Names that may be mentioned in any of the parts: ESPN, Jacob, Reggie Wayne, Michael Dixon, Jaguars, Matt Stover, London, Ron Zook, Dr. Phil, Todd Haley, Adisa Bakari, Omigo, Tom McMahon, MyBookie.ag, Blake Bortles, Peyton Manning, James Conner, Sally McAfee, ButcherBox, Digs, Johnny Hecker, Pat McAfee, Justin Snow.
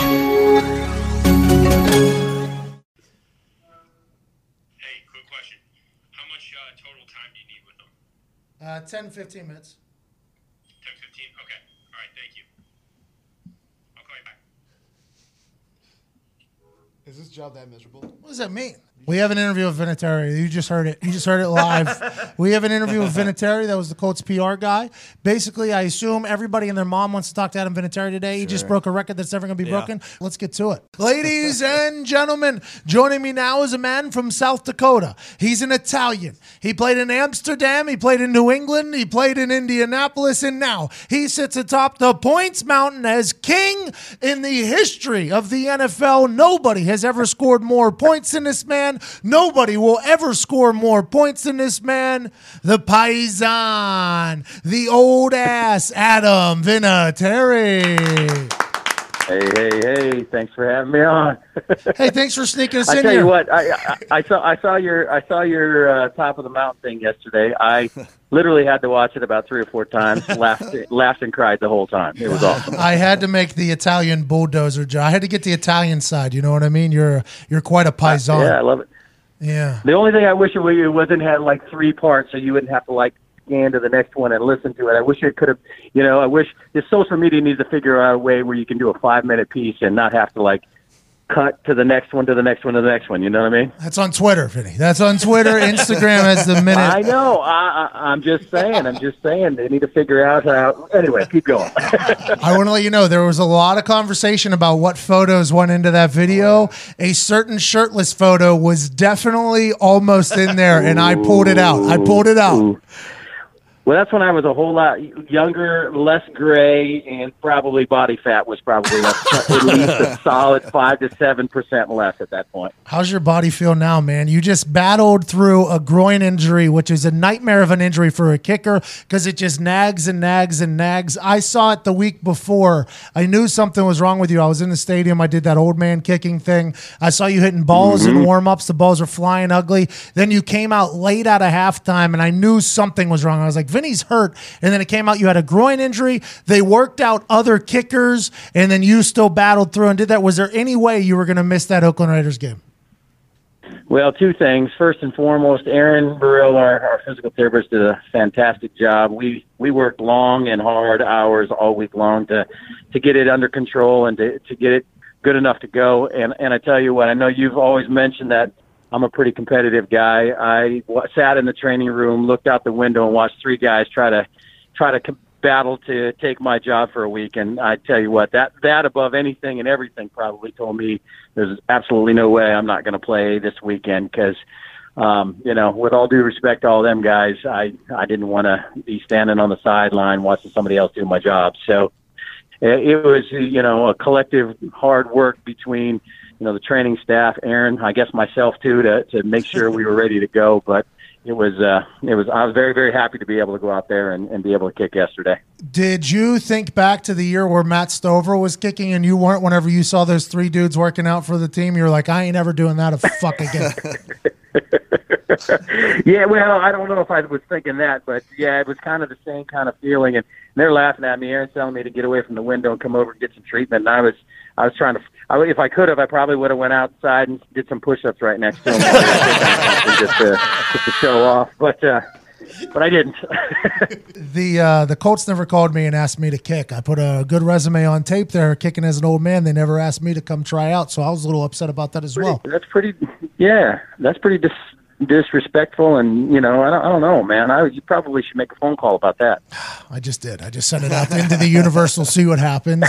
Hey, quick question. How much total time do you need with them? 10-15 minutes. 10-15? Okay. All right, thank you. I'll call you back. Is this job that miserable? What does that mean? We have an interview with Vinatieri. You just heard it. You just heard it live. We have an interview with Vinatieri. That was the Colts PR guy. Basically, I assume everybody and their mom wants to talk to Adam Vinatieri today. Sure. He just broke a record that's never going to be broken. Let's get to it. Ladies and gentlemen, joining me now is a man from South Dakota. He's an Italian. He played in Amsterdam. He played in New England. He played in Indianapolis. And now he sits atop the points mountain as king in the history of the NFL. Nobody has ever scored more points than this man. Nobody will ever score more points than this man. The Paisan, the old ass, Adam Vinatieri. Hey! Thanks for having me on. Hey, thanks for sneaking us in here. I tell you what, I saw your top of the mountain thing yesterday. I literally had to watch it about 3 or 4 times. laughed and cried the whole time. It was awesome. I had to make the Italian bulldozer job. I had to get the Italian side. You know what I mean? You're quite a paisan. Yeah, I love it. Yeah. The only thing I wish it wasn't had like 3 parts, so you wouldn't have to like scan to the next one and listen to it. I wish it could have, you know, I wish this social media needs to figure out a way where you can do a 5-minute piece and not have to like cut to the next one, to the next one, to the next one. You know what I mean? That's on Twitter, Vinny. That's on Twitter. Instagram has the minute. I know. I'm just saying. They need to figure out how. Anyway, keep going. I want to let you know there was a lot of conversation about what photos went into that video. A certain shirtless photo was definitely almost in there, and I pulled it out. Ooh. Well, that's when I was a whole lot younger, less gray, and probably body fat was probably at least a solid 5 to 7% less at that point. How's your body feel now, man? You just battled through a groin injury, which is a nightmare of an injury for a kicker because it just nags and nags and nags. I saw it the week before. I knew something was wrong with you. I was in the stadium. I did that old man kicking thing. I saw you hitting balls in warm-ups. The balls were flying ugly. Then you came out late out of halftime, and I knew something was wrong. I was like, Vinny's hurt, and then it came out you had a groin injury. They worked out other kickers, and then you still battled through and did that. Was there any way you were going to miss that Oakland Raiders game? Well, 2 things. First and foremost, Aaron Burrell, our physical therapist, did a fantastic job. We worked long and hard hours all week long to get it under control and to get it good enough to go. And I tell you what, I know you've always mentioned that I'm a pretty competitive guy. I sat in the training room, looked out the window, and watched 3 guys try to battle to take my job for a week. And I tell you what, that above anything and everything probably told me there's absolutely no way I'm not going to play this weekend because, you know, with all due respect to all them guys, I didn't want to be standing on the sideline watching somebody else do my job. So it was, you know, a collective hard work between – you know, the training staff, Aaron, I guess myself too, to make sure we were ready to go. But I was very, very happy to be able to go out there and be able to kick yesterday. Did you think back to the year where Matt Stover was kicking and you weren't whenever you saw those 3 dudes working out for the team? You're like, I ain't ever doing that a fuck again. Yeah, well, I don't know if I was thinking that, but yeah, it was kind of the same kind of feeling. And they're laughing at me. Aaron's telling me to get away from the window and come over and get some treatment. And I was trying to. If I could have, I probably would have went outside and did some push-ups right next to him just to show off. But I didn't. The Colts never called me and asked me to kick. I put a good resume on tape there, kicking as an old man. They never asked me to come try out, so I was a little upset about that as well. That's pretty. Yeah, that's pretdis- disrespectful, and I don't know, man. You probably should make a phone call about that. I just did. I just sent it out into the universe. We'll see what happens.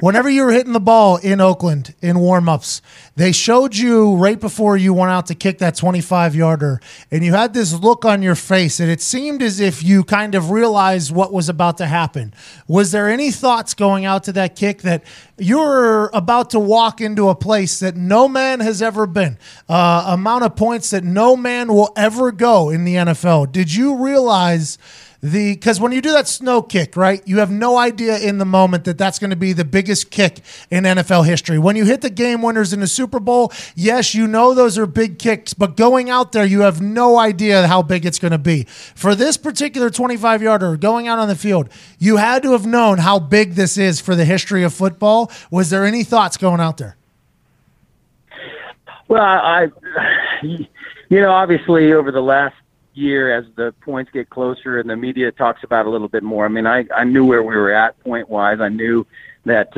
Whenever you were hitting the ball in Oakland in warm-ups, they showed you right before you went out to kick that 25-yarder, and you had this look on your face, and it seemed as if you kind of realized what was about to happen. Was there any thoughts going out to that kick that you're about to walk into a place that no man has ever been, amount of points that no man will ever go in the NFL? Did you realize because when you do that snow kick, right, you have no idea in the moment that that's going to be the biggest kick in NFL history. When you hit the game winners in the Super Bowl, yes, you know those are big kicks, but going out there, you have no idea how big it's going to be. For this particular 25-yarder going out on the field, you had to have known how big this is for the history of football. Was there any thoughts going out there? Well, obviously over the last year, as the points get closer and the media talks about it a little bit more, I mean, I knew where we were at point-wise. I knew that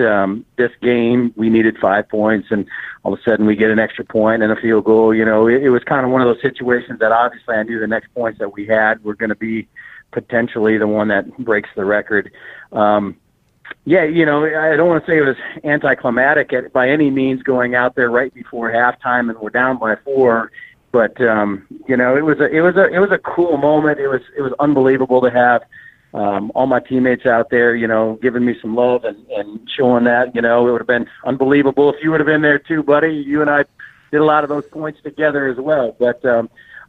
this game, we needed 5 points, and all of a sudden we get an extra point and a field goal. It was kind of one of those situations that obviously I knew the next points that we had were going to be potentially the one that breaks the record. I don't want to say it was anticlimactic by any means going out there right before halftime and we're down by 4, but it was a cool moment. It was unbelievable to have all my teammates out there, giving me some love and showing that. It would have been unbelievable if you would have been there too, buddy. You and I did a lot of those points together as well. But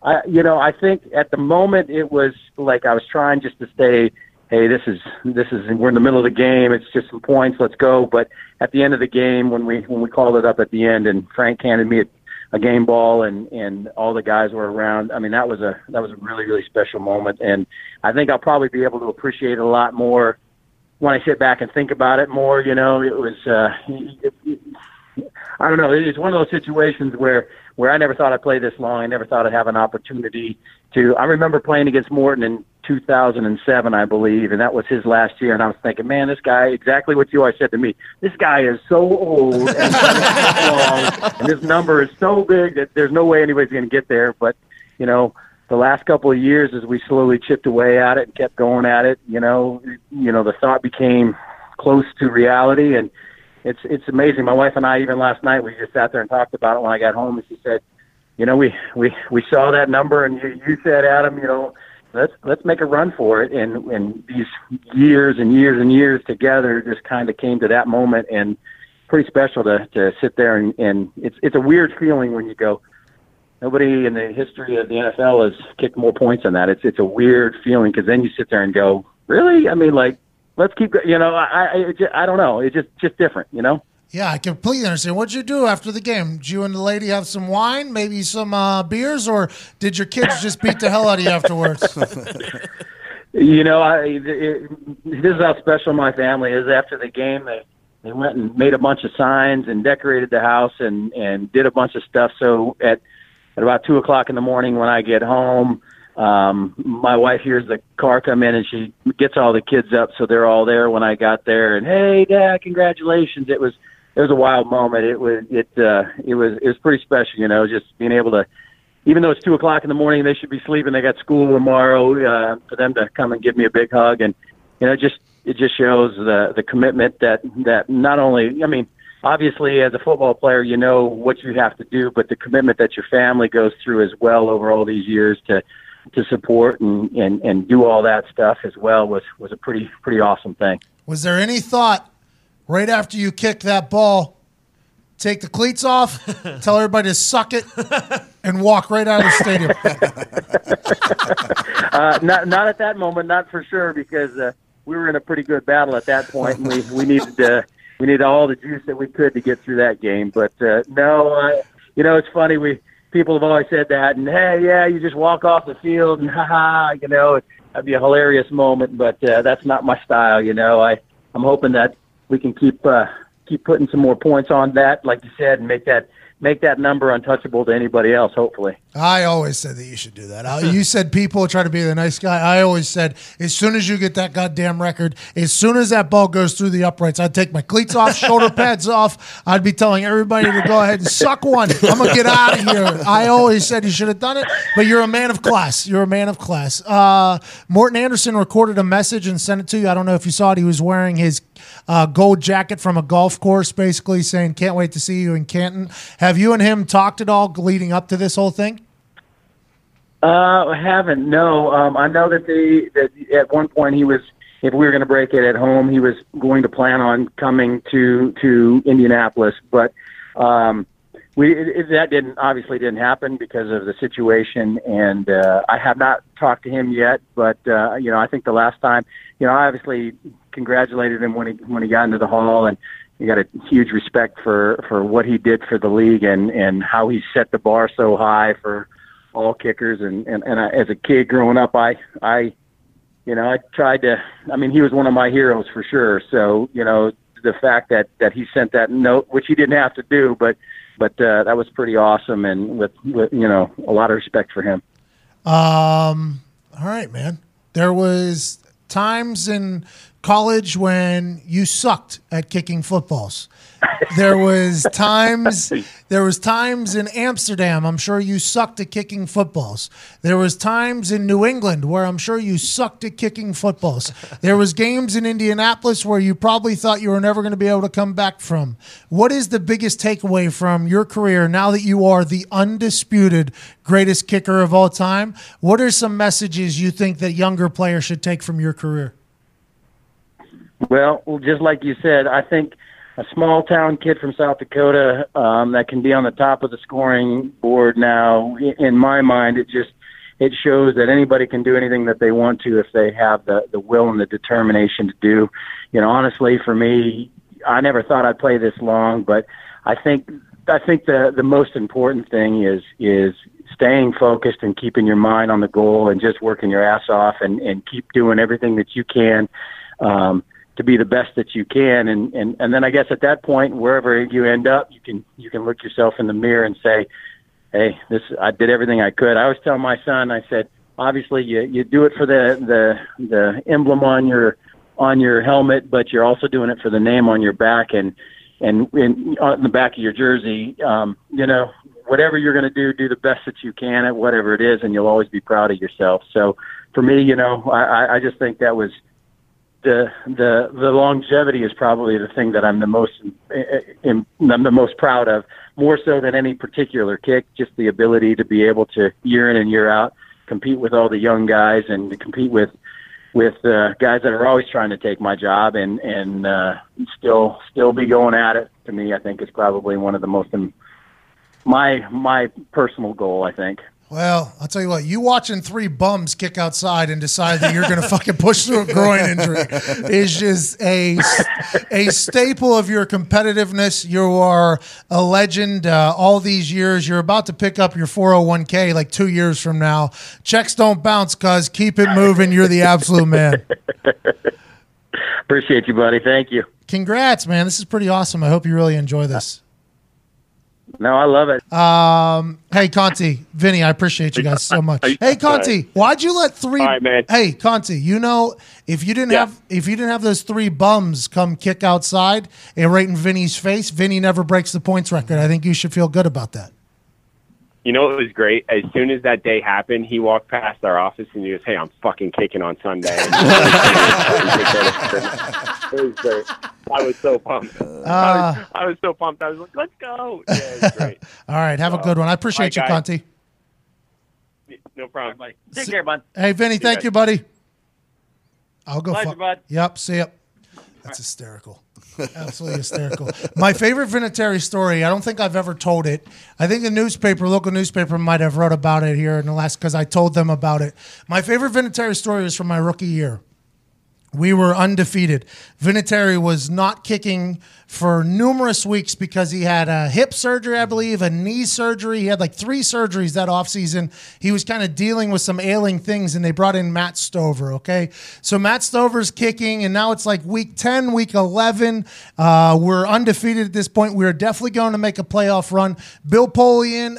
I think at the moment it was like I was trying just to stay, hey, this is we're in the middle of the game. It's just some points. Let's go. But at the end of the game, when we called it up at the end, and Frank handed me a game ball and all the guys were around, I mean, that was a really, really special moment. And I think I'll probably be able to appreciate it a lot more when I sit back and think about it more. It was I don't know. It's one of those situations where I never thought I'd play this long. I never thought I'd have an opportunity to. I remember playing against Morten in 2007, I believe, and that was his last year. And I was thinking, man, this guy, exactly what you always said to me, this guy is so old and so long, and this number is so big that there's no way anybody's going to get there. But, the last couple of years as we slowly chipped away at it and kept going at it, the thought became close to reality. And It's amazing. My wife and I, even last night, we just sat there and talked about it when I got home, and she said, we saw that number, and you said, Adam, let's make a run for it. And these years and years and years together just kind of came to that moment, and pretty special to sit there. And it's a weird feeling when you go, nobody in the history of the NFL has kicked more points than that. It's a weird feeling, because then you sit there and go, really? I mean, like, let's keep, I don't know. It's just different, Yeah, I completely understand. What'd you do after the game? Did you and the lady have some wine, maybe some beers, or did your kids just beat the hell out of you afterwards? This is how special my family is. After the game, they went and made a bunch of signs and decorated the house and did a bunch of stuff. So at about 2 o'clock in the morning when I get home, my wife hears the car come in, and she gets all the kids up, so they're all there when I got there. And hey, Dad, congratulations! It was a wild moment. It was pretty special, just being able to, even though it's 2 o'clock in the morning, they should be sleeping. They got school tomorrow, for them to come and give me a big hug, and it just shows the commitment that not only, I mean, obviously, as a football player, you know what you have to do, but the commitment that your family goes through as well over all these years to support and do all that stuff as well was a pretty awesome thing. Was there any thought right after you kicked that ball, take the cleats off, tell everybody to suck it, and walk right out of the stadium? Not at that moment, not for sure, because we were in a pretty good battle at that point, and we needed we needed all the juice that we could to get through that game. But it's funny, people have always said that, and hey, yeah, you just walk off the field, and that'd be a hilarious moment. But that's not my style, I'm hoping that we can keep putting some more points on that, like you said, and make that make that number untouchable to anybody else, hopefully. I always said that you should do that. You said people try to be the nice guy. I always said, as soon as you get that goddamn record, as soon as that ball goes through the uprights, I'd take my cleats off, shoulder pads off. I'd be telling everybody to go ahead and suck one. I'm going to get out of here. I always said you should have done it, but you're a man of class. You're a man of class. Morten Andersen recorded a message and sent it to you. I don't know if you saw it. He was wearing his gold jacket from a golf course, basically saying, "Can't wait to see you in Canton." Have you and him talked at all leading up to this whole thing? I haven't. No, I know that at one point he was, if we were going to break it at home, he was going to plan on coming to Indianapolis, but that obviously didn't happen because of the situation. And I have not talked to him yet, but I think the last time, I obviously congratulated him when he got into the Hall, and you got a huge respect for what he did for the league and how he set the bar so high for all kickers. And I, as a kid growing up, I tried to, he was one of my heroes for sure. So, the fact that he sent that note, which he didn't have to do, but that was pretty awesome. And with a lot of respect for him. All right, man, there was times in college when you sucked at kicking footballs. There was times in Amsterdam, I'm sure you sucked at kicking footballs. There was times in New England where I'm sure you sucked at kicking footballs. There was games in Indianapolis where you probably thought you were never going to be able to come back from. What is the biggest takeaway from your career now that you are the undisputed greatest kicker of all time? What are some messages you think that younger players should take from your career? Well, just like you said, I think a small-town kid from South Dakota that can be on the top of the scoring board now, in my mind, it shows that anybody can do anything that they want to if they have the will and the determination to do. Honestly, for me, I never thought I'd play this long, but I think the most important thing is staying focused and keeping your mind on the goal and just working your ass off and keep doing everything that you can to be the best that you can. And then I guess at that point, wherever you end up, you can look yourself in the mirror and say, "Hey, I did everything I could." I always tell my son, I said, obviously you do it for the emblem on your helmet, but you're also doing it for the name on your back and on the back of your jersey. Whatever you're going to do the best that you can at whatever it is, and you'll always be proud of yourself. So for me, I just think that was, The longevity is probably the thing that I'm the most proud of, more so than any particular kick, just the ability to be able to year in and year out compete with all the young guys and to compete with guys that are always trying to take my job and still be going at it. To me, I think is probably one of the most my personal goal, I think. Well, I'll tell you what, you watching three bums kick outside and decide that you're going to fucking push through a groin injury is just a staple of your competitiveness. You are a legend all these years. You're about to pick up your 401k like 2 years from now. Checks don't bounce, cuz. Keep it moving. You're the absolute man. Appreciate you, buddy. Thank you. Congrats, man. This is pretty awesome. I hope you really enjoy this. No, I love it. Hey, Conti, Vinny, I appreciate you guys so much. Hey, Conti, why'd you let three? All right, man. Hey, Conti, if you didn't have those three bums come kick outside and right in Vinny's face, Vinny never breaks the points record. I think you should feel good about that. It was great. As soon as that day happened, he walked past our office and he goes, "Hey, I'm fucking kicking on Sunday." It was great. I was so pumped. I was so pumped. I was like, "Let's go!" Yeah, it was great. All right, have a good one. I appreciate you, Conti. No problem, buddy. Take care, bud. Hey, Vinny, thank you, buddy. I'll go. Pleasure, bud. Yep. See ya. That's hysterical. Absolutely hysterical. My favorite Vinatieri story, I don't think I've ever told it. I think the local newspaper might have wrote about it here in the last, because I told them about it. My favorite Vinatieri story was from my rookie year. We were undefeated. Vinatieri was not kicking for numerous weeks because he had a hip surgery, I believe, a knee surgery. He had like 3 surgeries that offseason. He was kind of dealing with some ailing things, and they brought in Matt Stover, okay? So Matt Stover's kicking, and now it's like week 10, week 11. We're undefeated at this point. We're definitely going to make a playoff run. Bill Polian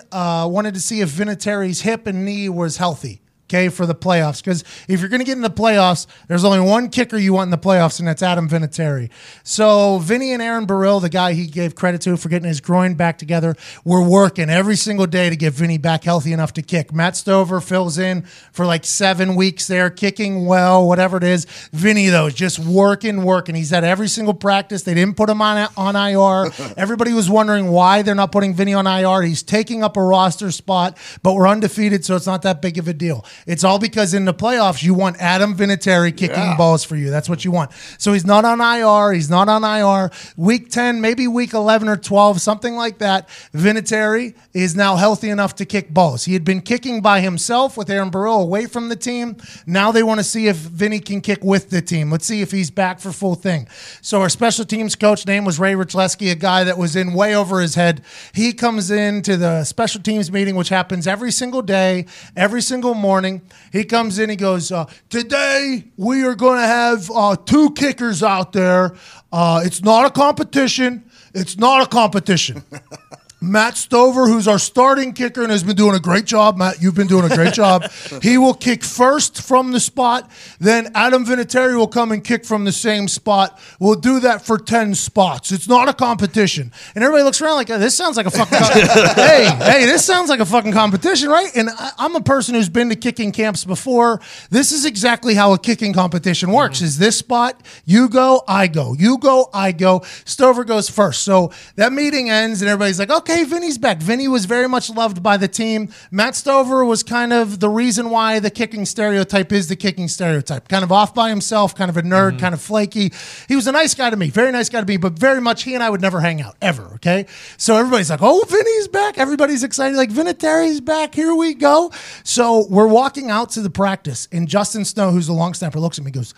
wanted to see if Vinatieri's hip and knee was healthy. Okay, for the playoffs, because if you're going to get in the playoffs, there's only one kicker you want in the playoffs, and that's Adam Vinatieri. So Vinny and Aaron Burrell, the guy he gave credit to for getting his groin back together, were working every single day to get Vinny back healthy enough to kick. Matt Stover fills in for like 7 weeks there, kicking well, whatever it is. Vinny, though, is just working. He's at every single practice. They didn't put him on IR. Everybody was wondering why they're not putting Vinny on IR. He's taking up a roster spot, but we're undefeated, so it's not that big of a deal. It's all because in the playoffs, you want Adam Vinatieri kicking balls for you. That's what you want. So he's not on IR. He's not on IR. Week 10, maybe week 11 or 12, something like that, Vinatieri is now healthy enough to kick balls. He had been kicking by himself with Aaron Burrell away from the team. Now they want to see if Vinny can kick with the team. Let's see if he's back for full thing. So our special teams coach name was Ray Richleski, a guy that was in way over his head. He comes into the special teams meeting, which happens every single day, every single morning. He comes in, he goes, today we are going to have 2 kickers out there. It's not a competition. It's not a competition. Matt Stover, who's our starting kicker and has been doing a great job. Matt, you've been doing a great job. He will kick first from the spot. Then Adam Vinatieri will come and kick from the same spot. We'll do that for 10 spots. It's not a competition. And everybody looks around like, oh, this sounds like a fucking hey, this sounds like a fucking competition, right? And I'm a person who's been to kicking camps before. This is exactly how a kicking competition works. Is this spot, you go, I go. You go, I go. Stover goes first. So that meeting ends and everybody's like, okay, Vinny's back. Vinny was very much loved by the team. Matt Stover was kind of the reason why the kicking stereotype is the kicking stereotype. Kind of off by himself, kind of a nerd, kind of flaky. He was a nice guy to me, very nice guy to me, but very much he and I would never hang out, ever, okay? So everybody's like, oh, Vinny's back. Everybody's excited. Like, Vinatieri's back. Here we go. So we're walking out to the practice, and Justin Snow, who's the long snapper, looks at me and goes,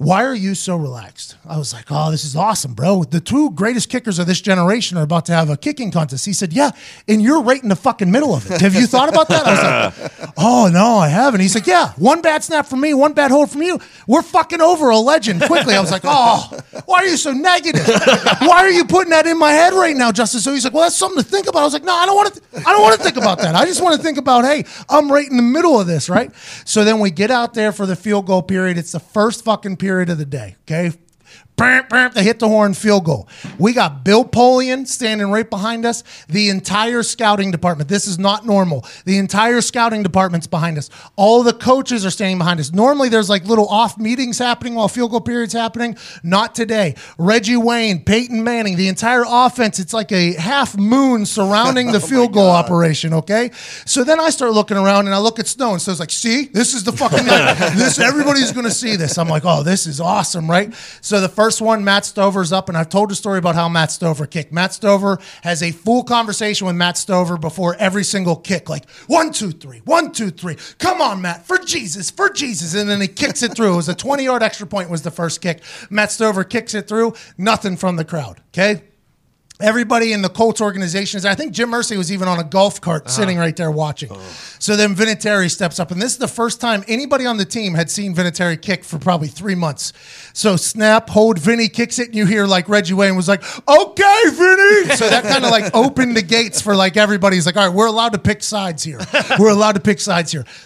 why are you so relaxed? I was like, oh, this is awesome, bro. The 2 greatest kickers of this generation are about to have a kicking contest. He said, yeah, and you're right in the fucking middle of it. Have you thought about that? I was like, oh, no, I haven't. He's like, yeah, 1 bad snap from me, 1 bad hold from you. We're fucking over a legend quickly. I was like, oh, why are you so negative? Why are you putting that in my head right now, Justin? So he's like, well, that's something to think about. I was like, no, I don't want to think about that. I just want to think about, hey, I'm right in the middle of this, right? So then we get out there for the field goal period. It's the first fucking period of the day, okay? They hit the horn, field goal. We got Bill Polian standing right behind us, the entire scouting department. This is not normal. The entire scouting department's behind us. All the coaches are standing behind us. Normally, there's like little off meetings happening while field goal period's happening. Not today. Reggie Wayne, Peyton Manning, the entire offense, it's like a half moon surrounding the field goal operation, okay? So then I start looking around, and I look at Snow, and Snow's like, see? This is the fucking night. Everybody's going to see this. I'm like, oh, this is awesome, right? So the first one, Matt Stover's up, and I've told a story about how Matt Stover kicked. Matt Stover has a full conversation with Matt Stover before every single kick, like 1, 2, 3, 1, 2, 3. Come on, Matt, for Jesus. And then he kicks it through. It was a 20-yard extra point was the first kick. Matt Stover kicks it through, nothing from the crowd, okay? Everybody in the Colts organization is, I think Jim Mercy was even on a golf cart sitting right there watching. So then Vinatieri steps up, and this is the first time anybody on the team had seen Vinatieri kick for probably 3 months. So snap, hold, Vinny kicks it, and you hear like Reggie Wayne was like, okay, Vinny! So that kind of like opened the gates for like everybody's like, all right, we're allowed to pick sides here.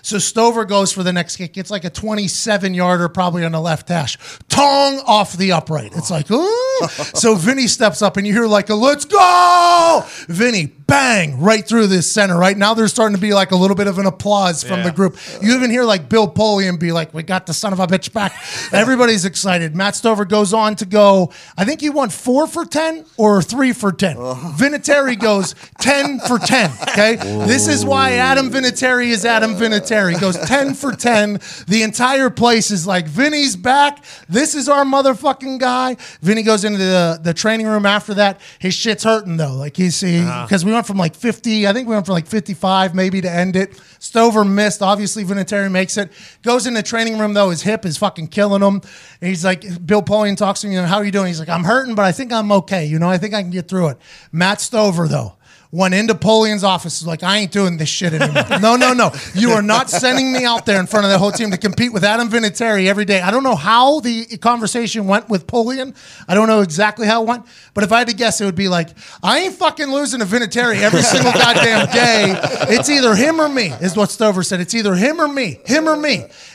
So Stover goes for the next kick. It's like a 27-yarder probably on the left hash. Tong off the upright. It's like, ooh! So Vinny steps up, and you hear like a let's go! Vinny, bang, right through this center, right? Now there's starting to be like a little bit of an applause from the group. You even hear like Bill Polian be like, we got the son of a bitch back. Everybody's excited. Matt Stover goes on to go, I think he won 4 for 10 or 3 for 10. Vinatieri goes 10 for 10, okay? Ooh. This is why Adam Vinatieri is Adam Vinatieri. He goes 10 for 10. The entire place is like, Vinny's back. This is our motherfucking guy. Vinny goes into the training room after that. His his shit's hurting though. Like he's seeing because we went from like 50, I think we went from like 55 maybe to end it. Stover missed. Obviously, Vinatieri makes it. Goes in the training room though. His hip is fucking killing him. And he's like, Bill Polian talks to him. You know, how are you doing? He's like, I'm hurting, but I think I'm okay. You know, I think I can get through it. Matt Stover though. Went into Polian's office, was like, I ain't doing this shit anymore. No. You are not sending me out there in front of the whole team to compete with Adam Vinatieri every day. I don't know how the conversation went with Polian. I don't know exactly how it went. But if I had to guess, it would be like, I ain't fucking losing to Vinatieri every single goddamn day. It's either him or me, is what Stover said. It's either him or me,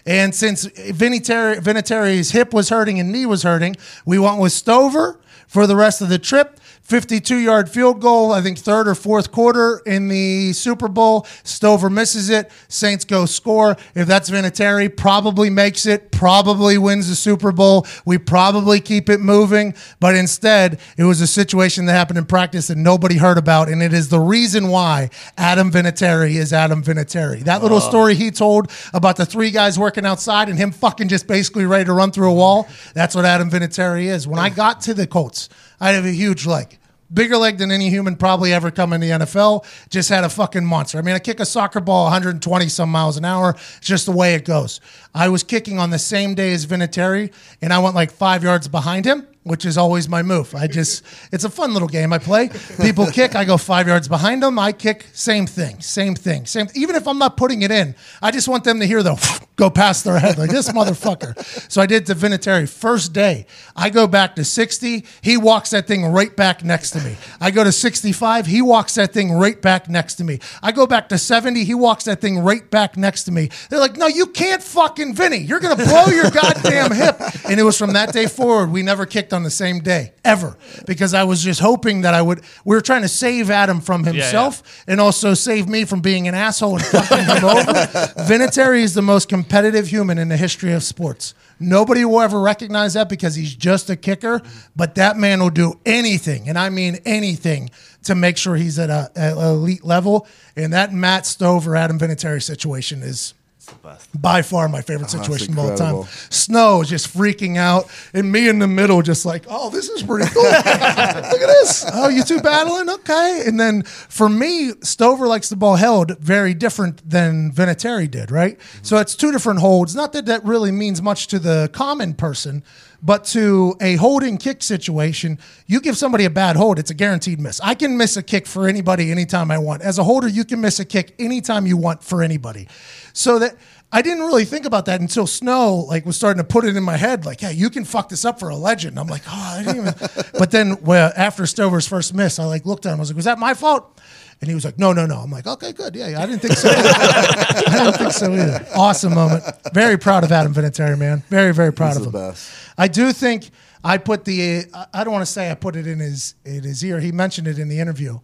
And since Vinatieri's hip was hurting and knee was hurting, we went with Stover for the rest of the trip. 52-yard field goal, I think third or fourth quarter in the Super Bowl. Stover misses it. Saints go score. If that's Vinatieri, probably makes it, probably wins the Super Bowl. We probably keep it moving. But instead, it was a situation that happened in practice that nobody heard about, and it is the reason why Adam Vinatieri is Adam Vinatieri. That little story he told about the three guys working outside and him fucking just basically ready to run through a wall, that's what Adam Vinatieri is. When I got to the Colts, I have a huge leg. Bigger leg than any human probably ever come in the NFL. Just had a fucking monster. I mean, I kick a soccer ball 120-some miles an hour. It's just the way it goes. I was kicking on the same day as Vinatieri, and I went like 5 yards behind him, which is always my move. It's a fun little game I play. People kick, I go 5 yards behind them. I kick, same thing. Even if I'm not putting it in, I just want them to hear the go past their head, like this motherfucker. So I did to Vinatieri. First day, I go back to 60. He walks that thing right back next to me. I go to 65. He walks that thing right back next to me. I go back to 70. He walks that thing right back next to me. They're like, no, you can't fucking Vinny. You're going to blow your goddamn hip. And it was from that day forward, we never kicked on the same day ever, because I was just hoping that I would. We were trying to save Adam from himself and also save me from being an asshole and fucking him over. Vinatieri is the most competitive human in the history of sports. Nobody will ever recognize that because he's just a kicker, but that man will do anything, and I mean anything, to make sure he's at an elite level. And that Matt Stover, Adam Vinatieri situation is by far my favorite situation of all time. Snow is just freaking out, and me in the middle just like, oh, this is pretty cool. Look at this. Oh, you two battling? Okay. And then for me, Stover likes the ball held very different than Vinatieri did, right? Mm-hmm. So it's two different holds. Not that that really means much to the common person, but to a holding kick situation, you give somebody a bad hold, it's a guaranteed miss. I can miss a kick for anybody anytime I want. As a holder, you can miss a kick anytime you want for anybody. So that I didn't really think about that until Snow was starting to put it in my head, like, hey, you can fuck this up for a legend. I'm like, oh, I didn't even. But then after Stover's first miss, I looked at him. I was like, was that my fault? And he was like, no. I'm like, okay, good. Yeah, I didn't think so either. Awesome moment. Very proud of Adam Vinatieri, man. Very, very proud of him. Best. I do think I put I don't want to say I put it in his ear. He mentioned it in the interview.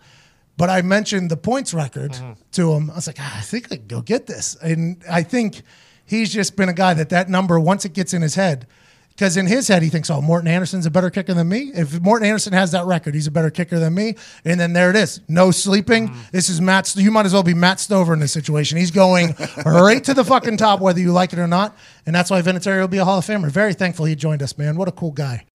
But I mentioned the points record to him. I was like, I think I can go get this. And I think he's just been a guy that number, once it gets in his head, because in his head, he thinks, oh, Morten Andersen's a better kicker than me. If Morten Andersen has that record, he's a better kicker than me. And then there it is. No sleeping. This is Matt. You might as well be Matt Stover in this situation. He's going right to the fucking top, whether you like it or not. And that's why Vinatieri will be a Hall of Famer. Very thankful he joined us, man. What a cool guy.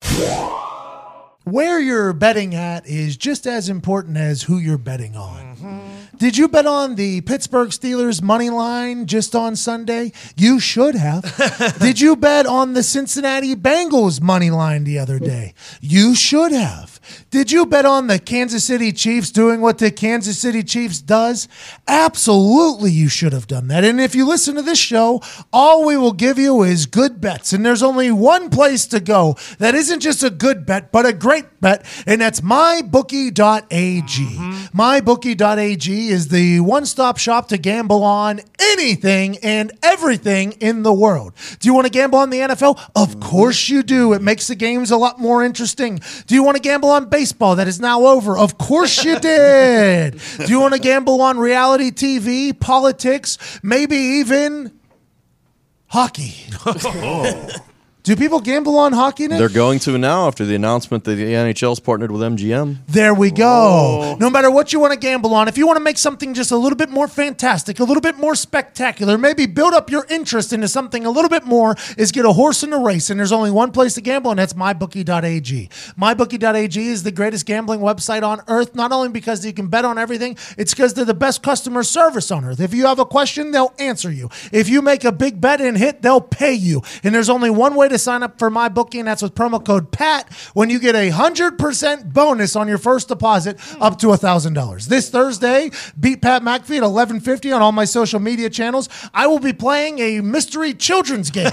Where you're betting at is just as important as who you're betting on. Did you bet on the Pittsburgh Steelers money line just on Sunday? You should have. Did you bet on the Cincinnati Bengals money line the other day? You should have. Did you bet on the Kansas City Chiefs doing what the Kansas City Chiefs does? Absolutely you should have done that. And if you listen to this show, all we will give you is good bets. And there's only one place to go that isn't just a good bet, but a great bet, and that's mybookie.ag. Mybookie.ag is the one-stop shop to gamble on anything and everything in the world. Do you want to gamble on the NFL? Of course you do. It makes the games a lot more interesting. Do you want to gamble on baseball that is now over? Of course you did. Do you want to gamble on reality TV, politics, maybe even hockey? Do people gamble on hockey now? They're going to now after the announcement that the NHL's partnered with MGM. There we go. Whoa. No matter what you want to gamble on, if you want to make something just a little bit more fantastic, a little bit more spectacular, maybe build up your interest into something a little bit more, is get a horse in a race. And there's only one place to gamble, and that's MyBookie.ag. MyBookie.ag is the greatest gambling website on earth, not only because you can bet on everything, it's because they're the best customer service on earth. If you have a question, they'll answer you. If you make a big bet and hit, they'll pay you. And there's only one way to sign up for MyBookie, and that's with promo code PAT, when you get 100% bonus on your first deposit up to $1,000. This Thursday, beat Pat McAfee at 11:50 on all my social media channels. I will be playing a mystery children's game.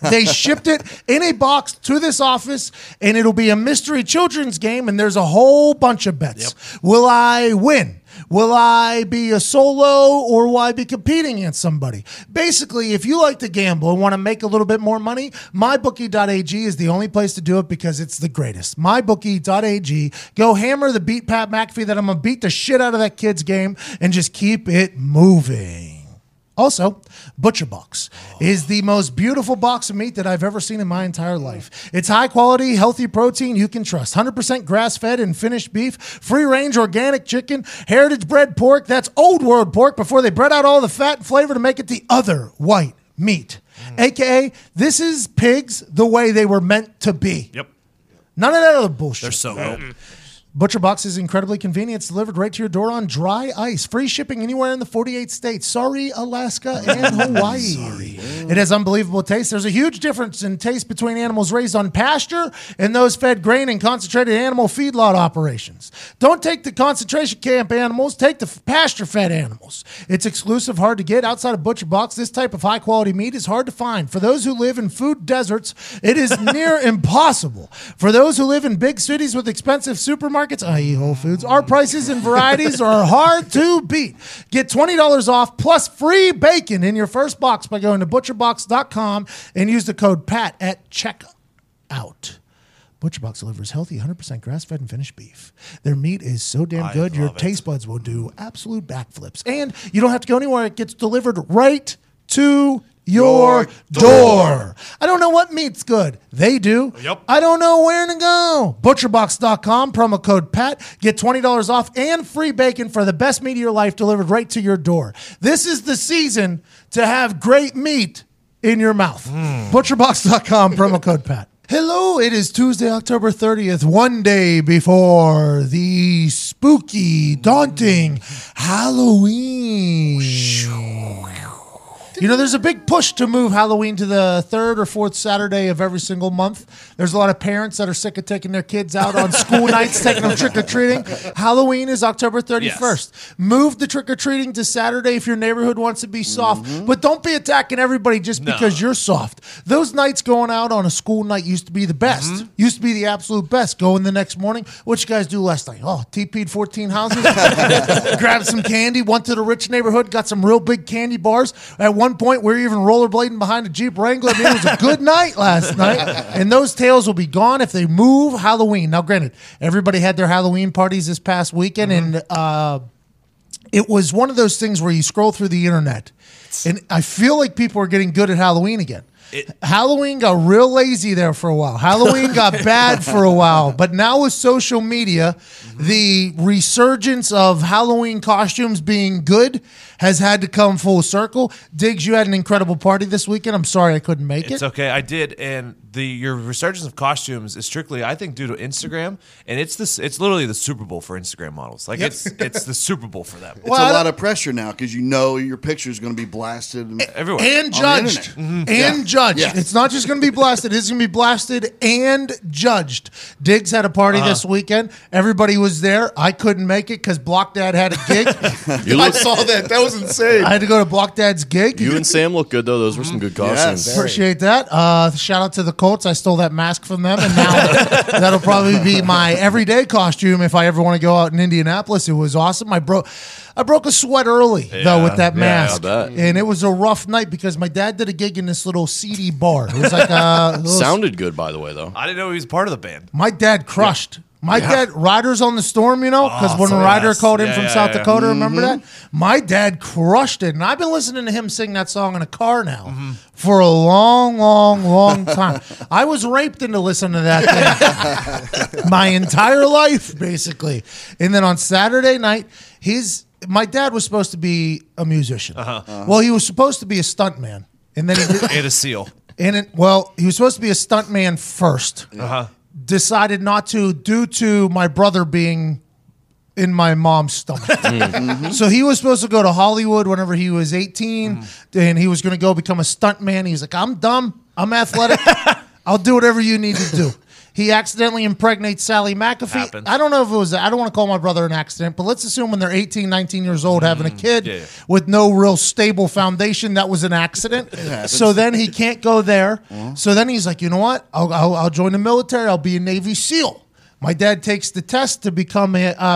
They shipped it in a box to this office, and it'll be a mystery children's game, and there's a whole bunch of bets. Yep. Will I win? Will I be a solo, or will I be competing against somebody? Basically, if you like to gamble and want to make a little bit more money, MyBookie.ag is the only place to do it because it's the greatest. MyBookie.ag. Go hammer the beat Pat McAfee that I'm going to beat the shit out of that kid's game and just keep it moving. Also, Butcher Box is the most beautiful box of meat that I've ever seen in my entire life. It's high quality, healthy protein you can trust. 100% grass-fed and finished beef, free-range organic chicken, heritage-bred pork. That's old world pork before they bred out all the fat and flavor to make it the other white meat. AKA, this is pigs the way they were meant to be. Yep. None of that other bullshit. They're so good. ButcherBox is incredibly convenient. It's delivered right to your door on dry ice. Free shipping anywhere in the 48 states. Sorry, Alaska and Hawaii. Sorry. It has unbelievable taste. There's a huge difference in taste between animals raised on pasture and those fed grain and concentrated animal feedlot operations. Don't take the concentration camp animals. Take the pasture-fed animals. It's exclusive, hard to get. Outside of ButcherBox, this type of high-quality meat is hard to find. For those who live in food deserts, it is near impossible. For those who live in big cities with expensive supermarkets, i.e. Whole Foods, our prices and varieties are hard to beat. Get $20 off plus free bacon in your first box by going to butcherbox.com and use the code PAT at checkout. ButcherBox delivers healthy, 100% grass-fed and finished beef. Their meat is so damn good, your taste buds will do absolute backflips. And you don't have to go anywhere. It gets delivered right to your door. I don't know what meat's good. They do. Yep. I don't know where to go. ButcherBox.com, promo code PAT. Get $20 off and free bacon for the best meat of your life delivered right to your door. This is the season to have great meat in your mouth. ButcherBox.com, promo code PAT. Hello, it is Tuesday, October 30th, one day before the spooky, daunting Halloween. You know, there's a big push to move Halloween to the third or fourth Saturday of every single month. There's a lot of parents that are sick of taking their kids out on school nights, taking them trick-or-treating. Halloween is October 31st. Yes. Move the trick-or-treating to Saturday if your neighborhood wants to be soft. Mm-hmm. But don't be attacking everybody just because you're soft. Those nights going out on a school night used to be the best. Used to be the absolute best. Going the next morning. What you guys do last night? Oh, TP'd 14 houses. Grabbed some candy. Went to the rich neighborhood. Got some real big candy bars. At one point, we were even rollerblading behind a Jeep Wrangler. I mean, it was a good night last night. And those tales will be gone if they move Halloween. Now, granted, everybody had their Halloween parties this past weekend, and it was one of those things where you scroll through the internet, and I feel like people are getting good at Halloween again. Halloween got real lazy there for a while. Halloween got bad for a while. But now with social media, the resurgence of Halloween costumes being good has had to come full circle. Diggs, you had an incredible party this weekend. I'm sorry I couldn't make it. It's okay. I did. And your resurgence of costumes is strictly, I think, due to Instagram. And it's literally the Super Bowl for Instagram models. Like, it's the Super Bowl for them. It's a lot of pressure now because you know your picture is going to be blasted everywhere. And judged. Judged. Yeah. It's not just going to be blasted. It's going to be blasted and judged. Diggs had a party this weekend. Everybody was there. I couldn't make it because Block Dad had a gig. I saw that. That was insane. I had to go to Block Dad's gig. You and Sam look good, though. Those were some good costumes. Yes. Appreciate that. Shout out to the Colts. I stole that mask from them, and now that'll probably be my everyday costume if I ever want to go out in Indianapolis. It was awesome. I broke a sweat early, though, with that mask. And it was a rough night because my dad did a gig in this little seedy bar. It was like a little... Sounded good, by the way, though. I didn't know he was part of the band. My dad crushed. My dad, Ryder's on the Storm, you know, because when Ryder called in from South Dakota, remember that? My dad crushed it. And I've been listening to him sing that song in a car now for a long, long, long time. I was raped into listening to that thing my entire life, basically. And then on Saturday night, my dad was supposed to be a musician. Well, he was supposed to be a stuntman. And then and a seal. Well, he was supposed to be a stuntman first. Decided not to due to my brother being in my mom's stomach. So he was supposed to go to Hollywood whenever he was 18, and he was going to go become a stuntman. He's like, I'm dumb. I'm athletic. I'll do whatever you need to do. He accidentally impregnates Sally McAfee. Happens. I don't know if it was, I don't want to call my brother an accident, but let's assume when they're 18, 19 years old having a kid with no real stable foundation, that was an accident. So then he can't go there. So then he's like, you know what? I'll join the military. I'll be a Navy SEAL. My dad takes the test to become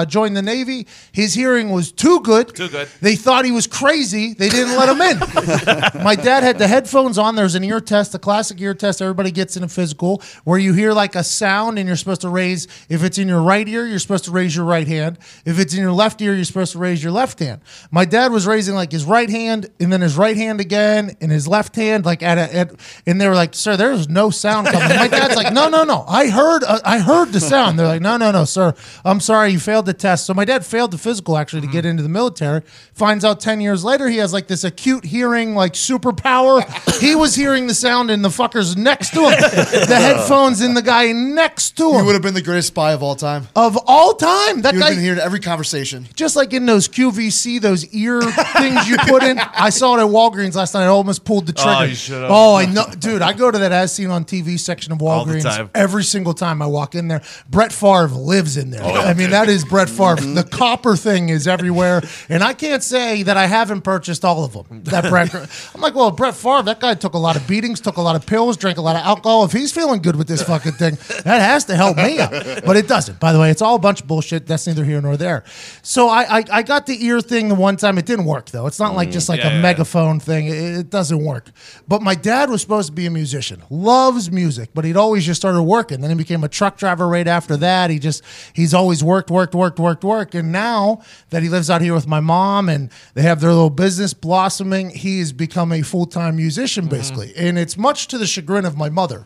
join the Navy. His hearing was too good. Too good. They thought he was crazy. They didn't let him in. My dad had the headphones on. There's an ear test, a classic ear test. Everybody gets in a physical where you hear like a sound and you're supposed to raise. If it's in your right ear, you're supposed to raise your right hand. If it's in your left ear, you're supposed to raise your left hand. My dad was raising like his right hand and then his right hand again and his left hand like and they were like, sir, there's no sound coming. My dad's like, no. I heard the sound. They're like, no, sir. I'm sorry, you failed the test. So my dad failed the physical, actually, to get into the military. Finds out 10 years later he has, like, this acute hearing, like, superpower. He was hearing the sound in the fuckers next to him. The headphones in the guy next to him. You would have been the greatest spy of all time. Of all time? That guy. You would have been here to every conversation. Just like in those QVC, those ear things you put in. I saw it at Walgreens last night. I almost pulled the trigger. Oh, you should have. Oh, I know. Dude, I go to that As Seen on TV section of Walgreens every single time I walk in there. Brett Favre lives in there. Oh, I mean, that is Brett Favre. The copper thing is everywhere. And I can't say that I haven't purchased all of them. I'm like, well, Brett Favre, that guy took a lot of beatings, took a lot of pills, drank a lot of alcohol. If he's feeling good with this fucking thing, that has to help me out. But it doesn't. By the way, it's all a bunch of bullshit. That's neither here nor there. So I got the ear thing the one time. It didn't work, though. It's not like just like a megaphone thing. It doesn't work. But my dad was supposed to be a musician. Loves music. But he'd always just started working. Then he became a truck driver right after. After that, he's always worked. And now that he lives out here with my mom and they have their little business blossoming, he has become a full-time musician, basically. And it's much to the chagrin of my mother,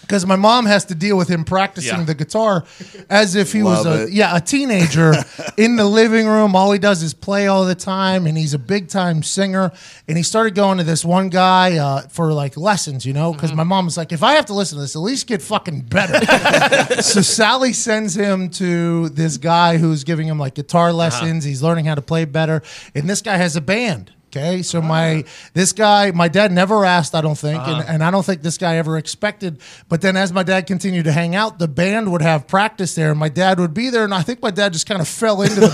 because my mom has to deal with him practicing the guitar as if he was a teenager in the living room. All he does is play all the time, and he's a big-time singer. And he started going to this one guy for like lessons, you know, because my mom was like, if I have to listen to this, at least get fucking better. So Sally sends him to this guy who's giving him like guitar lessons. He's learning how to play better. And this guy has a band. Okay, so my dad never asked, I don't think, and I don't think this guy ever expected. But then as my dad continued to hang out, the band would have practice there, and my dad would be there, and I think my dad just kind of fell into the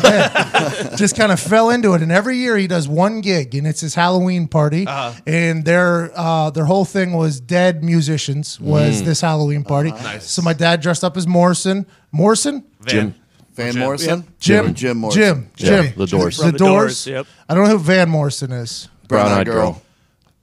band. Just kind of fell into it. And every year he does one gig, and it's his Halloween party, and their whole thing was dead musicians was this Halloween party. Nice. So my dad dressed up as Morrison. Morrison? Van Morrison? Jim Morrison. Jim. The Doors. The Doors. Yep. I don't know who Van Morrison is. Brown-eyed girl.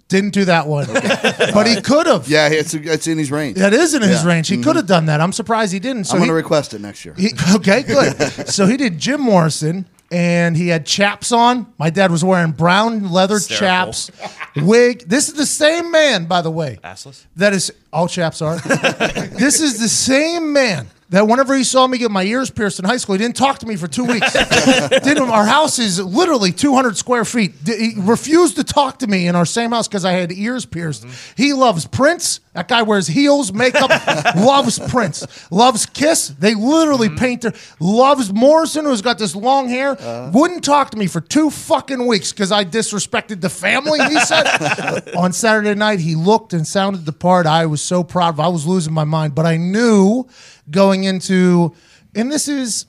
Didn't do that one. But he could have. Yeah, it's in his range. That is in his range. He could have done that. I'm surprised he didn't. So I'm going to request it next year. Okay, good. So he did Jim Morrison, and he had chaps on. My dad was wearing brown leather chaps, wig. This is the same man, by the way. Assless? That is, all chaps are. This is the same man that whenever he saw me get my ears pierced in high school, he didn't talk to me for 2 weeks. Our house is literally 200 square feet. He refused to talk to me in our same house because I had ears pierced. He loves Prince. That guy wears heels, makeup, loves Prince. Loves Kiss. They literally paint their... Loves Morrison, who's got this long hair. Wouldn't talk to me for 2 fucking weeks because I disrespected the family, he said. On Saturday night, he looked and sounded the part. I was so proud of him. I was losing my mind, but I knew... Going into, and this is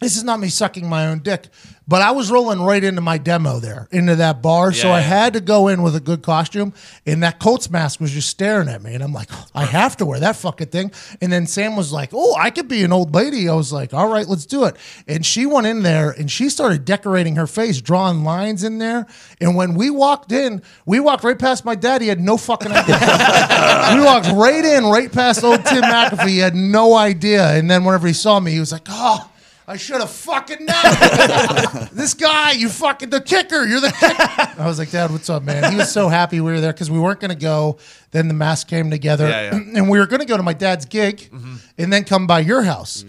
This is not me sucking my own dick, but I was rolling right into my demo there, into that bar. Yeah, so I had to go in with a good costume, and that Colts mask was just staring at me. And I'm like, I have to wear that fucking thing. And then Sam was like, oh, I could be an old lady. I was like, all right, let's do it. And she went in there, and she started decorating her face, drawing lines in there. And when we walked in, we walked right past my dad. He had no fucking idea. We walked right in, right past old Tim McAfee. He had no idea. And then whenever he saw me, he was like, oh, I should have fucking known. This guy, you fucking the kicker. You're the kicker. I was like, Dad, what's up, man? He was so happy we were there because we weren't going to go. Then the mask came together. Yeah, yeah. And we were going to go to my dad's gig and then come by your house.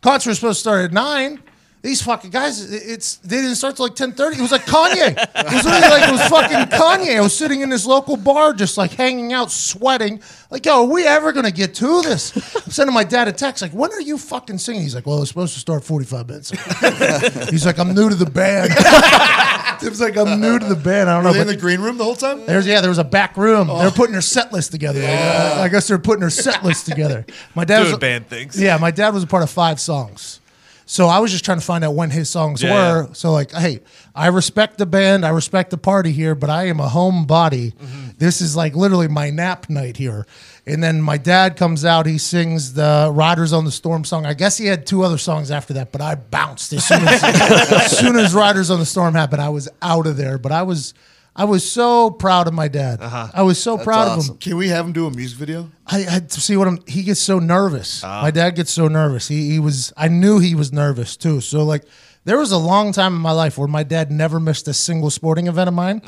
Concerts were supposed to start at 9. These fucking guys, they didn't start till like 10:30. It was like Kanye. It was really like it was fucking Kanye. I was sitting in this local bar, just like hanging out, sweating. Like, yo, are we ever gonna get to this? I'm sending my dad a text, like, when are you fucking singing? He's like, well, it's supposed to start 45 minutes. He's like, I'm new to the band. It was like, I'm new to the band. I don't know. Were they in the green room the whole time? There was a back room. Oh. They were putting their set list together. Yeah. I guess they're putting their set list together. My dad doing band things. Yeah, my dad was a part of 5 songs. So I was just trying to find out when his songs were. So like, hey, I respect the band. I respect the party here, but I am a homebody. This is like literally my nap night here. And then my dad comes out. He sings the Riders on the Storm song. I guess he had 2 other songs after that, but I bounced. As soon as Riders on the Storm happened, I was out of there. But I was so proud of my dad. I was so proud of him. Can we have him do a music video? I had to see he gets so nervous. My dad gets so nervous. I knew he was nervous too. So like there was a long time in my life where my dad never missed a single sporting event of mine.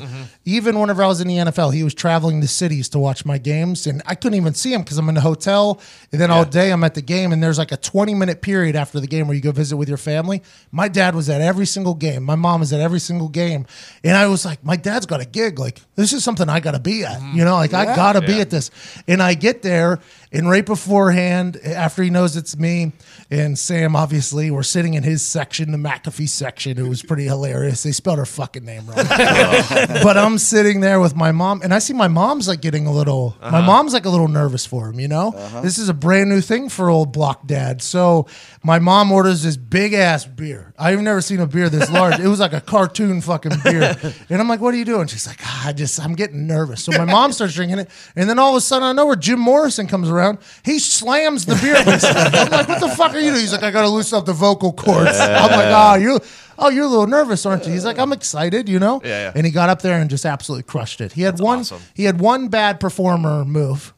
Even whenever I was in the NFL, he was traveling to cities to watch my games, and I couldn't even see him because I'm in the hotel, and then all day I'm at the game, and there's like a 20-minute period after the game where you go visit with your family. My dad was at every single game. My mom was at every single game. And I was like, my dad's got a gig. Like, this is something I got to be at. I got to be at this. And I get there, and right beforehand, after he knows it's me and Sam, obviously, we're sitting in his section, the McAfee section. It was pretty hilarious. They spelled her fucking name wrong. But I'm sitting there with my mom, and I see my mom's like getting a little, my mom's like a little nervous for him, you know? This is a brand new thing for old Block Dad. So my mom orders this big ass beer. I've never seen a beer this large. It was like a cartoon fucking beer. And I'm like, what are you doing? She's like, I'm getting nervous. So my mom starts drinking it, and then all of a sudden, I know where Jim Morrison comes around. He slams the beer. I'm like, what the fuck are you doing? He's like, I got to loosen up the vocal cords. I'm like, you're a little nervous, aren't you? He's like, I'm excited, you know? And he got up there and just absolutely crushed it. He had one bad performer move.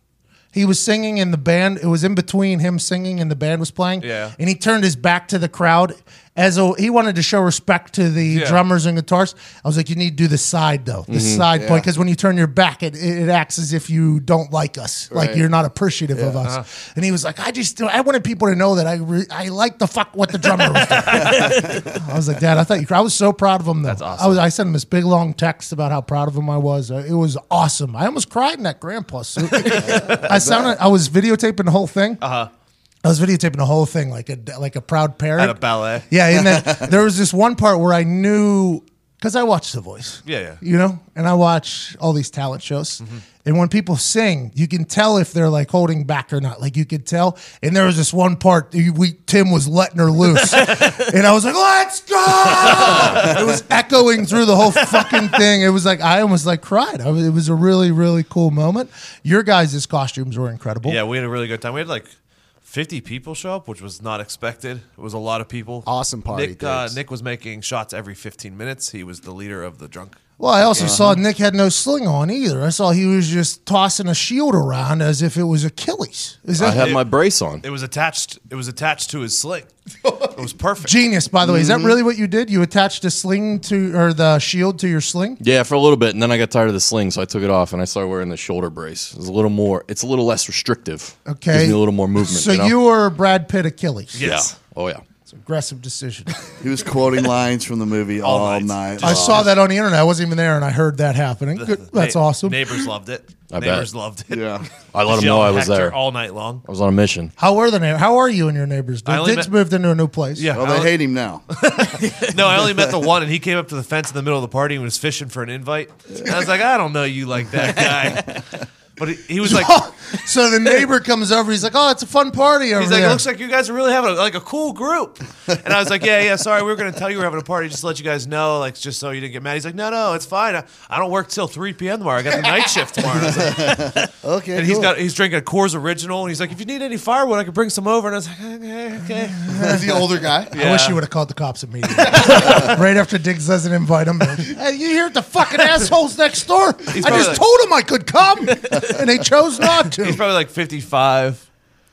He was singing in the band. It was in between him singing and the band was playing. And he turned his back to the crowd. He wanted to show respect to the drummers and guitarists. I was like, you need to do the side, though. The side point. Because when you turn your back, it acts as if you don't like us. Right. Like, you're not appreciative of us. And he was like, I wanted people to know that I like the fuck what the drummer was doing. I was like, Dad, I was so proud of him, though. That's awesome. I sent him this big, long text about how proud of him I was. It was awesome. I almost cried in that grandpa suit. I was videotaping the whole thing. I was videotaping the whole thing like a proud parent. At a ballet. Yeah, and then there was this one part where I knew, because I watch The Voice. You know? And I watch all these talent shows. And when people sing, you can tell if they're like holding back or not. Like you could tell. And there was this one part, Tim was letting her loose. And I was like, let's go! It was echoing through the whole fucking thing. It was like, I almost like cried. It was a really, really cool moment. Your guys' costumes were incredible. Yeah, we had a really good time. We had like 50 people show up, which was not expected. It was a lot of people. Awesome party. Nick was making shots every 15 minutes. He was the leader of the drunk. Well, I also saw Nick had no sling on either. I saw he was just tossing a shield around as if it was Achilles. I had my brace on. It was attached to his sling. It was perfect. Genius, by the way. Is that really what you did? You attached the shield to your sling? Yeah, for a little bit, and then I got tired of the sling, so I took it off and I started wearing the shoulder brace. It's a little less restrictive. Okay, gives me a little more movement. So you were Brad Pitt Achilles. Yes. Yeah. Oh yeah. Aggressive decision. He was quoting lines from the movie all night. I saw that on the internet. I wasn't even there, and I heard that happening. Good. That's awesome. Neighbors loved it. Neighbors loved it. Yeah, I let them know I was there all night long. I was on a mission. How are you and your neighbors? Dick's moved into a new place. Yeah, well, they hate him now. No, I only met the one, and he came up to the fence in the middle of the party and was fishing for an invite. And I was like, I don't know you like that guy. But he was like, so the neighbor comes over. He's like, oh, it's a fun party over He's like, there. It looks like you guys are really having a cool group. And I was like, yeah, sorry. We were going to tell you we're having a party just to let you guys know, like, just so you didn't get mad. He's like, no, it's fine. I don't work till 3 p.m. tomorrow. I got the night shift tomorrow. And I was like, okay. And he's drinking a Coors Original. And he's like, if you need any firewood, I can bring some over. And I was like, okay. The older guy. Yeah. I wish you would have called the cops immediately. Right after Diggs doesn't invite him. Hey, you hear the fucking assholes next door? I just told him I could come. And they chose not to. He's probably like 55.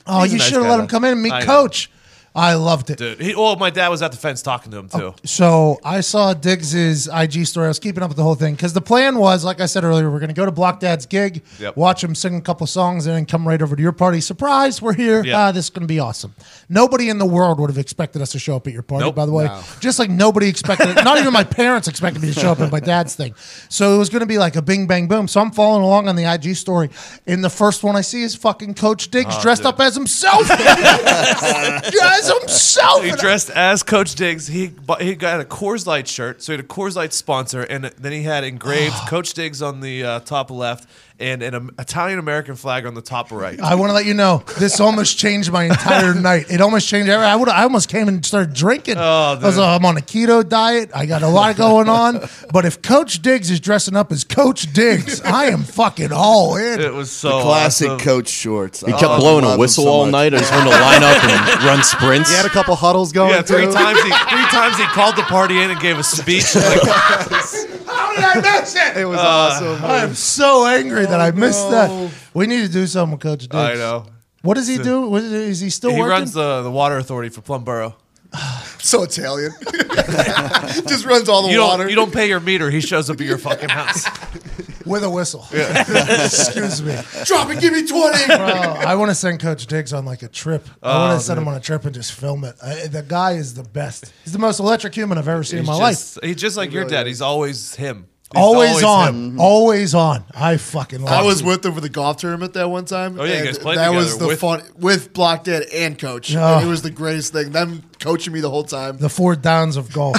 Oh, you should have let him come in and meet Coach. I loved it. Dude, my dad was at the fence talking to him, too. So I saw Diggs' IG story. I was keeping up with the whole thing. Because the plan was, like I said earlier, we're going to go to Block Dad's gig, watch him sing a couple songs, and then come right over to your party. Surprise, we're here. Yep. This is going to be awesome. Nobody in the world would have expected us to show up at your party, by the way. No. Just like nobody expected it. Not even my parents expected me to show up at my dad's thing. So it was going to be like a bing, bang, boom. So I'm following along on the IG story. And the first one I see is fucking Coach Diggs dressed up as himself. Himself. He dressed as Coach Diggs. He got a Coors Light shirt, so he had a Coors Light sponsor, and then he had engraved Coach Diggs on the top left and an Italian-American flag on the top right. I want to let you know, this almost changed my entire night. It almost changed everything. I almost came and started drinking. I'm on a keto diet. I got a lot going on. But if Coach Diggs is dressing up as Coach Diggs, I am fucking all in. It was so classic awesome. Coach shorts. He kept blowing a whistle all night. I just wanted to line up and run sprints. He had a couple huddles going. Yeah, three times he called the party in and gave a speech. Like, how did I miss it? It was awesome. I am so angry that I missed that. We need to do something with Coach Diggs. I know. What does he do? Is he still working? He runs the water authority for Plumborough. So Italian. Just runs all the water. You don't pay your meter. He shows up at your fucking house. With a whistle. Yeah. Excuse me. Drop it. Give me 20. Bro, I want to send Coach Diggs on like a trip. I want to send him on a trip and just film it. The guy is the best. He's the most electric human I've ever seen in my life. He's just like your dad. He's always him. Always on. Him. Always on. I fucking love it. I was with him for the golf tournament that one time. Oh, yeah, you guys played together. That was the fun with Block Dad and Coach. Oh. And it was the greatest thing. Them coaching me the whole time. The four downs of golf.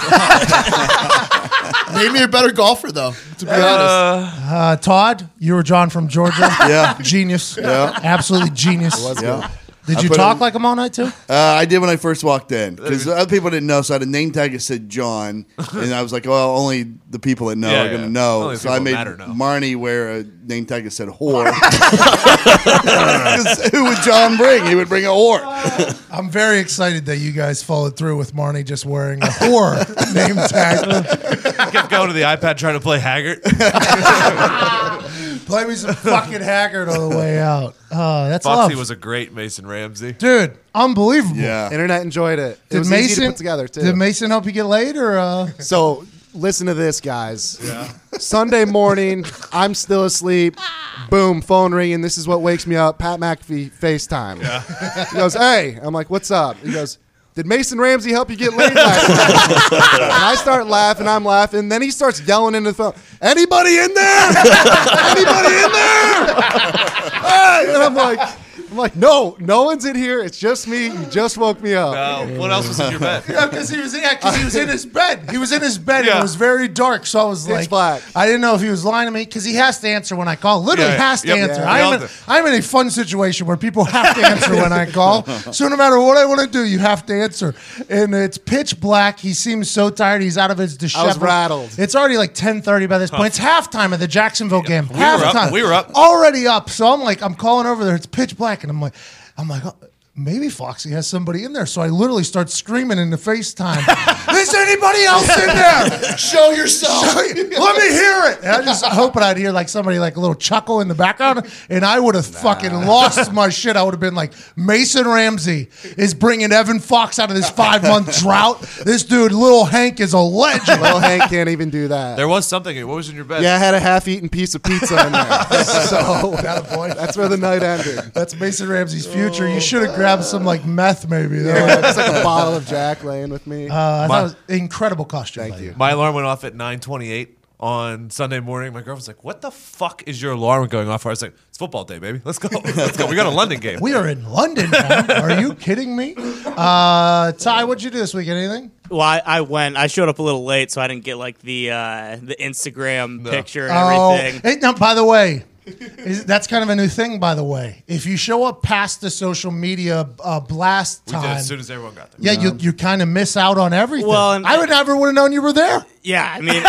Made me a better golfer, though, to be honest. Todd, you were John from Georgia. Yeah. Genius. Yeah. Absolutely genius. Yeah. Did you talk like him all night, too? I did when I first walked in. Because other people didn't know, so I had a name tag that said John. And I was like, well, only the people that know are going to know. Only so I made Marnie wear a name tag that said whore. Because who would John bring? He would bring a whore. I'm very excited that you guys followed through with Marnie just wearing a whore name tag. I kept going to the iPad trying to play Haggard. Play me some fucking Haggard on the way out. That's Foxy was a great Mason Ramsey. Dude, unbelievable. Yeah. Internet enjoyed it. It was easy to put together, too. Did Mason help you get laid? Or, So, listen to this, guys. Yeah. Sunday morning, I'm still asleep. Boom, phone ringing. This is what wakes me up. Pat McAfee FaceTime. Yeah. He goes, hey. I'm like, what's up? He goes, did Mason Ramsey help you get laid last night? And I start laughing. I'm laughing. Then he starts yelling into the phone, anybody in there? Anybody in there? Hey! And I'm like, no one's in here. It's just me. You just woke me up. No. What else was in your bed? Because he was in his bed. He was in his bed, and it was very dark, so I was like, black. I didn't know if he was lying to me, because he has to answer when I call. Literally has to answer. Yeah. I'm in a fun situation where people have to answer when I call, so no matter what I want to do, you have to answer. And it's pitch black. He seems so tired. He's out of his disheveled. I was rattled. It's already like 10:30 by this point. It's halftime of the Jacksonville game. We were up. Already up, so I'm like, I'm calling over there. It's pitch black. And I'm like, oh, maybe Foxy has somebody in there. So I literally start screaming in the FaceTime, is anybody else in there? Show yourself. Let me hear it. And I just hoping I'd hear like somebody like a little chuckle in the background, and I would have fucking lost my shit. I would have been like, Mason Ramsey is bringing Evan Fox out of this 5-month drought. This dude, Lil Hank, is a legend. Lil Hank can't even do that. There was something. What was in your bed? Yeah, I had a half-eaten piece of pizza in there. So that's where the night ended. That's Mason Ramsey's future. You should have grabbed some like meth, maybe. It's like a bottle of Jack laying with me. That was incredible costume. Thank you. My alarm went off at 9:28 on Sunday morning. My girlfriend's like, "What the fuck is your alarm going off for?" I was like, "It's football day, baby. Let's go. Let's go. We got a London game. We are in London now. Are you kidding me?" Ty, what'd you do this weekend? Anything? Well, I went. I showed up a little late, so I didn't get like the Instagram picture and everything. Hey, now, by the way, That's kind of a new thing, by the way. If you show up past the social media blast time, we did as soon as everyone got there. Yeah, you kind of miss out on everything. Well, and I would have known you were there. Yeah, I mean,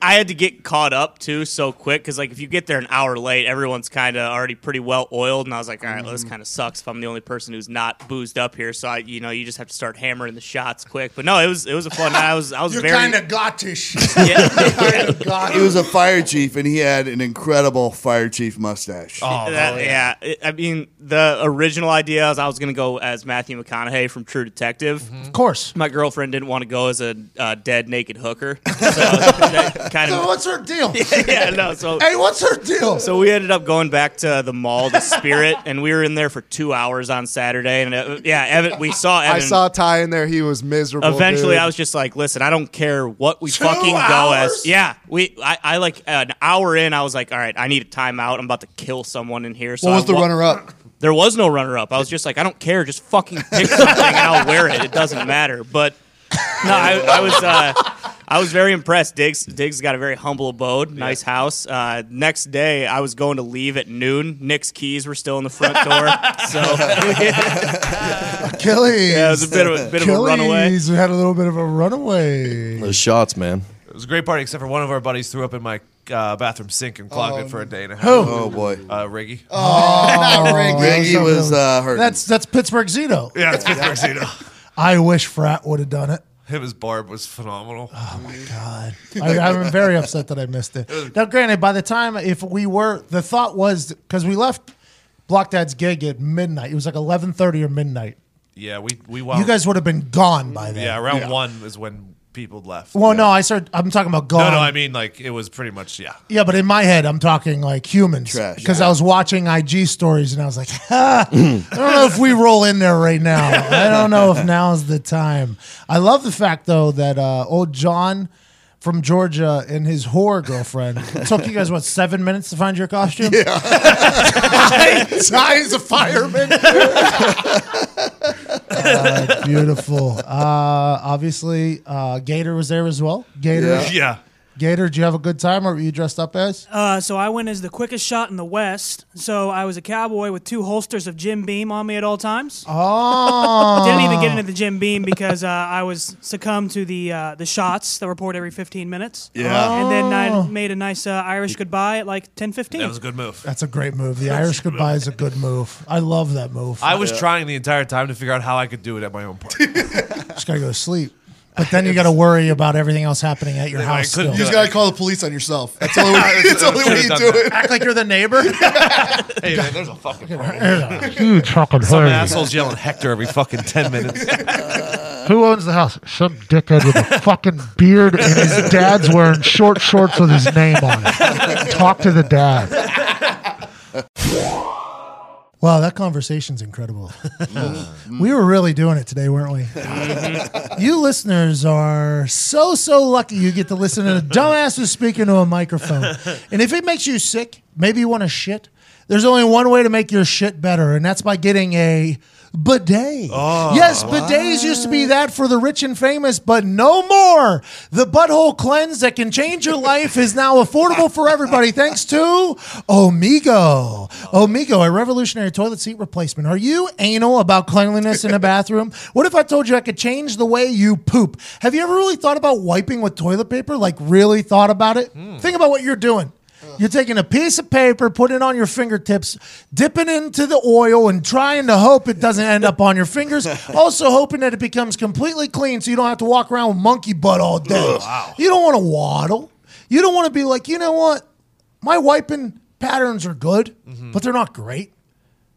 I had to get caught up too so quick because like if you get there an hour late, everyone's kind of already pretty well oiled, and I was like, all right, well, this kind of sucks if I'm the only person who's not boozed up here. So you just have to start hammering the shots quick. But no, it was a fun night. I was very kind of Gottish. Yeah, he was a fire chief, and he had an incredible fire chief mustache. Oh, yeah. I mean, the original idea was I was going to go as Matthew McConaughey from True Detective. Mm-hmm. Of course, my girlfriend didn't want to go as a dead naked hooker. So kind of, what's her deal? Hey, what's her deal? So we ended up going back to the mall, the Spirit, and we were in there for 2 hours on Saturday. And we saw Evan. I saw Ty in there. He was miserable. Eventually, dude. I was just like, listen, I don't care what we fucking go as. Yeah. I an hour in, I was like, all right, I need a timeout. I'm about to kill someone in here. So what was the runner-up? There was no runner-up. I was just like, I don't care. Just fucking pick something and I'll wear it. It doesn't matter. But no, I was very impressed. Diggs got a very humble abode, nice house. Next day, I was going to leave at noon. Nick's keys were still in the front door. So, Achilles. Yeah, it was a bit of a runaway. We had a little bit of a runaway. Those shots, man. It was a great party, except for one of our buddies threw up in my bathroom sink and clogged it for a day and a half. Who? Oh, boy. Reggie. Oh, Reggie was hurting. That's Pittsburgh Zeno. Yeah, it's Pittsburgh Zeno. I wish Frat would have done it. His barb was phenomenal. Oh, my God. I'm very upset that I missed it. Now, granted, by the time the thought was, because we left Block Dad's gig at midnight. It was like 11:30 or midnight. Yeah, we wound. You guys would have been gone by then. Yeah, around 1 is when people left. Well, no, I'm talking about gone. No, I mean, like, it was pretty much, yeah. Yeah, but in my head, I'm talking, like, humans. Because I was watching IG stories, and I was like, I don't know if we roll in there right now. I don't know if now's the time. I love the fact, though, that old John from Georgia and his whore girlfriend took you guys, 7 minutes to find your costume? Yeah. Ty's a fireman. Beautiful. Obviously, Gator was there as well. Gator. Gator, did you have a good time, or were you dressed up as? So I went as the quickest shot in the West. So I was a cowboy with 2 holsters of Jim Beam on me at all times. Oh. Didn't even get into the Jim Beam because I was succumbed to the shots that were poured every 15 minutes. Yeah. Oh. And then I made a nice Irish goodbye at like 10:15. That was a good move. That's a great move. The Irish goodbye is a good move. I love that move. I was trying the entire time to figure out how I could do it at my own party. Just got to go to sleep. But then you got to worry about everything else happening at your house. You just got to call the police on yourself. That's the only way, you do it. Act like you're the neighbor. Hey, man, there's a fucking problem. Huge fucking hurry. Some asshole's yelling Hector every fucking 10 minutes. Who owns the house? Some dickhead with a fucking beard and his dad's wearing short shorts with his name on it. Talk to the dad. Wow, that conversation's incredible. We were really doing it today, weren't we? You listeners are so lucky you get to listen to a dumbass who's speaking to a microphone. And if it makes you sick, maybe you want to shit, there's only one way to make your shit better, and that's by getting a bidet. Oh, yes, bidets used to be that for the rich and famous, but no more. The butthole cleanse that can change your life is now affordable for everybody thanks to Omigo. Omigo, a revolutionary toilet seat replacement. Are you anal about cleanliness in a bathroom? What if I told you I could change the way you poop? Have you ever really thought about wiping with toilet paper? Like, really thought about it? Think about what you're doing. You're taking a piece of paper, putting it on your fingertips, dipping into the oil, and trying to hope it doesn't end up on your fingers. Also hoping that it becomes completely clean so you don't have to walk around with monkey butt all day. Oh, wow. You don't want to waddle. You don't want to be like, you know what? My wiping patterns are good, but they're not great.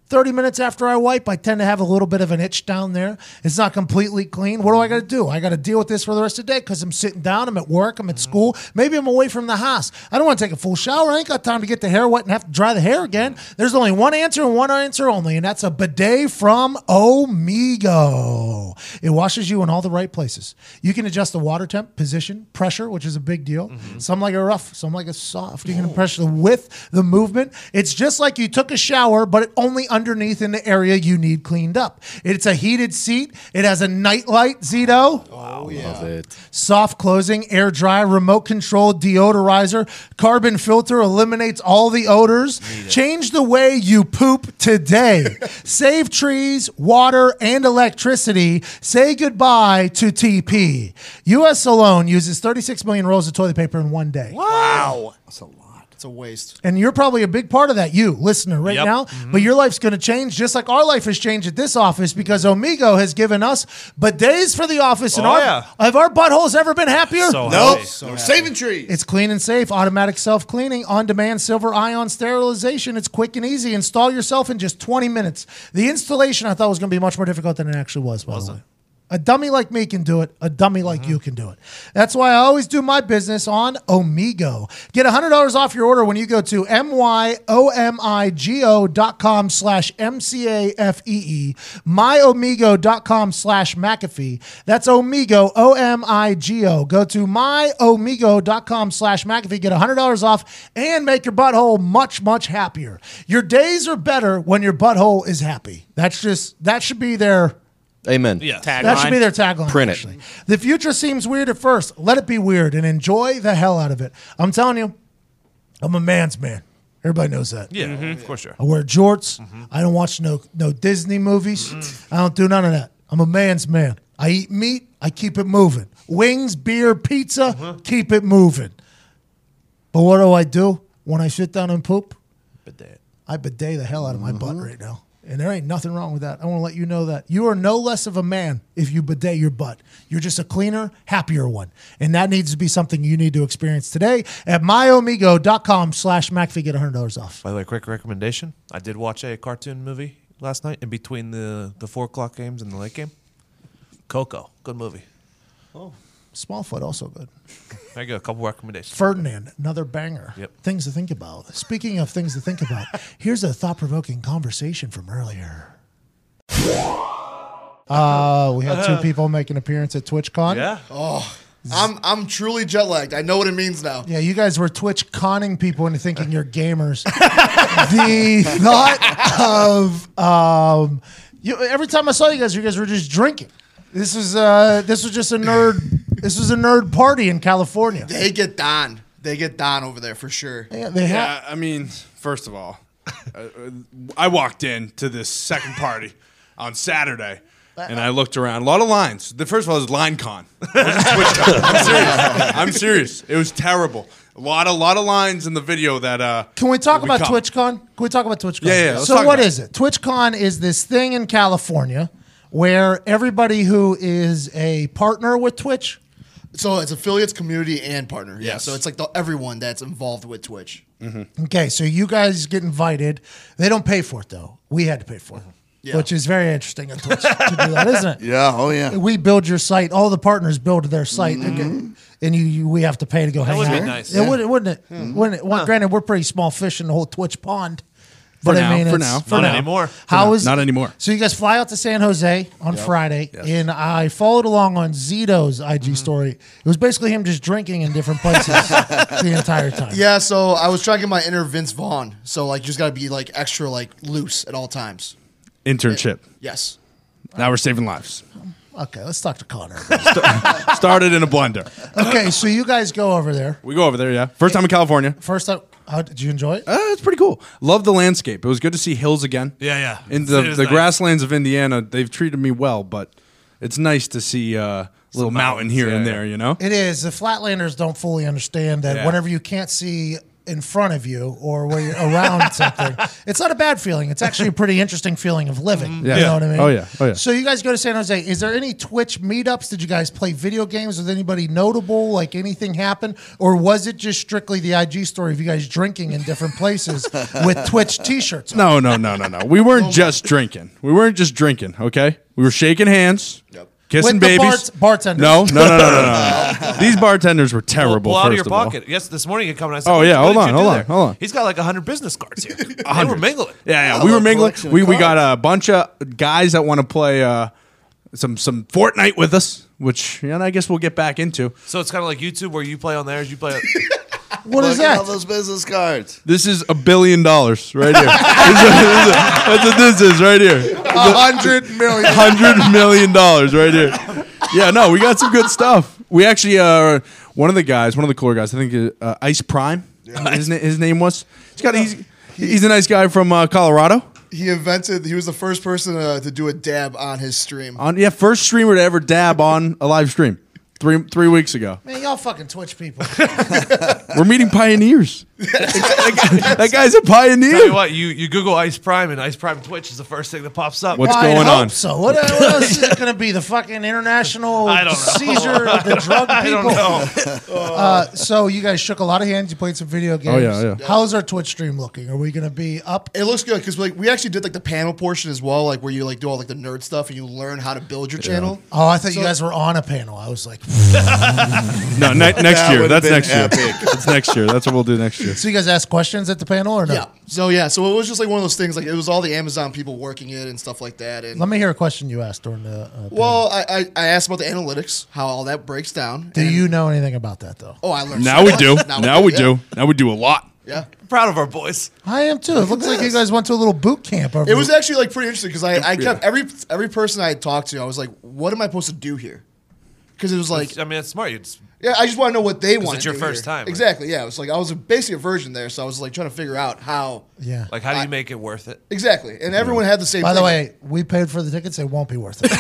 30 minutes after I wipe, I tend to have a little bit of an itch down there. It's not completely clean. What do I got to do? I got to deal with this for the rest of the day because I'm sitting down, I'm at work, I'm at school. Maybe I'm away from the house. I don't want to take a full shower. I ain't got time to get the hair wet and have to dry the hair again. There's only one answer and one answer only, and that's a bidet from Omigo. It washes you in all the right places. You can adjust the water temp, position, pressure, which is a big deal. Some like it rough, some like it soft. You can pressure the width, the movement. It's just like you took a shower, but it only underneath in the area you need cleaned up. It's a heated seat. It has a nightlight, Zito. Wow. Wow. Love it. Soft closing, air dry, remote control deodorizer, carbon filter eliminates all the odors. Change the way you poop today. Save trees, water, and electricity. Say goodbye to TP. U.S. alone uses 36 million rolls of toilet paper in one day. Wow. That's a lot. It's a waste. And you're probably a big part of that, you, listener, right now. Mm-hmm. But your life's going to change just like our life has changed at this office because Omigo has given us bidets for the office. And have our buttholes ever been happier? So nope. So saving trees. It's clean and safe, automatic self-cleaning, on-demand silver ion sterilization. It's quick and easy. Install yourself in just 20 minutes. The installation I thought was going to be much more difficult than it actually was. Wasn't. A dummy like me can do it. A dummy like you can do it. That's why I always do my business on Omigo. Get $100 off your order when you go to myomigo.com/MCAFEE, myomigo.com/McAfee. That's Omigo, Omigo. Go to myomigo.com/McAfee. Get $100 off and make your butthole much, much happier. Your days are better when your butthole is happy. That should be their... Amen. Yes. That should be their tagline. Print it. The future seems weird at first. Let it be weird and enjoy the hell out of it. I'm telling you, I'm a man's man. Everybody knows that. Yeah, of course. Sure. I wear jorts. I don't watch no Disney movies. I don't do none of that. I'm a man's man. I eat meat. I keep it moving. Wings, beer, pizza, keep it moving. But what do? When I sit down and poop, I bidet the hell out of my butt right now. And there ain't nothing wrong with that. I want to let you know that. You are no less of a man if you bidet your butt. You're just a cleaner, happier one. And that needs to be something you need to experience today at myomigo.com/McAfee. Get $100 off. By the way, quick recommendation. I did watch a cartoon movie last night in between the 4 o'clock games and the late game. Coco. Good movie. Oh. Smallfoot, also good. There you go, a couple recommendations. Ferdinand, another banger. Yep. Things to think about. Speaking of things to think about, here's a thought-provoking conversation from earlier. We had 2 people make an appearance at TwitchCon. Yeah. Oh, I'm truly jet-lagged. I know what it means now. Yeah, you guys were Twitch-conning people into thinking you're gamers. The thought of... every time I saw you guys were just drinking. This was just a nerd... This was a nerd party in California. They get down. They get down over there for sure. Yeah, I mean, first of all, I walked in to this second party on Saturday, and I looked around. A lot of lines. The first one was LineCon. It wasn't TwitchCon. I'm serious. It was terrible. A lot of lines in the video that... Can we talk about TwitchCon? Yeah, so what is it? TwitchCon is this thing in California where everybody who is a partner with Twitch... So it's affiliates, community, and partner. Yeah. So it's like everyone that's involved with Twitch. Mm-hmm. Okay. So you guys get invited. They don't pay for it, though. We had to pay for it, which is very interesting on Twitch to do that, isn't it? Yeah. Oh, yeah. We build your site. All the partners build their site. Mm-hmm. And we have to pay to go hang out. That would be nice. Yeah. Wouldn't it? Mm-hmm. Well, granted, we're pretty small fish in the whole Twitch pond. But not anymore. Not anymore. So you guys fly out to San Jose on Friday, and I followed along on Zito's IG story. It was basically him just drinking in different places the entire time. Yeah, so I was trying to get my inner Vince Vaughn. So you just got to be extra loose at all times. Internship. Yes. Now we're saving lives. Okay, let's talk to Connor. Started in a blender. Okay, so you guys go over there. We go over there, yeah. First time in California. First time. How did you enjoy it? It's pretty cool. Love the landscape. It was good to see hills again. Yeah. In the grasslands of Indiana, they've treated me well, but it's nice to see a little mountain here and there, you know? It is. The flatlanders don't fully understand that whenever you can't see in front of you or where you're around something, it's not a bad feeling. It's actually a pretty interesting feeling of living. Yeah. You know what I mean? Oh, yeah. So you guys go to San Jose. Is there any Twitch meetups? Did you guys play video games with anybody notable? Anything happened? Or was it just strictly the IG story of you guys drinking in different places with Twitch t-shirts on? No. We weren't just drinking. Okay. We were shaking hands. Yep. Kissing with babies. Bartenders. No. These bartenders were terrible. Pull out of your pocket. Yes, this morning you come and I said, Hold on. He's got 100 business cards here. They were mingling. Yeah. We were mingling. We got a bunch of guys that want to play some Fortnite with us, which I guess we'll get back into. So it's kind of like YouTube where you play on theirs, you play on... What is that? All those business cards. This is $1 billion right here. That's what this is right here. $100 million. $100 million right here. Yeah, no, we got some good stuff. We actually one of the guys, one of the cooler guys, I think Ice Prime. Yeah. His name was. He's a nice guy from Colorado. He was the first person to do a dab on his stream. First streamer to ever dab on a live stream. Three weeks ago. Man, y'all fucking Twitch people. We're meeting pioneers. That guy's a pioneer. Tell you what, you Google Ice Prime and Ice Prime Twitch is the first thing that pops up. What's going on? So what else is going to be? The fucking international seizure of the drug people? I don't know. So you guys shook a lot of hands. You played some video games. Oh yeah. How's our Twitch stream looking? Are we going to be up? It looks good because we actually did the panel portion as well, where you do all the nerd stuff and you learn how to build your channel. Oh, I thought you guys were on a panel. I was like. No, next year. That's next year. It's next year. That's what we'll do next year. So you guys asked questions at the panel or no? Yeah. So it was just one of those things. It was all the Amazon people working it and stuff like that. And let me hear a question you asked during the panel. Well, I asked about the analytics, how all that breaks down. Do you know anything about that though? Oh, I learned. Now we do. Now we do a lot. Yeah. Proud of our boys. I am too. It looks like you guys went to a little boot camp. It was actually pretty interesting because I kept every person I had talked to, I was like, what am I supposed to do here? Because it was it's smart. I just want to know what they want. It's your first time, right? Exactly. Yeah, it was I was basically a virgin there, so I was trying to figure out how. Yeah, how do you make it worth it? Exactly, and everyone had the same. By the way, we paid for the tickets; it won't be worth it.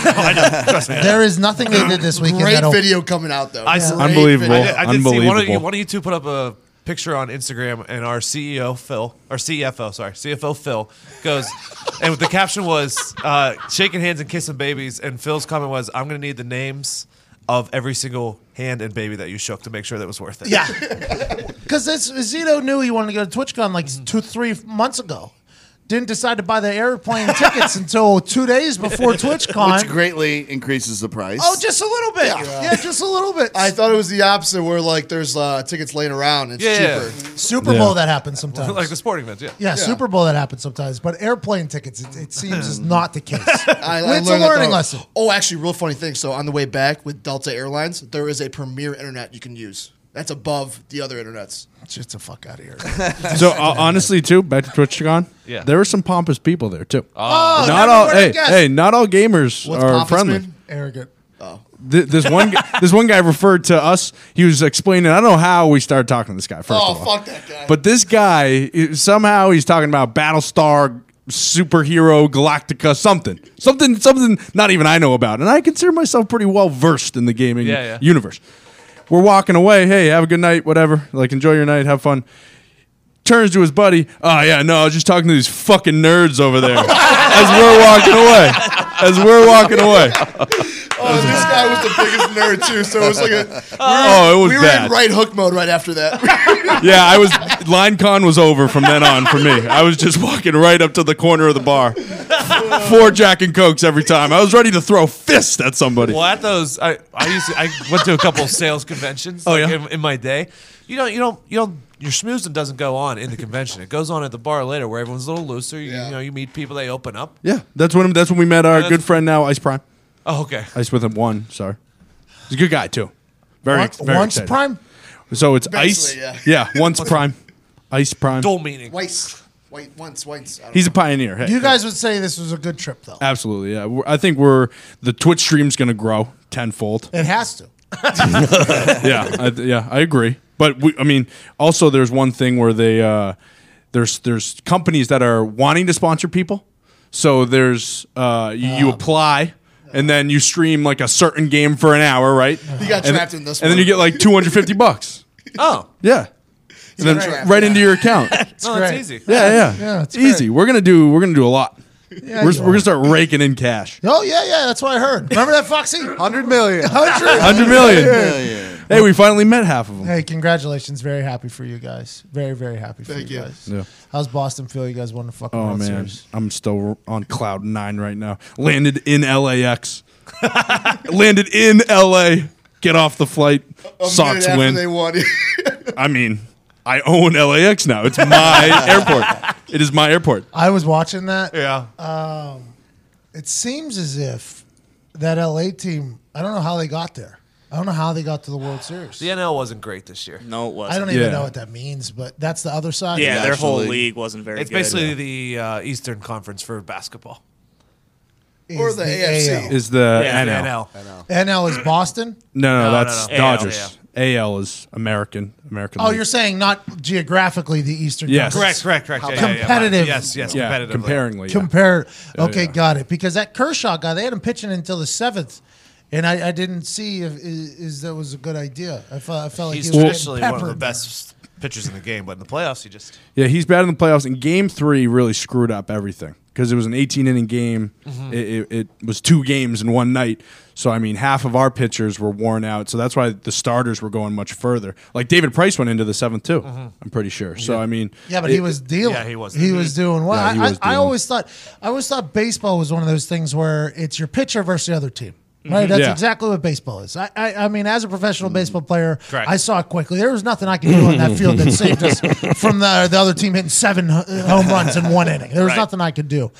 There is nothing they did this weekend. Great video coming out though. Unbelievable! I did see one of you two put up a picture on Instagram, and our CFO Phil goes, and the caption was "shaking hands and kissing babies," and Phil's comment was, "I'm going to need the names of every single hand and baby that you shook to make sure that was worth it." Yeah. Because Zito knew he wanted to go to TwitchCon 2-3 months ago. Didn't decide to buy the airplane tickets until 2 days before TwitchCon. Which greatly increases the price. Oh, just a little bit. Yeah, just a little bit. I thought it was the opposite where, there's tickets laying around. It's cheaper. Yeah. Super Bowl, that happens sometimes. Like the sporting events, yeah. Super Bowl, that happens sometimes. But airplane tickets, it seems, is not the case. It's a learning lesson. Oh, actually, real funny thing. So on the way back with Delta Airlines, there is a premier internet you can use. That's above the other internets. Just the fuck out of here. So honestly, too, back to TwitchCon. Yeah, there were some pompous people there too. Oh, not all. Hey, not all gamers are friendly. Arrogant. Oh, this one guy referred to us. He was explaining. I don't know how we started talking to this guy. First of all, fuck that guy. But this guy somehow he's talking about Battlestar Superhero Galactica, something. Not even I know about, and I consider myself pretty well versed in the gaming universe. We're walking away. Hey, have a good night, whatever. Enjoy your night. Have fun. Turns to his buddy. Oh, yeah, no, I was just talking to these fucking nerds over there as we're walking away. Oh, this guy was the biggest nerd, too. So it was we were in right hook mode right after that. Yeah, LineCon was over from then on for me. I was just walking right up to the corner of the bar. 4 Jack and Cokes every time. I was ready to throw fists at somebody. Well, at those, I went to a couple of sales conventions in my day. Your schmoozing doesn't go on in the convention. It goes on at the bar later, where everyone's a little looser. You meet people, they open up. Yeah, that's when we met our good friend now, Ice Prime. Oh, okay. Ice with him one. Sorry, he's a good guy too. Very Once excited. Prime. So it's basically, Ice. Yeah, Once Prime. Ice Prime. Dual meaning. Once. He's a pioneer. Hey, you guys would say this was a good trip, though. Absolutely. Yeah, I think the Twitch stream's going to grow tenfold. It has to. I agree. But also there's one thing where they there's companies that are wanting to sponsor people. So there's you apply and then you stream a certain game for an hour, right? You got trapped in this one. And then you get $250. Oh yeah, and then right into your account. That's easy. Yeah, it's easy. Great. We're gonna do a lot. Yeah, we're going to start raking in cash. Oh, yeah, that's what I heard. Remember that, Foxy? 100 million. 100 million. Hey, we finally met half of them. Hey, congratulations. Very happy for you guys. Very, very happy for you guys. Yeah. How's Boston feel? You guys won the fucking World Series. I'm still on cloud 9 right now. Landed in LAX. Landed in LA. Get off the flight. Sox win. They won. I own LAX now. It's my airport. It is my airport. I was watching that. Yeah. It seems as if that LA team, I don't know how they got there. I don't know how they got to the World Series. The NL wasn't great this year. No, it wasn't. I don't even know what that means, but that's the other side. Yeah, their whole league wasn't very good. It's basically the Eastern Conference for basketball. Or the AFC. AL. Is the NL. NL is Boston? No, that's Dodgers. AL is American. Oh, League. You're saying not geographically the Eastern Conference. Yes. Correct. Competitive. Yes, competitively. Comparingly. Yeah. Got it. Because that Kershaw guy, they had him pitching until the 7th. And I didn't see if that was a good idea. I felt like he's actually one of the best pitchers in the game, but in the playoffs, he just... Yeah, he's bad in the playoffs, and Game 3 really screwed up everything because it was an 18-inning game. Mm-hmm. It was 2 games in one night. So, I mean, half of our pitchers were worn out, so that's why the starters were going much further. Like, David Price went into the 7th, too, I'm pretty sure. So, I mean... Yeah, but he was dealing. Yeah, he was. He was doing well. Yeah, I always thought baseball was one of those things where it's your pitcher versus the other team. Right, that's exactly what baseball is. I mean, as a professional baseball player, I saw it quickly. There was nothing I could do on that field that saved us from the other team hitting 7 home runs in one inning. There was nothing I could do.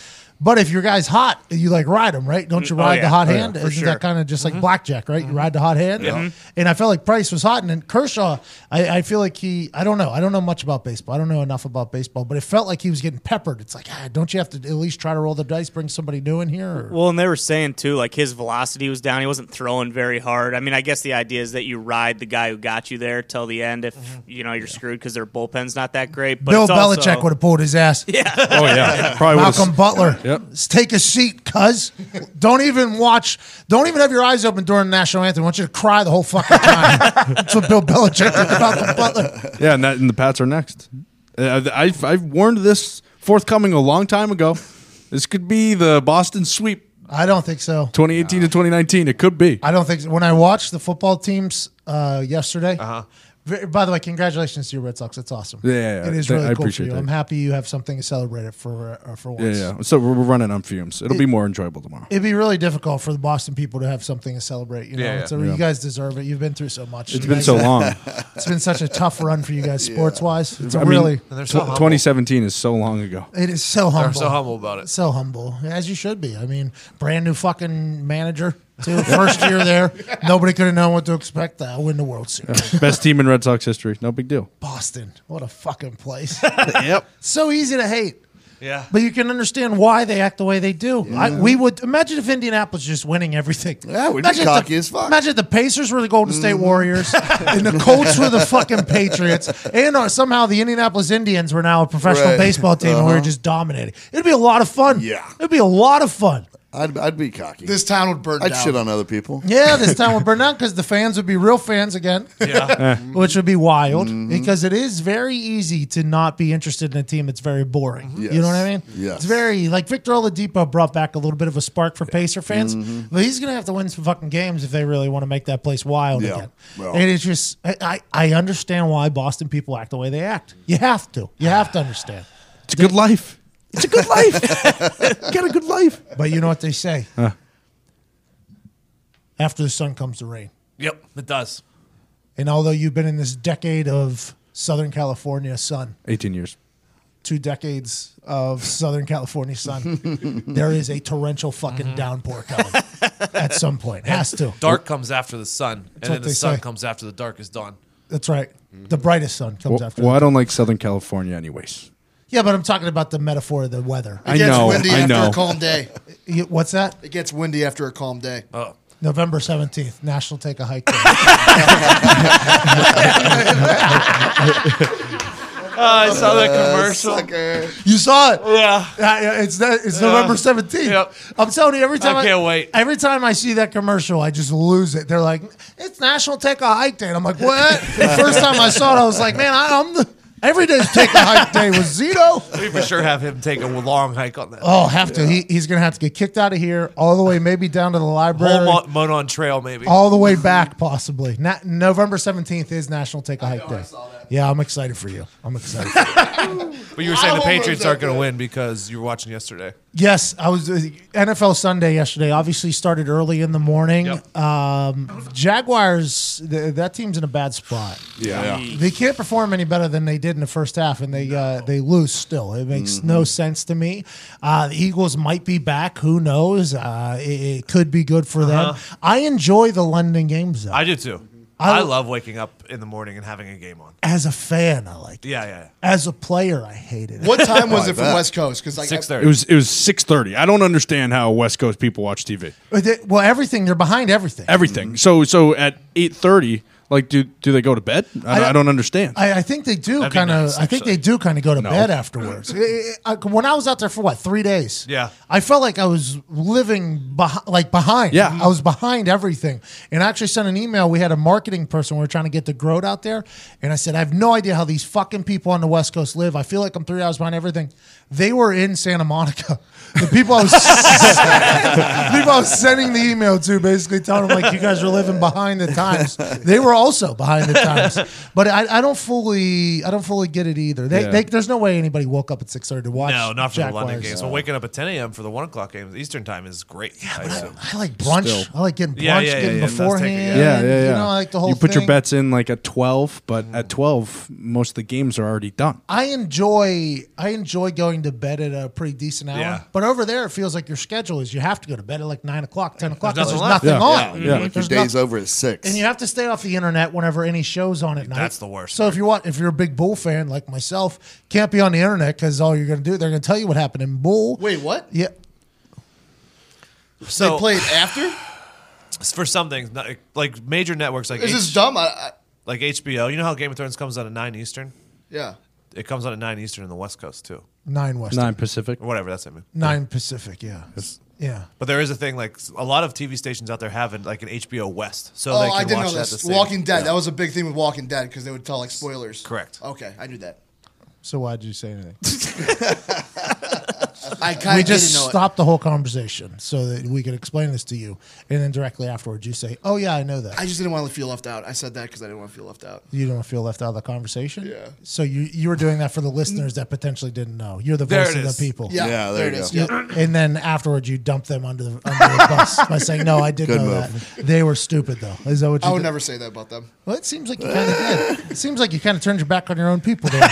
But if your guy's hot, you ride him, right? Don't you ride the hot hand? Isn't that kind of just like blackjack, right? You ride the hot hand. Yeah. And I felt like Price was hot, and then Kershaw, I feel like I don't know. I don't know much about baseball. I don't know enough about baseball, but it felt like he was getting peppered. It's like, don't you have to at least try to roll the dice, bring somebody new in here? Or? Well, and they were saying too, like his velocity was down. He wasn't throwing very hard. I mean, I guess the idea is that you ride the guy who got you there till the end. If you know you're screwed because their bullpen's not that great. But Bill Belichick would have pulled his ass. Yeah. Oh yeah. Probably Malcolm Butler. Yeah. Yep. Take a seat, cuz. Don't even watch. Don't even have your eyes open during the national anthem. I want you to cry the whole fucking time. That's what Bill Belichick did about the Butler. Yeah, and the Pats are next. I've warned this forthcoming a long time ago. This could be the Boston sweep. I don't think so. 2018 to 2019, it could be. I don't think so. When I watched the football teams yesterday. Uh-huh. By the way, congratulations to your Red Sox. That's awesome. Yeah, it is really cool for you. I'm happy you have something to celebrate it for once. Yeah. So we're running on fumes. It'll be more enjoyable tomorrow. It'd be really difficult for the Boston people to have something to celebrate. You know, you guys deserve it. You've been through so much. It's been so long. It's been such a tough run for you guys sports-wise. It's really 2017 is so long ago. It is so humble. They're so humble about it. So humble, as you should be. I mean, brand new fucking manager. First year there, nobody could have known what to expect. They'll win the World Series. Best team in Red Sox history. No big deal. Boston. What a fucking place. Yep. So easy to hate. Yeah. But you can understand why they act the way they do. Yeah. We would imagine if Indianapolis just winning everything. Yeah, we'd be cocky as fuck. Imagine if the Pacers were the Golden State Warriors and the Colts were the fucking Patriots and somehow the Indianapolis Indians were now a professional baseball team and we were just dominating. It'd be a lot of fun. Yeah. It'd be a lot of fun. I'd be cocky. This town would burn down. I'd shit on other people. Yeah, this town would burn down because the fans would be real fans again. Yeah. Which would be wild because it is very easy to not be interested in a team that's very boring. Yes. You know what I mean? Yes. It's very, like Victor Oladipo brought back a little bit of a spark for Pacer fans. Mm-hmm. But he's going to have to win some fucking games if they really want to make that place wild again. Well. And it's just, I understand why Boston people act the way they act. You have to. You have to understand. It's a good life. It's a good life. Got a good life. But you know what they say? After the sun comes the rain. Yep, it does. And although you've been in this decade of Southern California sun. 18 years. 2 decades of Southern California sun. There is a torrential fucking downpour coming at some point. Has to. Dark comes after the sun. That's and then the sun comes after the darkest dawn. That's right. The brightest sun comes after the dawn. Well, I don't like Southern California anyways. Yeah, but I'm talking about the metaphor of the weather. It gets windy after a calm day. What's that? It gets windy after a calm day. Oh. November 17th, National Take a Hike Day. I saw that commercial. Sucker. You saw it? Yeah. It's November 17th. Yep. I'm telling you, every time I see that commercial, I just lose it. They're like, it's National Take a Hike Day. And I'm like, what? The first time I saw it, I was like, man, I'm the... Every day's take a hike day with Zito. We for sure have him take a long hike on that. Oh, have to. He's going to have to get kicked out of here, all the way maybe down to the library. Whole Monon Trail, maybe. All the way back, possibly. November 17th is National Take a Hike Day. I saw that. Yeah, I'm excited for you. But you were saying the Patriots aren't going to win because you were watching yesterday. Yes, I was. NFL Sunday yesterday obviously started early in the morning. Yep. Jaguars, that team's in a bad spot. Yeah. They can't perform any better than they did in the first half, and they lose still. It makes no sense to me. The Eagles might be back. Who knows? It could be good for them. I enjoy the London games, though. I do, too. I love waking up in the morning and having a game on. As a fan, I liked it. Yeah. As a player, I hated it. What time was it from West Coast? 'Cause 6:30. It was 6:30. I don't understand how West Coast people watch TV. Well, everything. They're behind everything. Everything. Mm-hmm. So at 8:30, like, do they go to bed? I don't understand. I think they do kind of. Nice, I think they do kind of go to bed afterwards. When I was out there for 3 days, I felt like I was living behind. Yeah, I was behind everything. And I actually sent an email. We had a marketing person. We were trying to get the Groat out there, and I said, I have no idea how these fucking people on the West Coast live. I feel like I'm 3 hours behind everything. They were in Santa Monica. The people I was sending the email to, basically telling them, like, you guys are living behind the times. They were also behind the times, but I don't fully get it either. There's no way anybody woke up at 6:30 to watch. No, not for the London games. So waking up at 10 a.m. for the 1:00 games, Eastern time is great. Yeah, but I like brunch. Still. I like getting brunch, beforehand. You know, I like the whole. You put your bets in like at 12, but at 12, most of the games are already done. I enjoy going to bed at a pretty decent hour. Yeah. But over there, it feels like your schedule is you have to go to bed at like 9 o'clock, 10 o'clock. There's nothing on. Yeah. Your day's over at 6. And you have to stay off the internet whenever any show's on at night. That's the worst. So if you're a big Bull fan like myself, can't be on the internet because all you're going to do, they're going to tell you what happened in Bull. Wait, what? Yeah. So they played after? For some things, like major networks like this is dumb. Like HBO. You know how Game of Thrones comes out at 9 Eastern? Yeah. It comes out at 9 Eastern in the West Coast, too. 9 Western. 9 Pacific. Or whatever, that's it, man. 9 Pacific, yeah. Yeah. But there is a thing, like, a lot of TV stations out there have an HBO West. So they can I didn't watch know this. Walking Dead. Yeah. That was a big thing with Walking Dead because they would tell, like, spoilers. Correct. Okay, I knew that. So why did you say anything? We just stopped the whole conversation so that we could explain this to you. And then directly afterwards, you say, oh, yeah, I know that. I just didn't want to feel left out. I said that because I didn't want to feel left out. You didn't want to feel left out of the conversation? Yeah. So you were doing that for the listeners that potentially didn't know. You're the voice of the people. Yeah, there it is. Yep. And then afterwards, you dump them under the bus by saying, no, I didn't know that. They were stupid, though. Is that what you I would never say that about them. Well, it seems like you kind of did. It seems like you kind of turned your back on your own people there.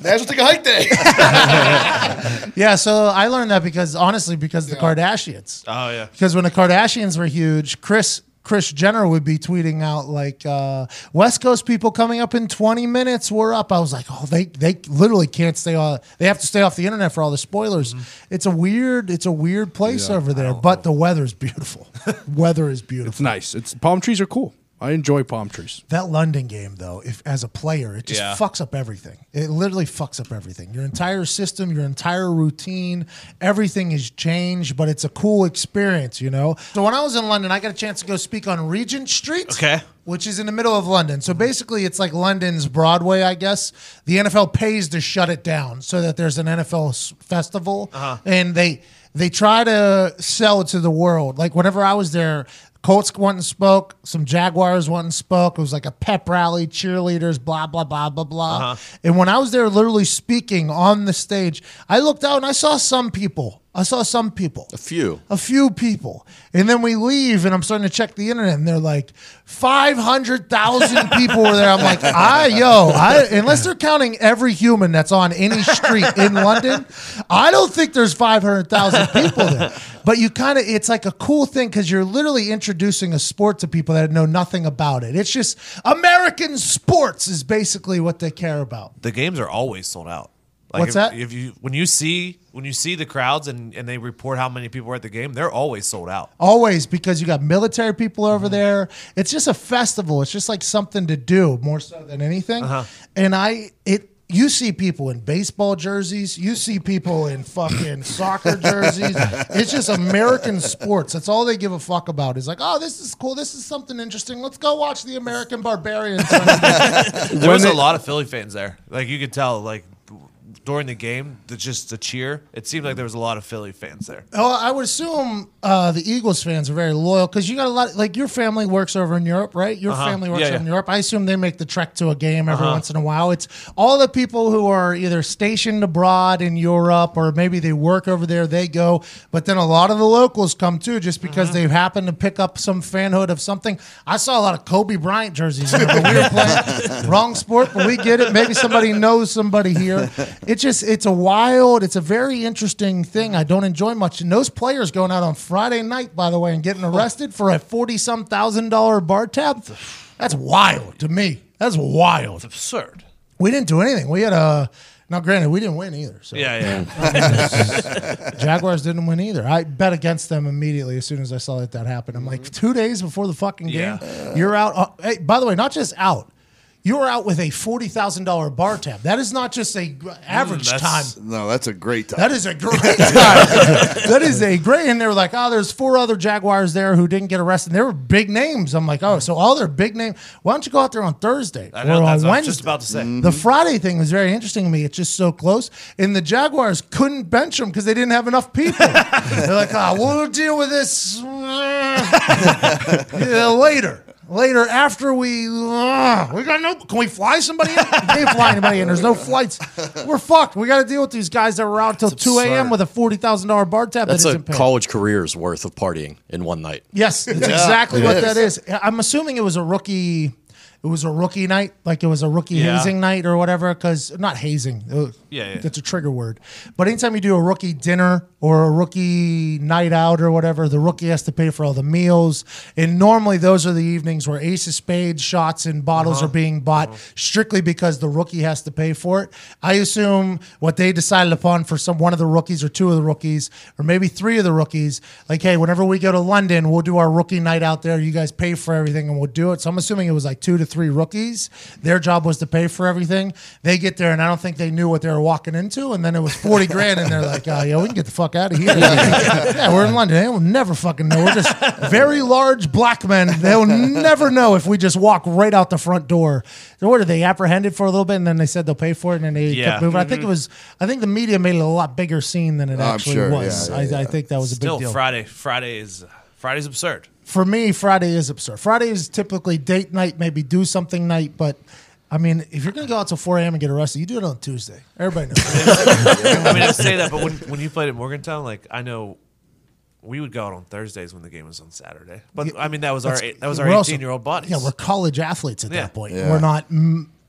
National Take a Hike Day. Yeah, so I learned that because of the Kardashians. Oh, yeah. Because when the Kardashians were huge, Kris Jenner would be tweeting out, like, West Coast people coming up in 20 minutes, we're up. I was like, oh, they literally can't stay on. They have to stay off the internet for all the spoilers. Mm-hmm. It's a weird place over there, but the weather's beautiful. It's nice. Palm trees are cool. I enjoy palm trees. That London game, though, as a player, it just fucks up everything. It literally fucks up everything. Your entire system, your entire routine, everything is changed, but it's a cool experience, you know? So when I was in London, I got a chance to go speak on Regent Street. Okay. Which is in the middle of London. So basically, it's like London's Broadway, I guess. The NFL pays to shut it down so that there's an NFL festival. Uh-huh. And they try to sell it to the world. Like, whenever I was there, Colts went and spoke. Some Jaguars went and spoke. It was like a pep rally, cheerleaders, blah, blah, blah, blah, blah. Uh-huh. And when I was there literally speaking on the stage, I looked out and I saw some people. A few people. And then we leave, and I'm starting to check the internet, and they're like, 500,000 people were there. I'm like, unless they're counting every human that's on any street in London, I don't think there's 500,000 people there. But it's like a cool thing because you're literally introducing a sport to people that know nothing about it. It's just American sports is basically what they care about. The games are always sold out. Like what's that? If you when you see the crowds and they report how many people are at the game, they're always sold out. Always, because you got military people over there. It's just a festival. It's just like something to do more so than anything. Uh-huh. And you see people in baseball jerseys. You see people in fucking soccer jerseys. It's just American sports. That's all they give a fuck about. It's like, oh, this is cool. This is something interesting. Let's go watch the American Barbarians. There was a lot of Philly fans there. Like you could tell, like. During the game, just the cheer, it seemed like there was a lot of Philly fans there. Oh, I would assume the Eagles fans are very loyal because you got a lot of, like your family works over in Europe, right? Your family works over in Europe. I assume they make the trek to a game every once in a while. It's all the people who are either stationed abroad in Europe or maybe they work over there, they go. But then a lot of the locals come too just because they happen to pick up some fanhood of something. I saw a lot of Kobe Bryant jerseys. We were playing wrong sport, but we get it. Maybe somebody knows somebody here. It's a very interesting thing. I don't enjoy much. And those players going out on Friday night, by the way, and getting arrested for a $40-some thousand bar tab. That's wild to me. That's wild. It's absurd. We didn't do anything. We had a now. Granted, we didn't win either. So. Yeah. Jaguars didn't win either. I bet against them immediately as soon as I saw that happen. I'm like, 2 days before the fucking game, you're out. Hey, by the way, not just out. You were out with a $40,000 bar tab. That is not just a average time. No, that's a great time. That is a great time. That is a great. And they were like, oh, there's 4 other Jaguars there who didn't get arrested. And they were big names. I'm like, oh, so all their big names. Why don't you go out there on Thursday or on Wednesday? I was just about to say. The Friday thing was very interesting to me. It's just so close. And the Jaguars couldn't bench them because they didn't have enough people. They're like, oh, we'll deal with this later. Later, after we got no. Can we fly somebody in? We can't fly anybody in. There's no flights. We're fucked. We got to deal with these guys that were out till 2 a.m. with a $40,000 bar tab. That's a college career's worth of partying in one night. Yes, that's exactly what that is. I'm assuming it was a rookie. It was a rookie night, like it was a rookie hazing night or whatever. Because not hazing. That's a trigger word. But anytime you do a rookie dinner or a rookie night out or whatever, the rookie has to pay for all the meals. And normally those are the evenings where ace of spades, shots, and bottles are being bought strictly because the rookie has to pay for it. I assume what they decided upon for one of the rookies or 2 of the rookies or maybe 3 of the rookies, like, hey, whenever we go to London, we'll do our rookie night out there. You guys pay for everything and we'll do it. So I'm assuming it was like 2 to 3 rookies. Their job was to pay for everything. They get there, and I don't think they knew what they were walking into. And then it was 40 grand, and they're like, oh, yeah, we can get the fuck out of here. Yeah, we're in London. They will never fucking know. We're just very large black men. They will never know if we just walk right out the front door. So what did they apprehended for a little bit, and then they said they'll pay for it, and then they kept moving. I think the media made it a lot bigger scene than it actually was. I think that was a big deal. Friday's absurd. For me, Friday is absurd. Friday is typically date night, maybe do something night, but I mean, if you're going to go out till 4 a.m. and get arrested, you do it on Tuesday. Everybody knows. I mean, I say that, but when you played at Morgantown, like, I know we would go out on Thursdays when the game was on Saturday. But I mean, that was our 18-year-old bodies. Yeah, we're college athletes at that point. Yeah. We're not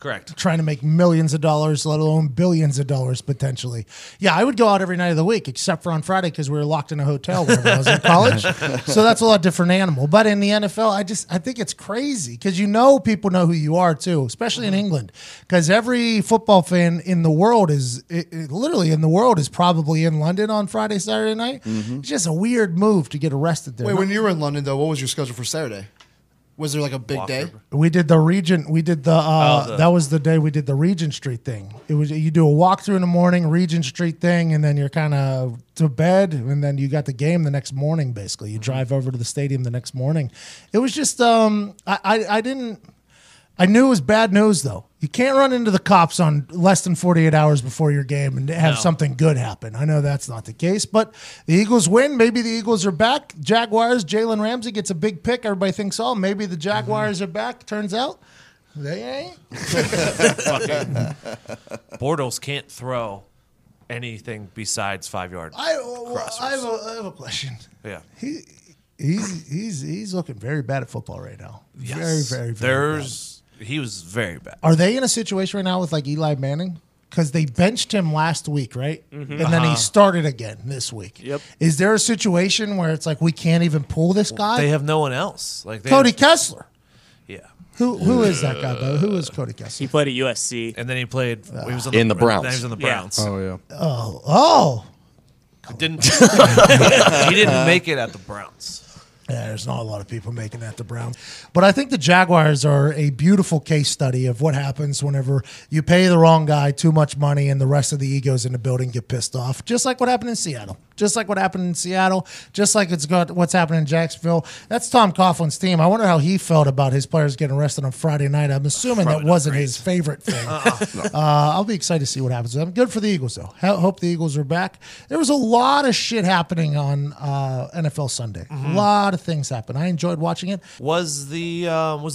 correct trying to make millions of dollars, let alone billions of dollars potentially. Yeah, I would go out every night of the week except for on Friday because we were locked in a hotel whenever I was in college. So that's a lot different animal. But in the NFL, I think it's crazy because people know who you are too, especially in England, because every football fan in the world is probably in London on Friday, Saturday night. It's just a weird move to get arrested there. Wait, when you were in London though, what was your schedule for Saturday? Was there like a big day? We did the Regent. We did the that was the day we did the Regent Street thing. It was you do a walkthrough in the morning, Regent Street thing, and then you're kind of to bed, and then you got the game the next morning. Basically, you drive over to the stadium the next morning. It was just I knew it was bad news though. You can't run into the cops on less than 48 hours before your game and have something good happen. I know that's not the case, but the Eagles win. Maybe the Eagles are back. Jaguars, Jalen Ramsey gets a big pick. Everybody thinks, oh, maybe the Jaguars are back. Turns out they ain't. Bortles can't throw anything besides 5-yard crossers. I have a question. Yeah. He's looking very bad at football right now. Yes. Very, very bad. He was very bad. Are they in a situation right now with like Eli Manning? Because they benched him last week, right? And then he started again this week. Yep. Is there a situation where it's like we can't even pull this guy? They have no one else. Like Cody Kessler. Yeah. Who is that guy, though? Who is Cody Kessler? He played at USC. And then he played he was in the Browns. He was in the Browns. Oh, yeah. Oh. He didn't make it at the Browns. Yeah, there's not a lot of people making that to Brown. But I think the Jaguars are a beautiful case study of what happens whenever you pay the wrong guy too much money and the rest of the egos in the building get pissed off, just like what happened in Seattle. Just like what's happening in Jacksonville. That's Tom Coughlin's team. I wonder how he felt about his players getting arrested on Friday night. I'm assuming that wasn't his favorite thing. I'll be excited to see what happens. I'm good for the Eagles, though. I hope the Eagles are back. There was a lot of shit happening on NFL Sunday. A lot of things happened. I enjoyed watching it. Was the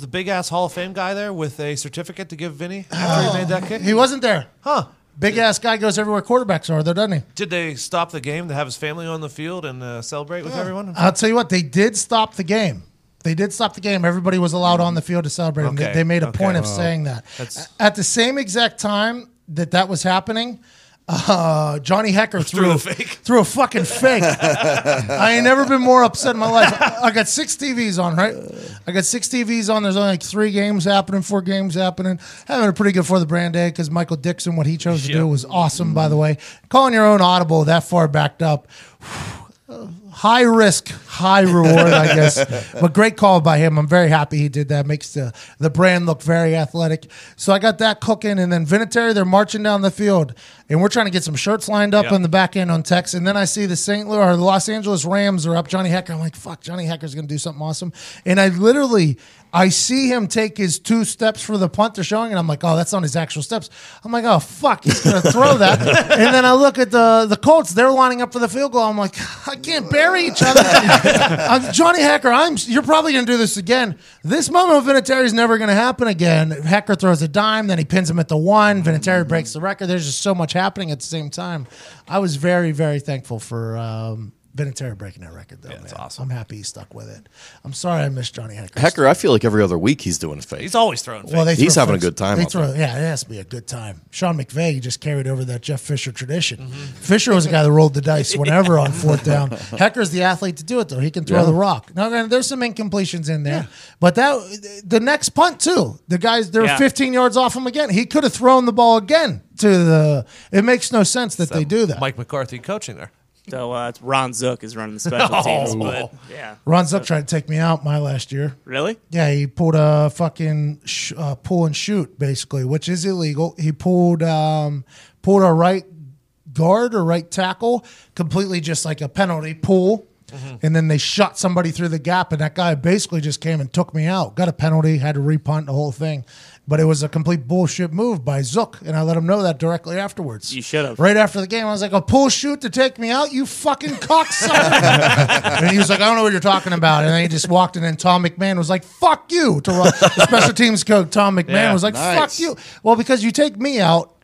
big-ass Hall of Fame guy there with a certificate to give Vinny after he made that kick? He wasn't there. Huh. Big-ass guy goes everywhere quarterbacks are, though, doesn't he? Did they stop the game to have his family on the field and celebrate with everyone? I'll tell you what. They did stop the game. Everybody was allowed on the field to celebrate. Okay. They made a point of saying that. At the same exact time that was happening, Johnny Hecker threw a fucking fake. I ain't never been more upset in my life. I got six TVs on, right? I got six TVs on. There's only like four games happening. Having a pretty good for the brand day because Michael Dixon, what he chose to do was awesome, by the way. Calling your own audible that far backed up. High risk, high reward, I guess. But great call by him. I'm very happy he did that. Makes the brand look very athletic. So I got that cooking. And then Vinatieri, they're marching down the field. And we're trying to get some shirts lined up on the back end on text. And then I see the Los Angeles Rams are up. Johnny Hecker. I'm like, fuck, Johnny Hecker's going to do something awesome. And I see him take his two steps for the punt they're showing, and I'm like, oh, that's not his actual steps. I'm like, oh, fuck, he's going to throw that. And then I look at the Colts. They're lining up for the field goal. I'm like, I can't bury each other. Johnny Hecker, you're probably going to do this again. This moment with Vinatieri is never going to happen again. Hecker throws a dime, then he pins him at the one. Vinatieri breaks the record. There's just so much happening at the same time. I was very, very thankful for Vinatieri breaking that record, though. Yeah, it's awesome. I'm happy he stuck with it. I'm sorry I missed Johnny Hecker. Hecker, I feel like every other week he's doing fake. He's always throwing fake. Well, he's having a good time. Yeah, it has to be a good time. Sean McVay just carried over that Jeff Fisher tradition. Mm-hmm. Fisher was the guy that rolled the dice whenever on fourth down. Hecker's the athlete to do it, though. He can throw the rock. Now, there's some incompletions in there. Yeah. But the next punt, too. The guys, they're 15 yards off him again. He could have thrown the ball again. It makes no sense that they do that. Mike McCarthy coaching there. So Ron Zook is running the special teams. But, yeah. Ron Zook tried to take me out my last year. Really? Yeah, he pulled a fucking pull and shoot, basically, which is illegal. He pulled a right guard or right tackle, completely just like a penalty pull. Mm-hmm. And then they shot somebody through the gap, and that guy basically just came and took me out. Got a penalty, had to repunt the whole thing. But it was a complete bullshit move by Zook, and I let him know that directly afterwards. You should have. Right after the game, I was like, a pull shoot to take me out? You fucking cocksucker. And he was like, I don't know what you're talking about. And then he just walked in, and Tom McMahon was like, fuck you. To run. The special teams coach, Tom McMahon, was like, fuck you. Well, because you take me out.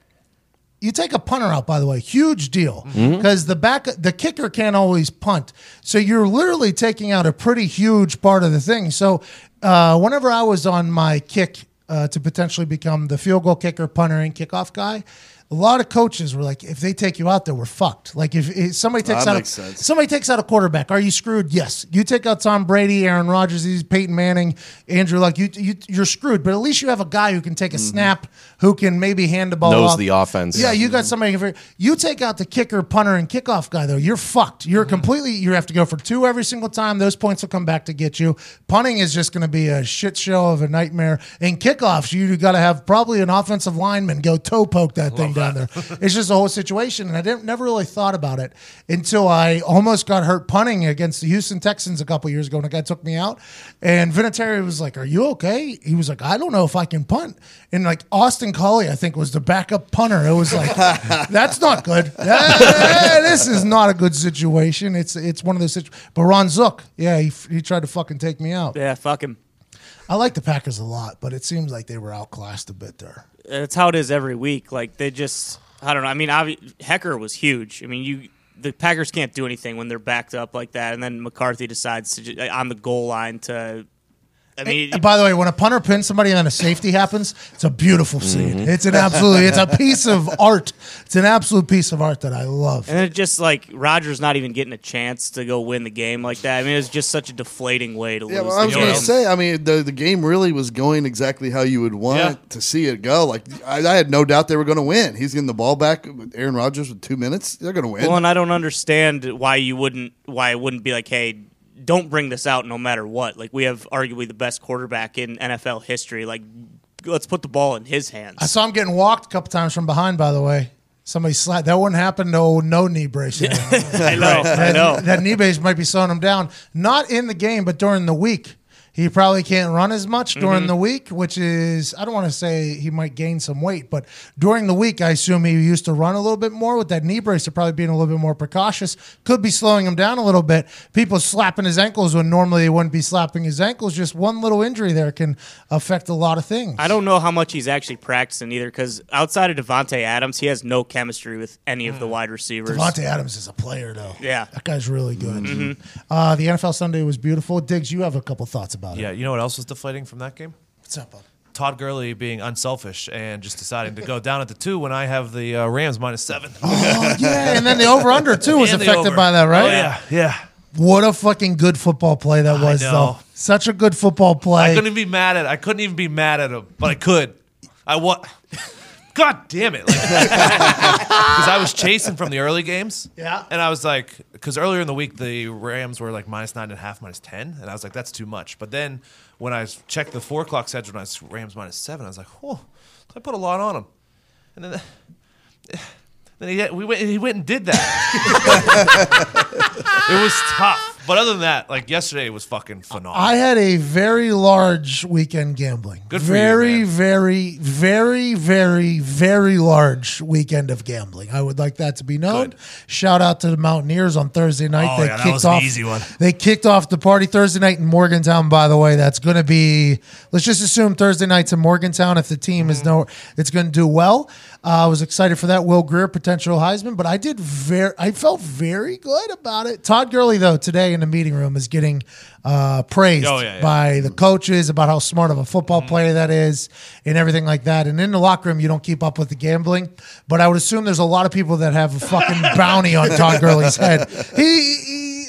You take a punter out, by the way, huge deal, because the kicker can't always punt. So you're literally taking out a pretty huge part of the thing. So whenever I was on my kick to potentially become the field goal kicker, punter, and kickoff guy, a lot of coaches were like, if they take you out there, we're fucked. Like if somebody takes out a quarterback, are you screwed? Yes. You take out Tom Brady, Aaron Rodgers, Peyton Manning, Andrew Luck, you're screwed. But at least you have a guy who can take a snap, who can maybe hand the ball off. Knows the offense. Yeah, you got somebody. You take out the kicker, punter, and kickoff guy, though, you're fucked. You're completely, you have to go for two every single time. Those points will come back to get you. Punting is just going to be a shit show of a nightmare. And kickoffs, you got to have probably an offensive lineman go toe poke that thing down there. It's just a whole situation, and I never really thought about it until I almost got hurt punting against the Houston Texans a couple years ago, and a guy took me out, and Vinatieri was like, are you okay? He was like, I don't know if I can punt. And like Austin Collie, I think, was the backup punter. It was like, that's not good. This is not a good situation. It's one of those situations. But Ron Zook, he tried to fucking take me out. Yeah, fuck him. I like the Packers a lot, but it seems like they were outclassed a bit there. That's how it is every week. Like, they just, I don't know. I mean, Hecker was huge. I mean, the Packers can't do anything when they're backed up like that. And then McCarthy decides on the goal line to. I mean, and by the way, when a punter pins somebody and a safety happens, it's a beautiful scene. It's it's a piece of art. It's an absolute piece of art that I love. And it's just like Rodgers not even getting a chance to go win the game like that. I mean, it's just such a deflating way to lose. Yeah, well, I was going to say, I mean, the game really was going exactly how you would want to see it go. Like, I had no doubt they were going to win. He's getting the ball back with Aaron Rodgers with 2 minutes. They're going to win. Well, and I don't understand why it wouldn't be like, hey, don't bring this out no matter what. Like, we have arguably the best quarterback in NFL history. Like, let's put the ball in his hands. I saw him getting walked a couple times from behind, by the way. Somebody slide. That wouldn't happen. No knee brace. I know. I know. That knee brace might be slowing him down. Not in the game, but during the week. He probably can't run as much during the week, which is, I don't want to say he might gain some weight, but during the week, I assume he used to run a little bit more with that knee brace, probably being a little bit more precautious. Could be slowing him down a little bit. People slapping his ankles when normally they wouldn't be slapping his ankles. Just one little injury there can affect a lot of things. I don't know how much he's actually practicing either, because outside of Devontae Adams, he has no chemistry with any of the wide receivers. Devontae Adams is a player, though. Yeah. That guy's really good. Mm-hmm. The NFL Sunday was beautiful. Diggs, you have a couple thoughts about it. Yeah, you know what else was deflating from that game? What's up, bud? Todd Gurley being unselfish and just deciding to go down at the 2 when I have the Rams -7. Oh, yeah, and then the over-under, too, was affected by that, right? Oh, yeah, yeah. What a fucking good football play that was, though. Such a good football play. I couldn't even be mad at him, but I could. God damn it. Because I was chasing from the early games. Yeah. And I was like, because earlier in the week, the Rams were like -9.5, -10. And I was like, that's too much. But then when I checked the 4 o'clock schedule, when I was Rams -7, I was like, whoa, I put a lot on him. And then he went and did that. It was tough. But other than that, like yesterday was fucking phenomenal. I had a very large weekend gambling. Good for you, man. Very, very, very, very large weekend of gambling. I would like that to be known. Good. Shout out to the Mountaineers on Thursday night. Oh, yeah, that was an easy one. They kicked off the party Thursday night in Morgantown, by the way. That's going to be, let's just assume Thursday night's in Morgantown. If the team is it's going to do well. I was excited for that. Will Greer, potential Heisman, but I felt very good about it. Todd Gurley, though, today in the meeting room is getting praised by the coaches about how smart of a football player that is and everything like that. And in the locker room, you don't keep up with the gambling, but I would assume there's a lot of people that have a fucking bounty on Todd Gurley's head. He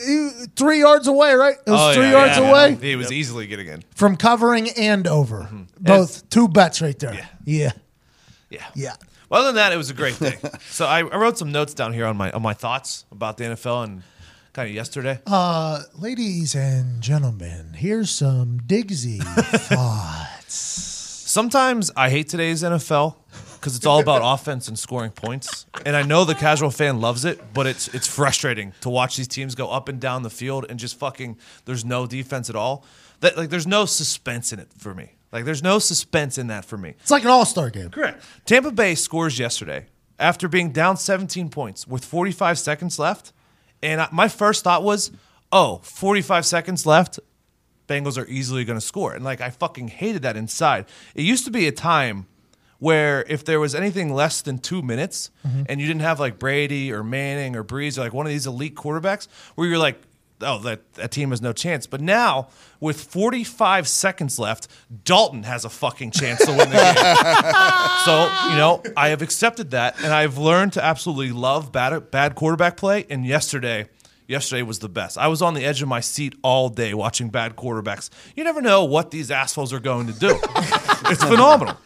3 yards away, right? It was 3 yards away. Yeah. He was easily getting in. From covering and over. Both, two bets right there. Yeah. Well, other than that, it was a great thing. So I wrote some notes down here on my thoughts about the NFL and kind of yesterday. Ladies and gentlemen, here's some Digsy thoughts. Sometimes I hate today's NFL because it's all about offense and scoring points. And I know the casual fan loves it, but it's frustrating to watch these teams go up and down the field and just fucking there's no defense at all. There's no suspense in it for me. There's no suspense in that for me. It's like an all-star game. Correct. Tampa Bay scores yesterday after being down 17 points with 45 seconds left. And my first thought was, 45 seconds left, Bengals are easily going to score. And, I fucking hated that inside. It used to be a time where if there was anything less than 2 minutes and you didn't have, Brady or Manning or Breeze or, one of these elite quarterbacks where you're like, oh, that team has no chance. But now, with 45 seconds left, Dalton has a fucking chance to win the game. So, I have accepted that, and I've learned to absolutely love bad quarterback play. And yesterday was the best. I was on the edge of my seat all day watching bad quarterbacks. You never know what these assholes are going to do. It's phenomenal.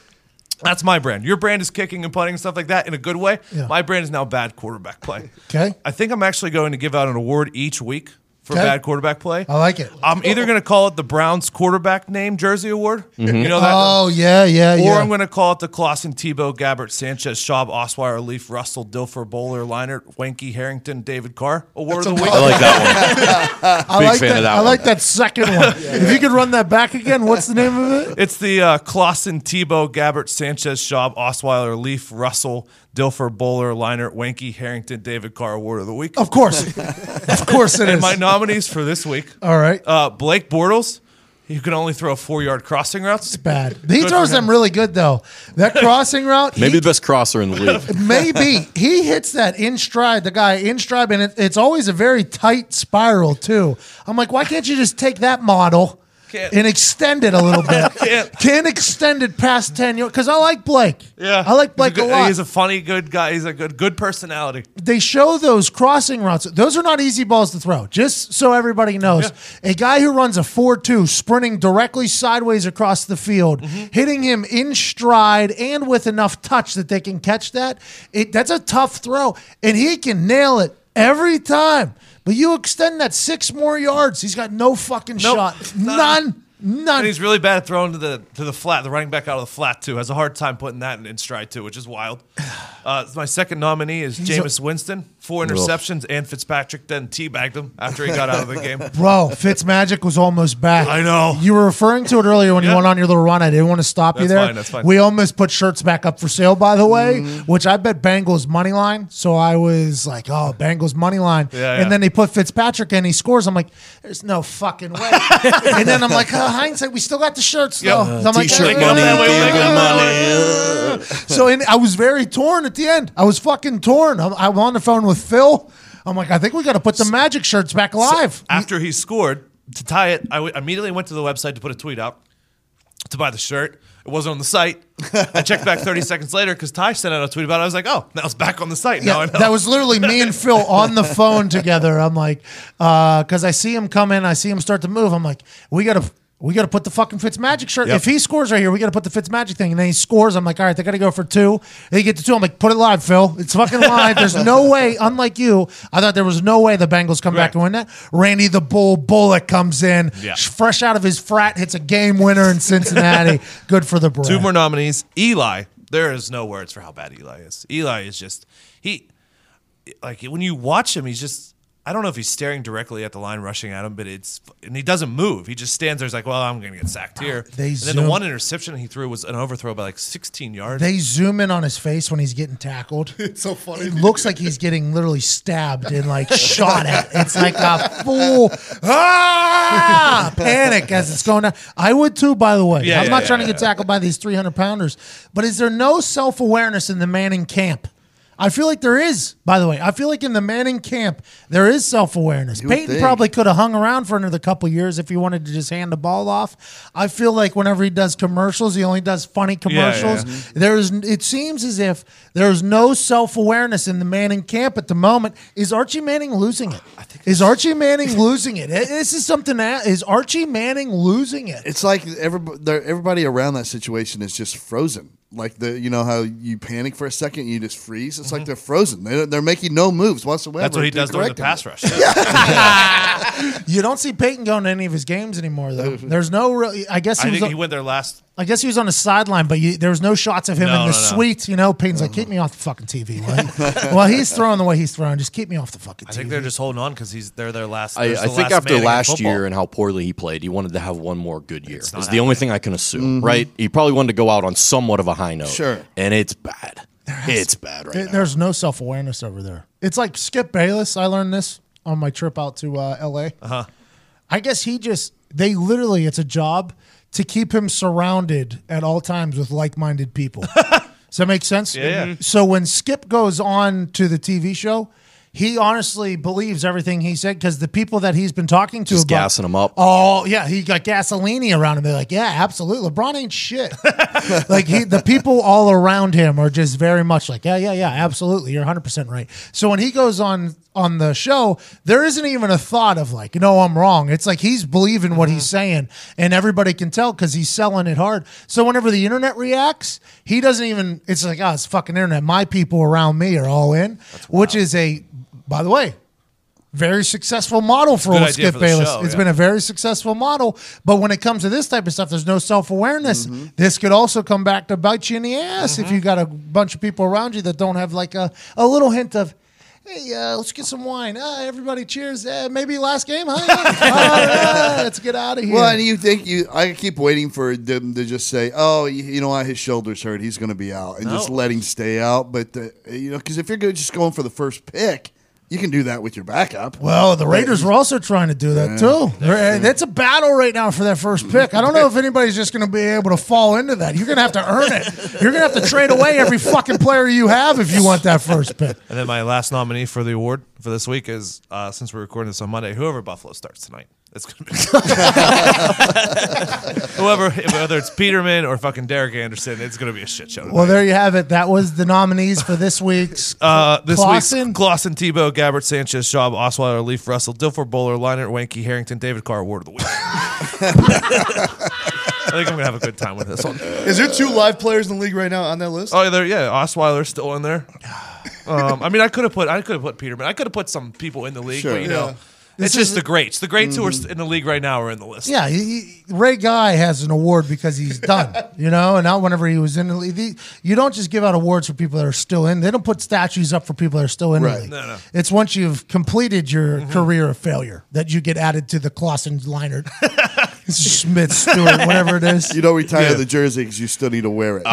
That's my brand. Your brand is kicking and punting and stuff like that in a good way. Yeah. My brand is now bad quarterback play. Okay. I think I'm actually going to give out an award each week for bad quarterback play. I like it. I'm either going to call it the Browns quarterback name jersey award. You know that? Oh, yeah. Or I'm going to call it the Clausen, Tebow, Gabbert, Sanchez, Schaub, Osweiler, Leaf, Russell, Dilfer, Bowler, Leinert, Wanky, Harrington, David Carr award of the week. I like that one. I like that second one. If you could run that back again, what's the name of it? It's the Clausen, Tebow, Gabbert, Sanchez, Schaub, Osweiler, Leaf, Russell, Dilfer, Bowler, Leinert, Wanky, Harrington, David Carr award of the week. Of course. Of course it is. And my nominees for this week. All right. Blake Bortles. You can only throw 4-yard crossing routes. It's bad. He throws them really good, though. That crossing route. Maybe the best crosser in the league. Maybe. He hits that in stride, the guy in stride, and it's always a very tight spiral, too. I'm like, why can't you just take that model and extend it a little bit? Can't extend it past 10 yards. Because I like Blake. Yeah. I like Blake a lot. He's a funny, good guy. He's a good personality. They show those crossing routes. Those are not easy balls to throw, just so everybody knows. Yeah. A guy who runs a 4-2, sprinting directly sideways across the field, hitting him in stride and with enough touch that they can catch that, that's a tough throw. And he can nail it every time. But you extend that 6 more yards, he's got no fucking shot. None. And he's really bad at throwing to the flat. The running back out of the flat, too. Has a hard time putting that in stride, too, which is wild. My second nominee is Jameis Winston. 4 interceptions, and Fitzpatrick then teabagged him after he got out of the game. Bro, Fitzmagic was almost back. I know. You were referring to it earlier when you went on your little run. I didn't want to stop you there. That's fine. We almost put shirts back up for sale, by the way, which I bet Bengals money line. So I was like, Bengals money line. Yeah. And then they put Fitzpatrick in. He scores. I'm like, there's no fucking way. And then I'm like, hindsight, we still got the shirts, though. So I'm like, money. So I was very torn at the end. I was fucking torn. I'm on the phone with Phil. I'm like, I think we got to put the Magic shirts back live. So after he scored, to tie it, I immediately went to the website to put a tweet out to buy the shirt. It wasn't on the site. I checked back 30 seconds later because Ty sent out a tweet about it. I was like, oh, now it's back on the site. Yeah, now I know. That was literally me and Phil on the phone together. I'm like, because I see him come in. I see him start to move. I'm like, we got to put the fucking Fitzmagic shirt. Yep. If he scores right here, we got to put the Fitzmagic thing. And then he scores. I'm like, all right, they got to go for two. They get to two. I'm like, put it live, Phil. It's fucking live. There's no way, unlike you, I thought there was no way the Bengals come back to win that. Randy the Bull Bullock comes in, fresh out of his frat, hits a game winner in Cincinnati. Good for the brand. Two more nominees. Eli. There is no words for how bad Eli is. Eli is just, when you watch him, he's just, I don't know if he's staring directly at the line rushing at him, but and he doesn't move. He just stands there. He's like, well, I'm going to get sacked here. And then the one interception he threw was an overthrow by like 16 yards. They zoom in on his face when he's getting tackled. It's so funny. It looks like he's getting literally stabbed and like shot at. It's like a full panic as it's going down. I would too, by the way. Yeah, I'm not trying to get tackled by these 300-pounders. But is there no self-awareness in the Manning camp? I feel like there is, by the way. I feel like in the Manning camp, there is self-awareness. Peyton probably could have hung around for another couple years if he wanted to just hand the ball off. I feel like whenever he does commercials, he only does funny commercials. Yeah, yeah. It seems as if there's no self-awareness in the Manning camp at the moment. Is Archie Manning losing it? Is Archie Manning losing it? This is something that is Archie Manning losing it? It's like everybody around that situation is just frozen. Like how you panic for a second, and you just freeze. It's like they're frozen. They're making no moves whatsoever. That's what he does during the pass rush. You don't see Peyton going to any of his games anymore, though. There's no real. I think he went there last. I guess he was on the sideline, but there was no shots of him in the suite. You know, Peyton's like, keep me off the fucking TV. Right? Well, he's throwing the way he's throwing. Just keep me off the fucking TV. I think they're just holding on because they're their last. I think after last year and how poorly he played, he wanted to have one more good year. It's the only thing I can assume, right? He probably wanted to go out on somewhat of a high note. Sure. And it's bad. It's bad right now. There's no self-awareness over there. It's like Skip Bayless. I learned this on my trip out to L.A. Uh-huh. I guess they literally, it's a job to keep him surrounded at all times with like-minded people. Does that make sense? Yeah, yeah. So when Skip goes on to the TV show, he honestly believes everything he said because the people that he's been talking to about gassing him up. Oh, yeah. He got gasoline around him. They're like, yeah, absolutely. LeBron ain't shit. The people all around him are just very much like, yeah, absolutely. You're 100% right. So when he goes on the show, there isn't even a thought of like, no, I'm wrong. It's like he's believing what he's saying and everybody can tell because he's selling it hard. So whenever the internet reacts, he doesn't even, it's like, oh, it's fucking internet. My people around me are all in, which is a, by the way, very successful model for old Skip Bayless. It's been a very successful model. But when it comes to this type of stuff, there's no self-awareness. This could also come back to bite you in the ass if you got a bunch of people around you that don't have like a little hint of, hey, let's get some wine. Everybody cheers. Maybe last game, huh? Let's get out of here. Well, and I keep waiting for them to just say, oh, you know what, his shoulder's hurt. He's going to be out. And just let him stay out. But, because if you're just going for the first pick, you can do that with your backup. Well, the Raiders were also trying to do that, too. That's a battle right now for that first pick. I don't know if anybody's just going to be able to fall into that. You're going to have to earn it. You're going to have to trade away every fucking player you have if you want that first pick. And then my last nominee for the award for this week is, since we're recording this on Monday, whoever Buffalo starts tonight. That's going to be whoever, whether it's Peterman or fucking Derek Anderson, it's going to be a shit show tonight. Well, there you have it. That was the nominees for this week's Clausen, Tebow, Gabbert, Sanchez, Schaub, Osweiler, Leaf, Russell, Dilfer, Bowler, Leinert, Wanky, Harrington, David Carr, Award of the Week. I think I'm going to have a good time with this one. Is there two live players in the league right now on that list? Oh, yeah. Osweiler's still in there. I could have put Peterman. I could have put some people in the league, but you know. It's just the greats. The greats who are in the league right now are in the list. Yeah, Ray Guy has an award because he's done, and not whenever he was in the league. You don't just give out awards for people that are still in. They don't put statues up for people that are still in the league. No. It's once you've completed your career of failure that you get added to the Clausen, Leinert, Smith, Stewart, whatever it is. You don't retire the jersey because you still need to wear it.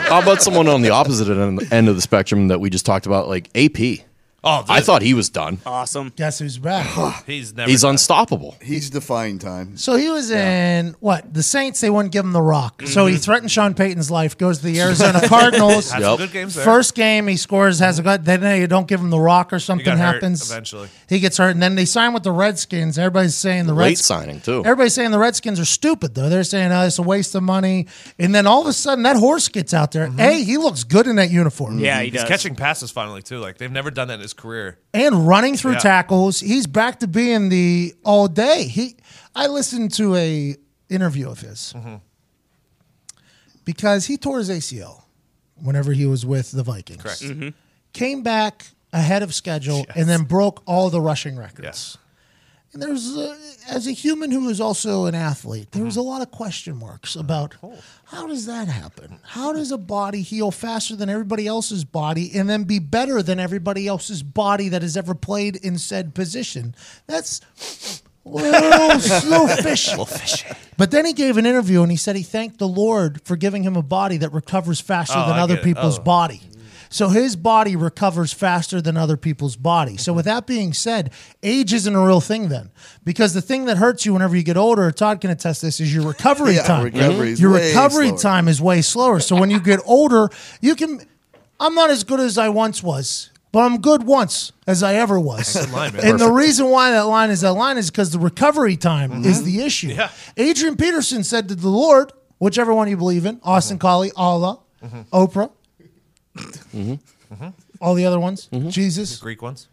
How about someone on the opposite end of the spectrum that we just talked about, like AP? Oh, I thought he was done. Awesome. Guess who's back? He's unstoppable. He's defying time. So he was in, what, the Saints, they wouldn't give him the rock. Mm-hmm. So he threatened Sean Payton's life, goes to the Arizona Cardinals. That's a good game, sir. First game, he scores, has a gut. Then they don't give him the rock or something happens. Eventually. He gets hurt, and then they sign with the Redskins. Everybody's saying the Redskins. Late signing, too. Everybody's saying the Redskins are stupid, though. They're saying, oh, it's a waste of money. And then all of a sudden, that horse gets out there. Mm-hmm. Hey, he looks good in that uniform. Yeah, he does. He's catching passes finally, too. Like, they've never done that in his career. And running through tackles. He's back to being the all day. I listened to a interview of his because he tore his ACL whenever he was with the Vikings. Correct. Mm-hmm. Came back ahead of schedule and then broke all the rushing records. Yes. And there's, as a human who is also an athlete, there was a lot of question marks about how does that happen? How does a body heal faster than everybody else's body and then be better than everybody else's body that has ever played in said position? That's a little fishy. But then he gave an interview and he said he thanked the Lord for giving him a body that recovers faster than other people's body. So his body recovers faster than other people's body. So with that being said, age isn't a real thing then. Because the thing that hurts you whenever you get older, Todd can attest this, is your recovery time. Your recovery time is way slower. So when you get older, you can, I'm not as good as I once was, but I'm good once as I ever was. Line, and the reason why that line is because the recovery time is the issue. Yeah. Adrian Peterson said to the Lord, whichever one you believe in, Austin Collie, Allah, Oprah, all the other ones, Jesus, the Greek ones,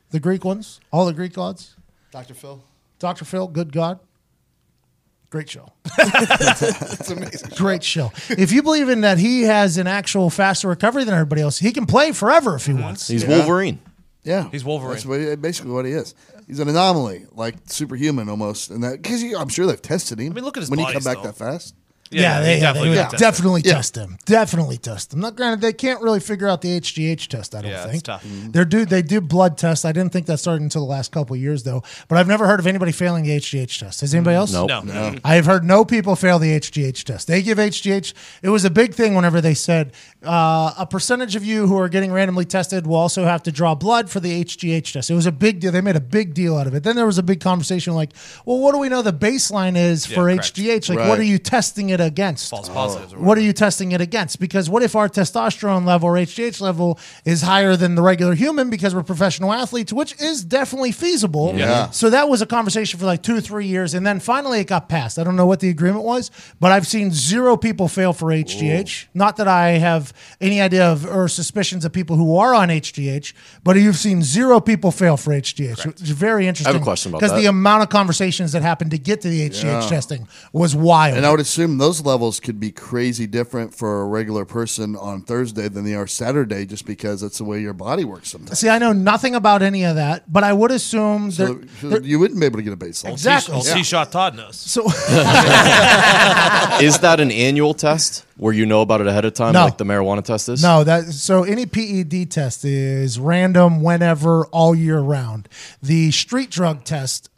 all the Greek gods, Dr. Phil, good God, great show. That's amazing. Great show. If you believe in that, he has an actual faster recovery than everybody else. He can play forever if he wants. He's Wolverine. Yeah, he's Wolverine. That's basically what he is. He's an anomaly, like superhuman almost, and that because I'm sure they've tested him. I mean, look at his when body, he come back that fast. Yeah, they definitely test him. Definitely test him. Not granted, they can't really figure out the HGH test, I don't think. It's tough. They do blood tests. I didn't think that started until the last couple of years, though. But I've never heard of anybody failing the HGH test. Has anybody else? Nope. No. I've heard no people fail the HGH test. They give HGH. It was a big thing whenever they said, a percentage of you who are getting randomly tested will also have to draw blood for the HGH test. It was a big deal. They made a big deal out of it. Then there was a big conversation like, well, what do we know the baseline is for HGH? Like, what are you testing it against? False positives. What are you testing it against? Because what if our testosterone level or HGH level is higher than the regular human because we're professional athletes, which is definitely feasible. Yeah. So that was a conversation for like 2 or 3 years, and then finally it got passed. I don't know what the agreement was, but I've seen 0 people fail for HGH. Ooh. Not that I have any idea of or suspicions of people who are on HGH, but you've seen 0 people fail for HGH. Correct. Which is very interesting. I have a question about that. Because the amount of conversations that happened to get to the HGH testing was wild. And I would assume those levels could be crazy different for a regular person on Thursday than they are Saturday, just because that's the way your body works sometimes. See, I know nothing about any of that, but I would assume so you wouldn't be able to get a baseline. Exactly. C-Shot Todd knows. So is that an annual test where you know about it ahead of time, like the marijuana test is? No. So any PED test is random whenever, all year round. The street drug test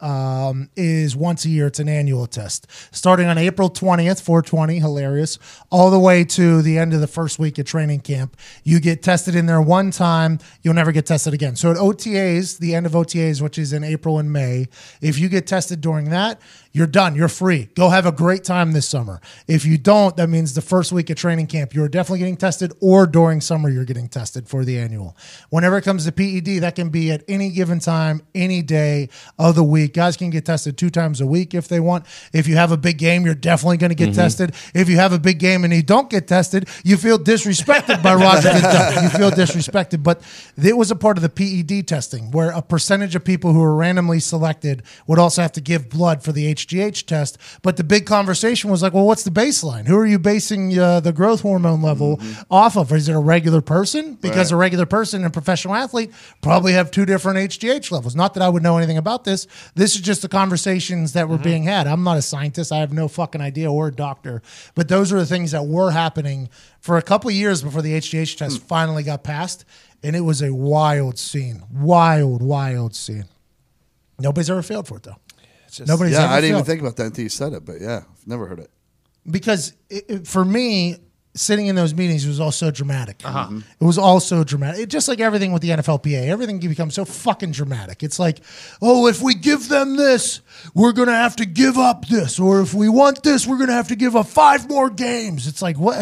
is once a year. It's an annual test. Starting on April 20th, 420, hilarious, all the way to the end of the first week of training camp. You get tested in there one time. You'll never get tested again. So at OTAs, the end of OTAs, which is in April and May, if you get tested during that, you're done. You're free. Go have a great time this summer. If you don't, that means the first week of training camp, you're definitely getting tested, or during summer, you're getting tested for the annual. Whenever it comes to PED, that can be at any given time, any day of the week. Guys can get tested 2 times a week if they want. If you have a big game, you're definitely going to get tested. If you have a big game and you don't get tested, you feel disrespected by Roger. You feel disrespected. But it was a part of the PED testing where a percentage of people who were randomly selected would also have to give blood for the HGH test, but the big conversation was like, well, what's the baseline? Who are you basing the growth hormone level off of? Is it a regular person? Because a regular person and a professional athlete probably have 2 different HGH levels. Not that I would know anything about this. This is just the conversations that were being had. I'm not a scientist. I have no fucking idea, or a doctor, but those are the things that were happening for a couple of years before the HGH test finally got passed, and it was a wild scene. Wild scene. Nobody's ever failed for it, though. Nobody's ever I didn't even think about that until you said it, but yeah, I've never heard it. Because for me, sitting in those meetings was all so dramatic. Uh-huh. It was all so dramatic. It, just like everything with the NFLPA, everything becomes so fucking dramatic. It's like, oh, if we give them this, we're going to have to give up this. Or if we want this, we're going to have to give up 5 more games. It's like, what?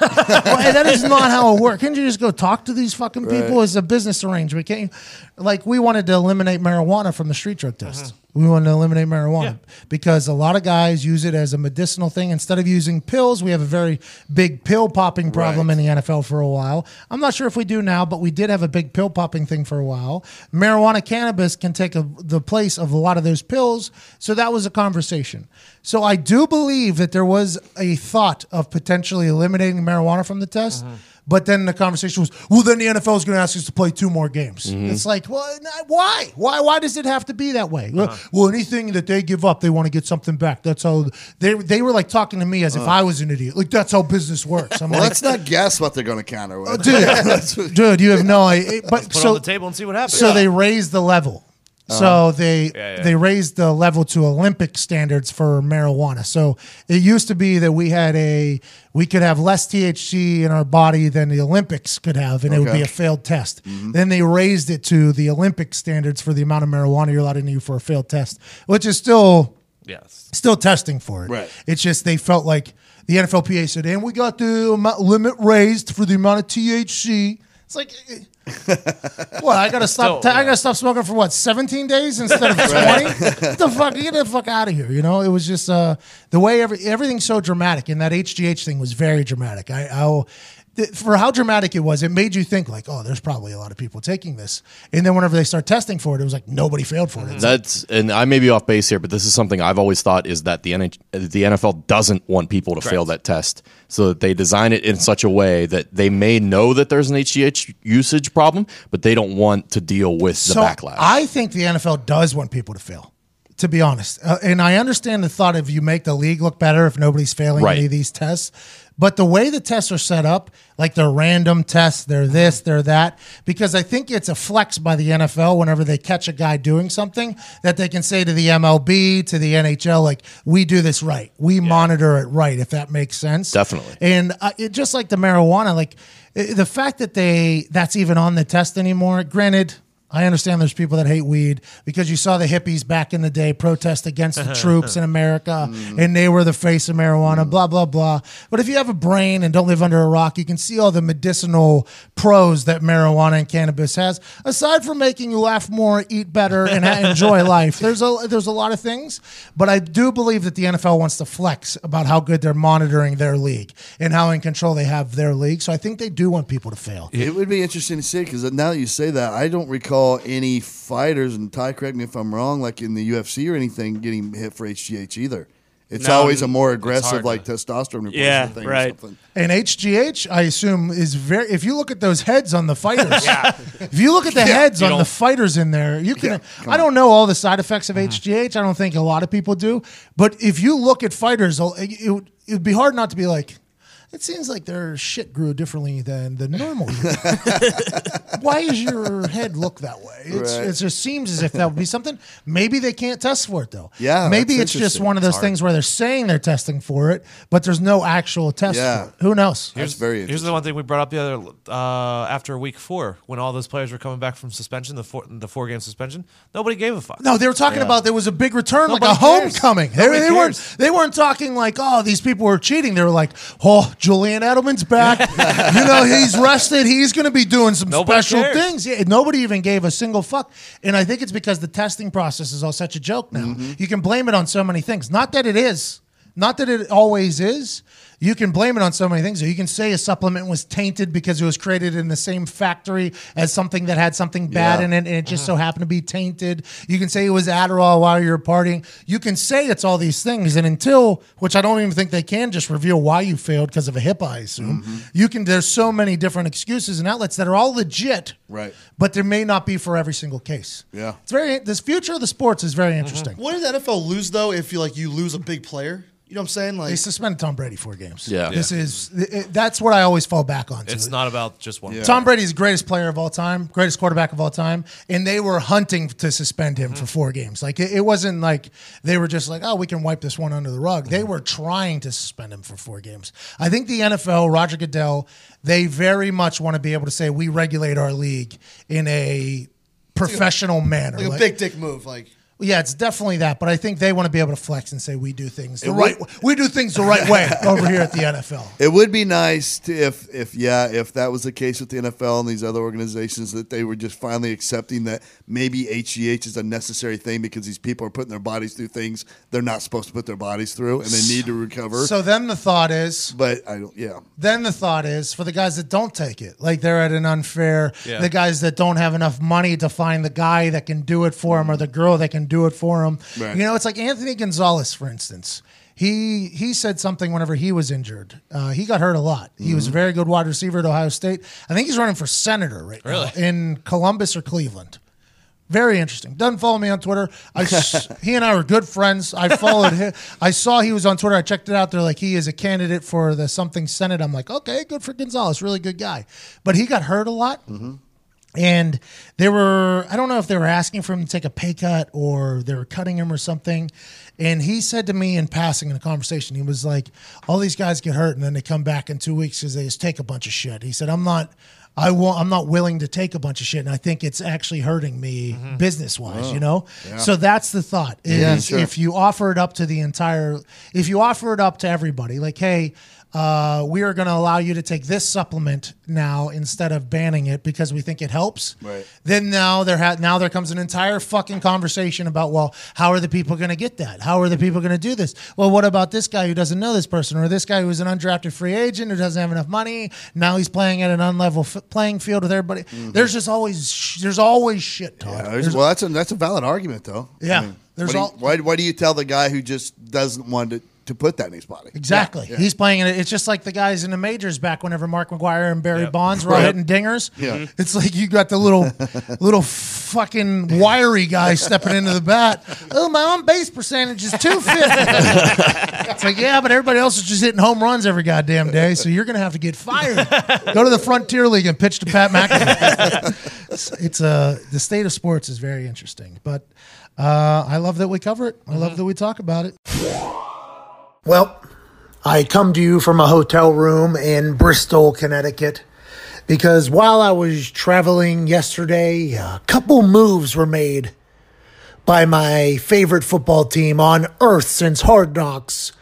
That is not how it works. Can't you just go talk to these fucking people? Right. It's a business arrangement. Can't you? Like, we wanted to eliminate marijuana from the street drug test. Uh-huh. We want to eliminate marijuana because a lot of guys use it as a medicinal thing. Instead of using pills, we have a very big pill-popping problem in the NFL for a while. I'm not sure if we do now, but we did have a big pill-popping thing for a while. Marijuana cannabis can take the place of a lot of those pills, so that was a conversation. So I do believe that there was a thought of potentially eliminating marijuana from the test, but then the conversation was, well, then the NFL is going to ask us to play 2 more games. It's like, well, why? Why does it have to be that way? Well, anything that they give up, they want to get something back. That's how they were like talking to me as if I was an idiot. Like, that's how business works. I'm like, let's not guess what they're going to counter with. Dude, you have no idea. But, let's put on the table and see what happens. So they raised the level. So they raised the level to Olympic standards for marijuana. So it used to be that we had we could have less THC in our body than the Olympics could have, and it would be a failed test. Then they raised it to the Olympic standards for the amount of marijuana you're allowed to use for a failed test, which is still still testing for it. It's just they felt like the NFLPA said, and we got the limit raised for the amount of THC. It's like, what, I gotta stop? I gotta stop smoking for what, 17 days instead of 20? What the fuck? Get the fuck out of here! You know, it was just the way everything's so dramatic, and that HGH thing was very dramatic. For how dramatic it was, it made you think like, oh, there's probably a lot of people taking this. And then whenever they start testing for it, it was like nobody failed for it. And I may be off base here, but this is something I've always thought is that the NFL doesn't want people to fail that test, so that they design it in such a way that they may know that there's an HGH usage problem, but they don't want to deal with the backlash. I think the NFL does want people to fail, to be honest. And I understand the thought of you make the league look better if nobody's failing any of these tests. But the way the tests are set up, like they're random tests, they're this, they're that, because I think it's a flex by the NFL whenever they catch a guy doing something that they can say to the MLB, to the NHL, like, we do this right. We monitor it right, if that makes sense. Definitely. And it, just like the marijuana, like the fact that that's even on the test anymore, granted, I understand there's people that hate weed because you saw the hippies back in the day protest against the troops in America, and they were the face of marijuana, blah, blah, blah. But if you have a brain and don't live under a rock, you can see all the medicinal pros that marijuana and cannabis has. Aside from making you laugh more, eat better, and enjoy life, there's a lot of things. But I do believe that the NFL wants to flex about how good they're monitoring their league and how in control they have their league. So I think they do want people to fail. It would be interesting to see, because now that you say that, I don't recall any fighters, and Ty, correct me if I'm wrong, like in the UFC or anything, getting hit for HGH either. It's always a more aggressive, like testosterone replacement thing or something. And HGH, I assume, is very. If you look at those heads on the fighters, if you look at the heads on the fighters in there, you can. I don't know all the side effects of HGH. I don't think a lot of people do, but if you look at fighters, it'd be hard not to be like, it seems like their shit grew differently than the normal. Why does your head look that way? It just seems as if that would be something. Maybe they can't test for it, though. Yeah, maybe it's just one of those things where they're saying they're testing for it, but there's no actual test for it. Who knows? Here's the one thing we brought up the other after week 4, when all those players were coming back from suspension, the 4-game suspension. Nobody gave a fuck. No, they were talking about there was a big return, like a homecoming. They weren't talking like, oh, these people were cheating. They were like, oh, Julian Edelman's back. You know, he's rested. He's going to be doing some special things. Yeah, nobody even gave a single fuck. And I think it's because the testing process is all such a joke now. You can blame it on so many things. Not that it is. Not that it always is. You can blame it on so many things. You can say a supplement was tainted because it was created in the same factory as something that had something bad in it, and it just so happened to be tainted. You can say it was Adderall while you were partying. You can say it's all these things, and which I don't even think they can just reveal why you failed because of a HIPAA, I assume. You can. There's so many different excuses and outlets that are all legit, but there may not be for every single case. Yeah, this future of the sports is very interesting. What does the NFL lose, though, if you lose a big player? You know what I'm saying? Like, they suspended Tom Brady 4 games. Yeah. This is that's what I always fall back on. It's not about just one. Yeah. Tom Brady is the greatest player of all time, greatest quarterback of all time, and they were hunting to suspend him for 4 games. Like it wasn't like they were just like, oh, we can wipe this one under the rug. They were trying to suspend him for 4 games. I think the NFL, Roger Goodell, they very much want to be able to say we regulate our league in a professional manner. Like a big dick move, like. Yeah, it's definitely that, but I think they want to be able to flex and say we do things the right way. We do things the right way over here at the NFL. It would be nice to, if that was the case with the NFL and these other organizations, that they were just finally accepting that maybe HGH is a necessary thing because these people are putting their bodies through things they're not supposed to put their bodies through, and they need to recover. So then the thought is, Then the thought is for the guys that don't take it, like they're at an unfair. Yeah. The guys that don't have enough money to find the guy that can do it for them or the girl that can do it for him. Right. You know, it's like Anthony Gonzalez, for instance. He said something whenever he was injured. He got hurt a lot. He was a very good wide receiver at Ohio State. I think he's running for senator right now in Columbus or Cleveland. Very interesting. Doesn't follow me on Twitter. He and I were good friends. I followed him. I saw he was on Twitter. I checked it out. They're like, he is a candidate for the something Senate. I'm like, okay, good for Gonzalez. Really good guy. But he got hurt a lot. Mm-hmm. And they were, I don't know if they were asking for him to take a pay cut or they were cutting him or something. And he said to me in passing in a conversation, he was like, all these guys get hurt and then they come back in 2 weeks because they just take a bunch of shit. He said, I'm not willing to take a bunch of shit, and I think it's actually hurting me business-wise, you know? Yeah. So that's the thought. If you offer it up to everybody, like, hey, we are going to allow you to take this supplement now instead of banning it because we think it helps. Right. Then now there comes an entire fucking conversation about, well, how are the people going to get that? How are the people going to do this? Well, what about this guy who doesn't know this person, or this guy who's an undrafted free agent who doesn't have enough money? Now he's playing at an unlevel playing field with everybody. Mm-hmm. There's just always shit talk. Yeah, well, that's a valid argument though. Yeah, I mean, why do you tell the guy who just doesn't want to put that in his body? Exactly. Yeah. He's playing it. It's just like the guys in the majors back whenever Mark McGuire and Barry Bonds were hitting dingers. Yeah. It's like you got the little fucking wiry guy stepping into the bat. Oh, my on base percentage is 250. It's like, yeah, but everybody else is just hitting home runs every goddamn day, so you're going to have to get fired. Go to the Frontier League and pitch to Pat McAfee. The state of sports is very interesting, but I love that we cover it. I love that we talk about it. Well, I come to you from a hotel room in Bristol, Connecticut, because while I was traveling yesterday, a couple moves were made by my favorite football team on earth since Hard Knocks,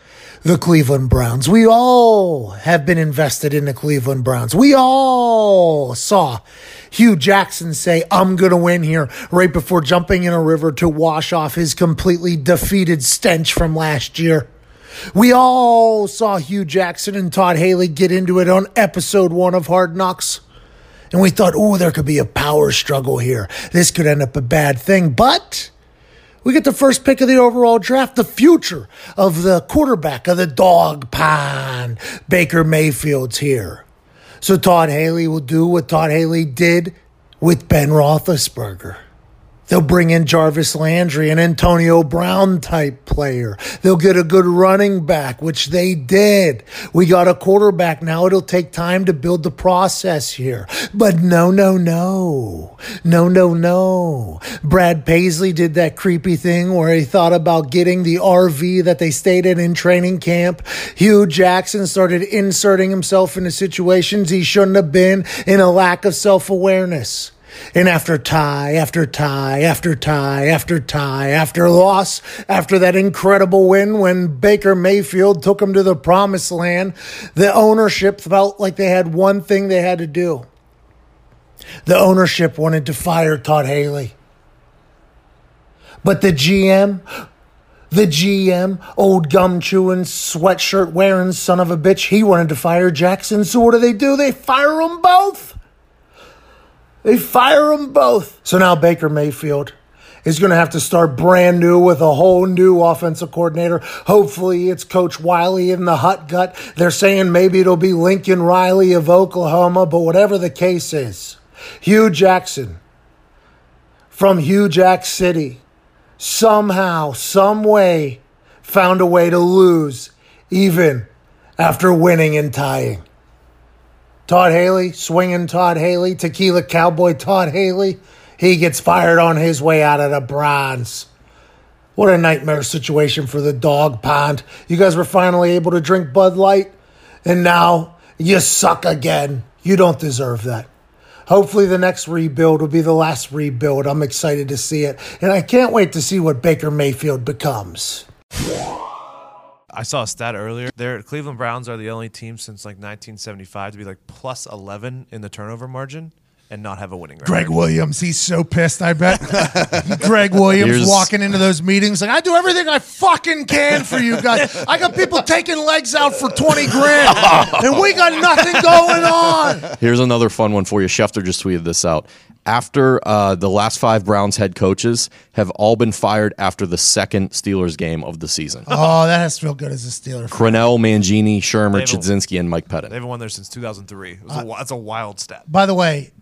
the Cleveland Browns. We all have been invested in the Cleveland Browns. We all saw Hue Jackson say, I'm going to win here, right before jumping in a river to wash off his completely defeated stench from last year. We all saw Hue Jackson and Todd Haley get into it on episode 1 of Hard Knocks. And we thought, there could be a power struggle here. This could end up a bad thing. But we get the first pick of the overall draft, the future of the quarterback of the dog pond. Baker Mayfield's here. So Todd Haley will do what Todd Haley did with Ben Roethlisberger. They'll bring in Jarvis Landry, an Antonio Brown type player. They'll get a good running back, which they did. We got a quarterback. Now it'll take time to build the process here. But no. Brad Paisley did that creepy thing where he thought about getting the RV that they stayed in training camp. Hue Jackson started inserting himself into situations he shouldn't have been in, a lack of self-awareness. And after tie, after loss, after that incredible win when Baker Mayfield took him to the promised land, the ownership felt like they had one thing they had to do. The ownership wanted to fire Todd Haley. But the GM, old gum-chewing, sweatshirt-wearing son of a bitch, he wanted to fire Jackson. So what do? They fire them both. They fire them both. So now Baker Mayfield is going to have to start brand new with a whole new offensive coordinator. Hopefully it's Coach Wiley in the hot gut. They're saying maybe it'll be Lincoln Riley of Oklahoma, but whatever the case is, Hue Jackson from Hue Jack City somehow, some way found a way to lose even after winning and tying. Todd Haley, swinging Todd Haley, tequila cowboy Todd Haley, he gets fired on his way out of the bronze. What a nightmare situation for the dog pond. You guys were finally able to drink Bud Light, and now you suck again. You don't deserve that. Hopefully the next rebuild will be the last rebuild. I'm excited to see it, and I can't wait to see what Baker Mayfield becomes. I saw a stat earlier. The Cleveland Browns are the only team since like 1975 to be like plus 11 in the turnover margin and not have a winning record. Greg Williams, he's so pissed, I bet. Greg Williams walking into those meetings like, I do everything I fucking can for you guys. I got people taking legs out for 20 grand, and we got nothing going on. Here's another fun one for you. Schefter just tweeted this out. After the last five Browns head coaches have all been fired after the second Steelers game of the season. Oh, that has to feel good as a Steelers fan. Crennel, Mangini, Shermer, Chudzinski, and Mike Pettin. They haven't won there since 2003. That's a wild stat. By the way,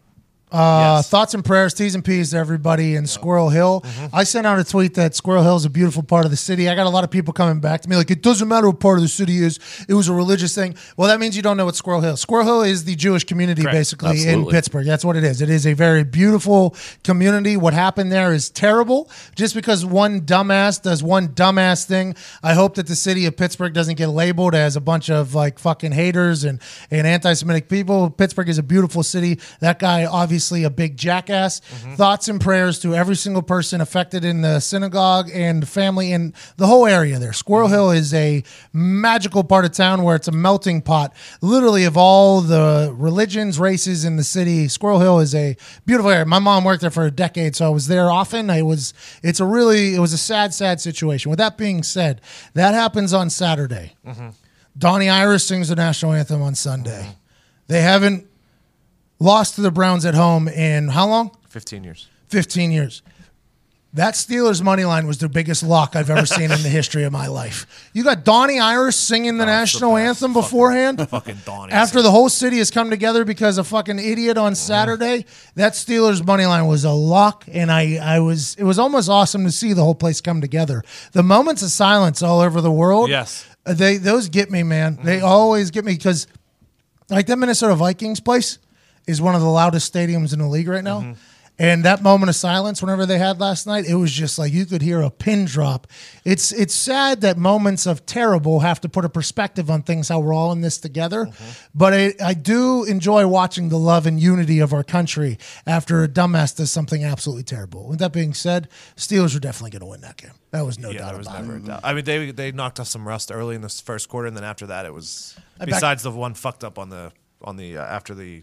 yes. Thoughts and prayers, T's and P's to everybody in Squirrel Hill. Mm-hmm. I sent out a tweet that Squirrel Hill is a beautiful part of the city. I got a lot of people coming back to me like, it doesn't matter what part of the city is. It was a religious thing. Well, that means you don't know what Squirrel Hill is. Squirrel Hill is the Jewish community, correct, basically, absolutely, in Pittsburgh. That's what it is. It is a very beautiful community. What happened there is terrible. Just because one dumbass does one dumbass thing, I hope that the city of Pittsburgh doesn't get labeled as a bunch of like fucking haters and anti-Semitic people. Pittsburgh is a beautiful city. That guy obviously a big jackass. Mm-hmm. Thoughts and prayers to every single person affected in the synagogue and family and the whole area there. Squirrel Hill is a magical part of town where it's a melting pot, literally, of all the religions, races in the city. Squirrel Hill is a beautiful area. My mom worked there for a decade, so I was there often. It was a sad, sad situation. With that being said, that happens on Saturday. Mm-hmm. Donnie Iris sings the national anthem on Sunday. Mm-hmm. They haven't lost to the Browns at home in how long? 15 years. 15 years. That Steelers money line was the biggest lock I've ever seen in the history of my life. You got Donnie Iris singing the national anthem beforehand. Fucking Donnie. After the whole city has come together because a fucking idiot on Saturday, that Steelers money line was a lock, and it was almost awesome to see the whole place come together. The moments of silence all over the world. Yes. Those get me, man. Mm-hmm. They always get me because like that Minnesota Vikings place is one of the loudest stadiums in the league right now. Mm-hmm. And that moment of silence, whenever they had last night, it was just like you could hear a pin drop. It's sad that moments of terrible have to put a perspective on things, how we're all in this together. Mm-hmm. But I do enjoy watching the love and unity of our country after a dumbass does something absolutely terrible. With that being said, Steelers are definitely going to win that game. That was no doubt about it. There was never a doubt. I mean, they knocked off some rust early in the first quarter, and then after that, it was besides the one fucked up on the after the.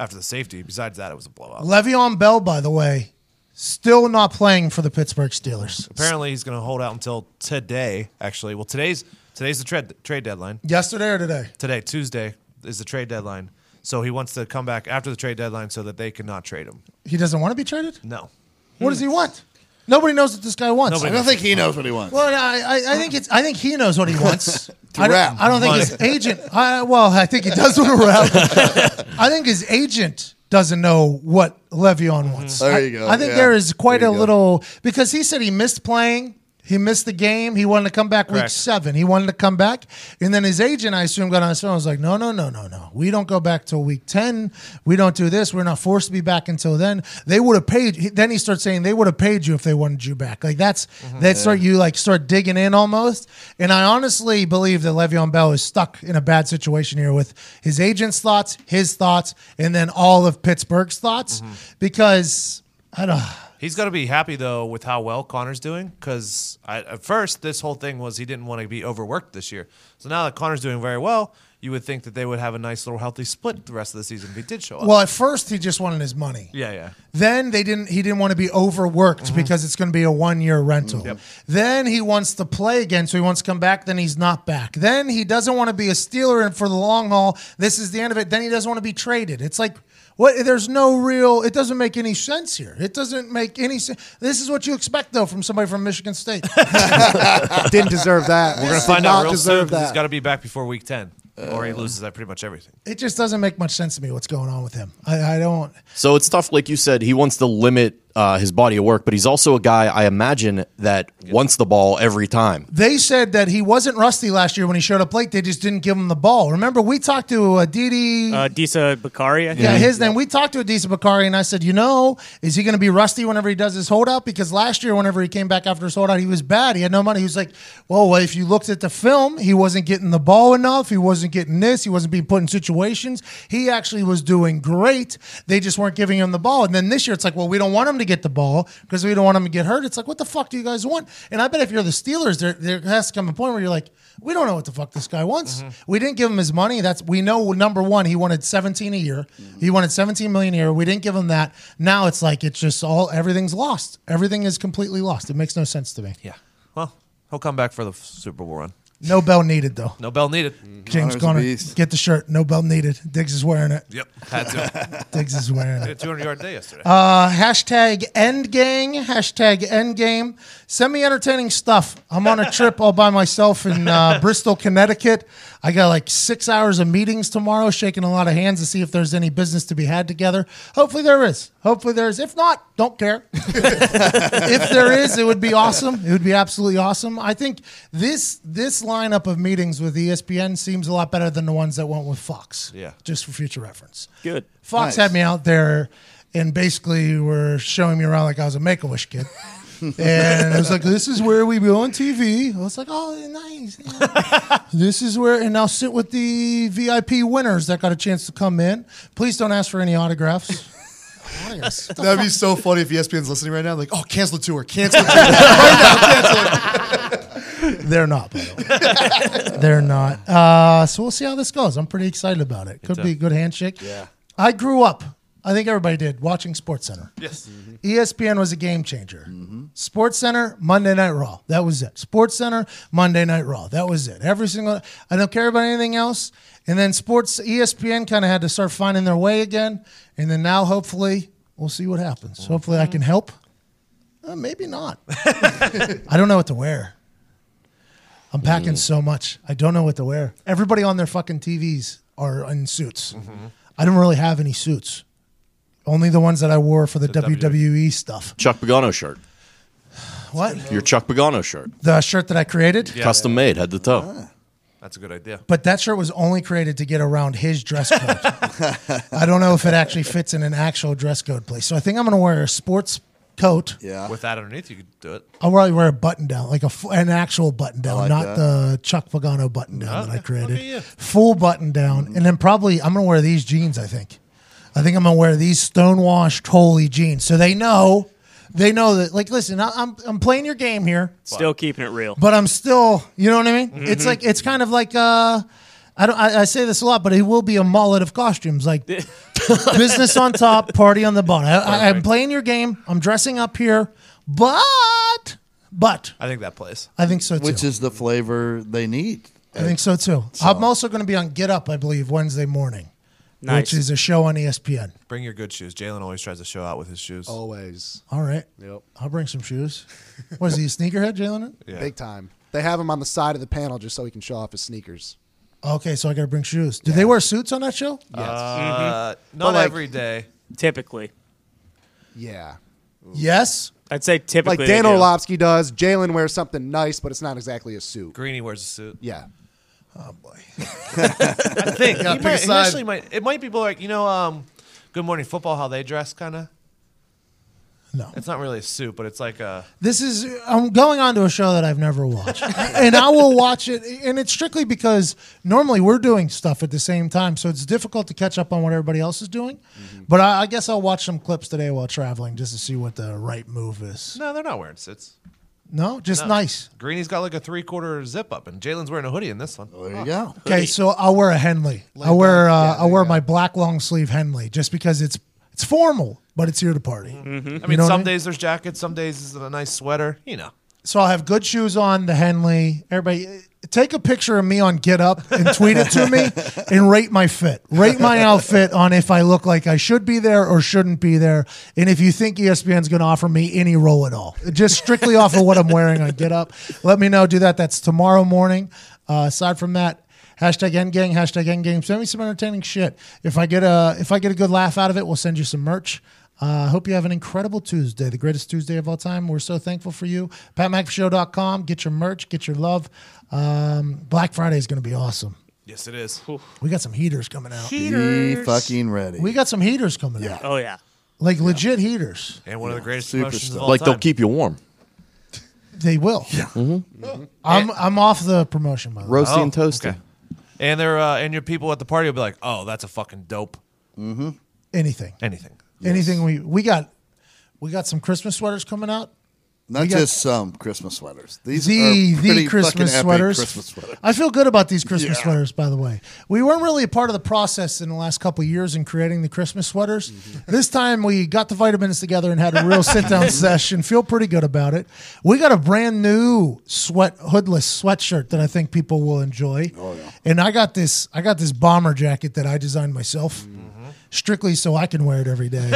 After the safety, besides that, it was a blowout. Le'Veon Bell, by the way, still not playing for the Pittsburgh Steelers. Apparently, he's going to hold out until today, actually. Well, today's the trade deadline. Yesterday or today? Today, Tuesday, is the trade deadline. So he wants to come back after the trade deadline so that they cannot trade him. He doesn't want to be traded? No. What does he want? Nobody knows what this guy wants. Nobody I don't think he knows what he wants. Well, I think he knows what he wants. I don't think his agent. I think he does want to rap. I think his agent doesn't know what Le'Veon wants. There you go. I think there is quite a little because he said he missed playing. He missed the game. He wanted to come back week 7. He wanted to come back. And then his agent, I assume, got on his phone and was like, no. We don't go back till week 10. We don't do this. We're not forced to be back until then. They would have paid. Then he starts saying they would have paid you if they wanted you back. Like start digging in almost. And I honestly believe that Le'Veon Bell is stuck in a bad situation here with his agent's thoughts, his thoughts, and then all of Pittsburgh's thoughts because I don't know. He's got to be happy, though, with how well Connor's doing because at first this whole thing was he didn't want to be overworked this year. So now that Connor's doing very well, you would think that they would have a nice little healthy split the rest of the season if he did show up. Well, at first he just wanted his money. Yeah. Then he didn't want to be overworked because it's going to be a 1-year rental. Yep. Then he wants to play again, so he wants to come back. Then he's not back. Then he doesn't want to be a Steeler and for the long haul. This is the end of it. Then he doesn't want to be traded. It's like, what? There's no real. It doesn't make any sense here. It doesn't make any sense. This is what you expect, though, from somebody from Michigan State. Didn't deserve that. We're going to find out real soon because he's got to be back before Week 10, or he loses that pretty much everything. It just doesn't make much sense to me what's going on with him. I don't. So it's tough, like you said. He wants to limit his body of work, but he's also a guy, I imagine, that wants the ball every time. They said that he wasn't rusty last year when he showed up late. They just didn't give him the ball. Remember, we talked to Adisa Bakari, I think. Yeah, his name. We talked to Adisa Bakari, and I said, you know, is he going to be rusty whenever he does his holdout? Because last year, whenever he came back after his holdout, he was bad. He had no money. He was like, well, if you looked at the film, he wasn't getting the ball enough. He wasn't getting this. He wasn't being put in situations. He actually was doing great. They just weren't giving him the ball. And then this year, it's like, well, we don't want him to get the ball because we don't want him to get hurt. It's like, what the fuck do you guys want? And I bet if you're the Steelers, there has to come a point where you're like, we don't know what the fuck this guy wants. Mm-hmm. We didn't give him his money. That's, we know, number one, he wanted 17 a year. Mm-hmm. He wanted 17 million a year. We didn't give him that. Now it's like, it's just all, everything's lost. Everything is completely lost. It makes no sense to me. Yeah. Well, he'll come back for the Super Bowl run. No bell needed, though. No bell needed. Mm-hmm. James Conner, get the shirt. No bell needed. Diggs is wearing it. Yep, had to. Diggs is wearing it. 200-yard day yesterday. Hashtag end gang. Hashtag end game. Send me entertaining stuff. I'm on a trip all by myself in Bristol, Connecticut. I got like 6 hours of meetings tomorrow, shaking a lot of hands to see if there's any business to be had together. Hopefully there is. Hopefully there is. If not, don't care. If there is, it would be awesome. It would be absolutely awesome. I think this lineup of meetings with ESPN seems a lot better than the ones that went with Fox. Yeah. Just for future reference. Good. Fox had me out there and basically were showing me around like I was a Make-A-Wish kid. And I was like, this is where we go on TV. I was like, oh, nice. Yeah. This is where, and I'll sit with the VIP winners that got a chance to come in. Please don't ask for any autographs. That'd be so funny if ESPN's listening right now. Like, oh, cancel the tour. Cancel the tour. Right now, cancel it. They're not, by the way. They're not. So we'll see how this goes. I'm pretty excited about it. Could be a good handshake. Yeah. I grew up, I think everybody did, watching SportsCenter. Yes. Mm-hmm. ESPN was a game changer. Mm-hmm. SportsCenter, Monday Night Raw. That was it. SportsCenter, Monday Night Raw. That was it. Every single – I don't care about anything else. And then ESPN kind of had to start finding their way again. And then now hopefully we'll see what happens. Mm-hmm. Hopefully I can help. Maybe not. I don't know what to wear. I'm packing so much. I don't know what to wear. Everybody on their fucking TVs are in suits. Mm-hmm. I don't really have any suits. Only the ones that I wore for the WWE stuff. Chuck Pagano shirt. What? Your Chuck Pagano shirt. The shirt that I created? Yeah. Custom made, head to toe. Ah. That's a good idea. But that shirt was only created to get around his dress code. I don't know if it actually fits in an actual dress code place. So I think I'm going to wear a sports coat. Yeah. With that underneath, you could do it. I'll probably wear a button down, like an actual button down, like not the Chuck Pagano button down that I created. Okay, yeah. Full button down. Mm-hmm. And then probably I'm going to wear these jeans, I think. I think I'm going to wear these stonewashed holy jeans. So they know. They know that, like, listen, I'm playing your game here. Still keeping it real. But I'm still, you know what I mean? Mm-hmm. It's like, it's kind of like, I say this a lot, but it will be a mullet of costumes. Like, business on top, party on the bottom. I'm playing your game. I'm dressing up here. But. I think that plays. I think so, too. Which is the flavor they need. I think so, too. So. I'm also going to be on Get Up, I believe, Wednesday morning. Nice. Which is a show on ESPN. Bring your good shoes. Jalen always tries to show out with his shoes. Always. All right. Yep. I'll bring some shoes. What is he, a sneakerhead, Jalen? Yeah. Big time. They have him on the side of the panel just so he can show off his sneakers. Okay, so I got to bring shoes. Do they wear suits on that show? Yes. Not like, every day. Typically. Yeah. Ooh. Yes? I'd say typically. Like Dan Orlovsky does. Jalen wears something nice, but it's not exactly a suit. Greeny wears a suit. Yeah. Oh, boy. I think it might be like, you know, Good Morning Football, how they dress kind of. No. It's not really a suit, but it's like a. I'm going on to a show that I've never watched. And I will watch it. And it's strictly because normally we're doing stuff at the same time. So it's difficult to catch up on what everybody else is doing. Mm-hmm. But I guess I'll watch some clips today while traveling just to see what the right move is. No, they're not wearing suits. No, just nice. Greeny's got like a 3/4 zip up, and Jalen's wearing a hoodie in this one. There you go. Okay, so I'll wear a Henley. I'll wear my black long sleeve Henley just because it's formal, but it's here to party. Mm-hmm. I mean, some days there's jackets, some days it's a nice sweater, you know. So I'll have good shoes on, the Henley. Everybody, take a picture of me on Get Up and tweet it to me and rate my fit. Rate my outfit on if I look like I should be there or shouldn't be there. And if you think ESPN's going to offer me any role at all, just strictly off of what I'm wearing on Get Up, let me know. Do that. That's tomorrow morning. Aside from that, hashtag endgame. Send me some entertaining shit. If I get a good laugh out of it, we'll send you some merch. I hope you have an incredible Tuesday, the greatest Tuesday of all time. We're so thankful for you. PatMcAfeeShow.com. Get your merch. Get your love. Black Friday is going to be awesome. Yes, it is. Oof. We got some heaters coming out. Heaters. Be fucking ready. We got some heaters coming out. Oh, yeah. Like legit heaters. And one of the greatest promotions of all time. They'll keep you warm. They will. Yeah. Mm-hmm. Mm-hmm. I'm off the promotion, by the way. Roasty and toasty. Okay. And they're and your people at the party will be like, oh, that's a fucking dope. Mm-hmm. Anything. Yes. Anything we got some Christmas sweaters coming out. Not just some Christmas sweaters. These are pretty Christmas fucking sweaters. Epic Christmas sweaters. I feel good about these Christmas sweaters, by the way. We weren't really a part of the process in the last couple of years in creating the Christmas sweaters. Mm-hmm. This time we got the vitamins together and had a real sit-down session. Feel pretty good about it. We got a brand new hoodless sweatshirt that I think people will enjoy. Oh, yeah. And I got this bomber jacket that I designed myself. Mm-hmm. Strictly so I can wear it every day.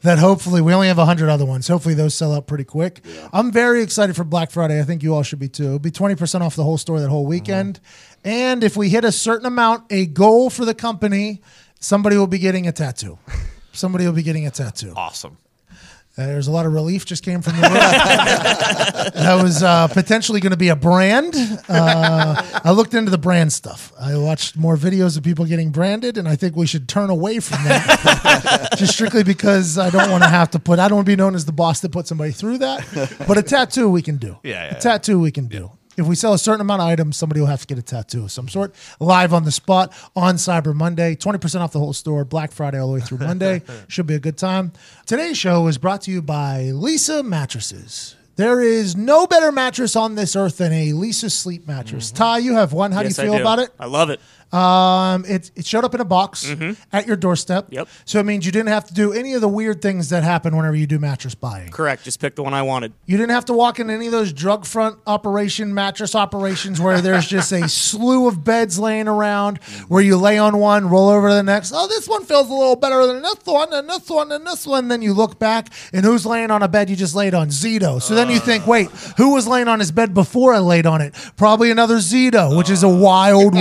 That hopefully, we only have 100 other ones. Hopefully those sell out pretty quick. Yeah. I'm very excited for Black Friday. I think you all should be too. It'll be 20% off the whole store that whole weekend. Mm-hmm. And if we hit a certain amount, a goal for the company, somebody will be getting a tattoo. Awesome. There's a lot of relief just came from the room. That was potentially going to be a brand. I looked into the brand stuff. I watched more videos of people getting branded, and I think we should turn away from that just strictly because I don't want to have to put – I don't want to be known as the boss that put somebody through that. But a tattoo we can do. A tattoo we can do. If we sell a certain amount of items, somebody will have to get a tattoo of some sort. Live on the spot on Cyber Monday. 20% off the whole store. Black Friday all the way through Monday. Should be a good time. Today's show is brought to you by Lisa Mattresses. There is no better mattress on this earth than a Lisa Sleep mattress. Mm-hmm. Ty, you have one. How do you feel about it? I love it. It showed up in a box at your doorstep. Yep. So it means you didn't have to do any of the weird things that happen whenever you do mattress buying. Correct. Just pick the one I wanted. You didn't have to walk into any of those drug front mattress operations where there's just a slew of beds laying around where you lay on one, roll over to the next. Oh, this one feels a little better than this one and this one and this one. Then you look back and who's laying on a bed you just laid on? Zito. So then you think, wait, who was laying on his bed before I laid on it? Probably another Zito, which is a wild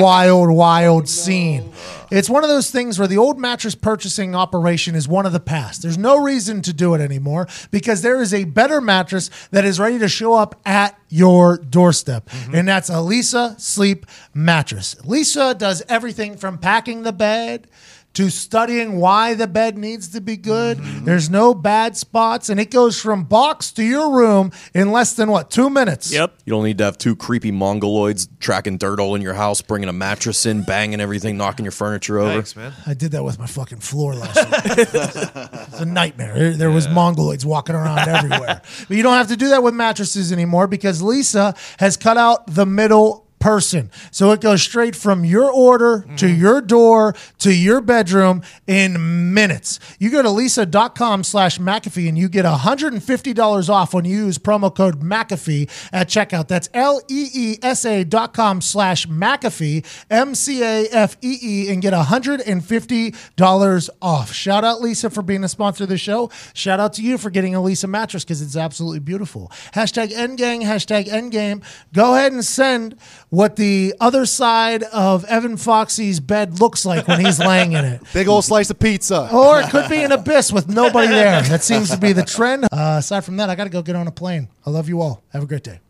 scene. It's one of those things where the old mattress purchasing operation is one of the past. There's no reason to do it anymore because there is a better mattress that is ready to show up at your doorstep. Mm-hmm. And that's a Lisa Sleep mattress. Lisa does everything from packing the bed to studying why the bed needs to be good. Mm-hmm. There's no bad spots, and it goes from box to your room in less than, 2 minutes? Yep. You don't need to have two creepy mongoloids tracking dirt all in your house, bringing a mattress in, banging everything, knocking your furniture over. Thanks, man. I did that with my fucking floor last night. It's a nightmare. There was mongoloids walking around everywhere. But you don't have to do that with mattresses anymore because Lisa has cut out the middle person. So it goes straight from your order to your door to your bedroom in minutes. You go to lisa.com/McAfee and you get $150 off when you use promo code McAfee at checkout. That's LEESA.com/McAfee, MCAFEE, and get $150 off. Shout out Lisa for being a sponsor of the show. Shout out to you for getting a Lisa mattress because it's absolutely beautiful. #endgang, #endgame. Go ahead and send what the other side of Evan Foxy's bed looks like when he's laying in it. Big old slice of pizza. Or it could be an abyss with nobody there. That seems to be the trend. Aside from that, I got to go get on a plane. I love you all. Have a great day.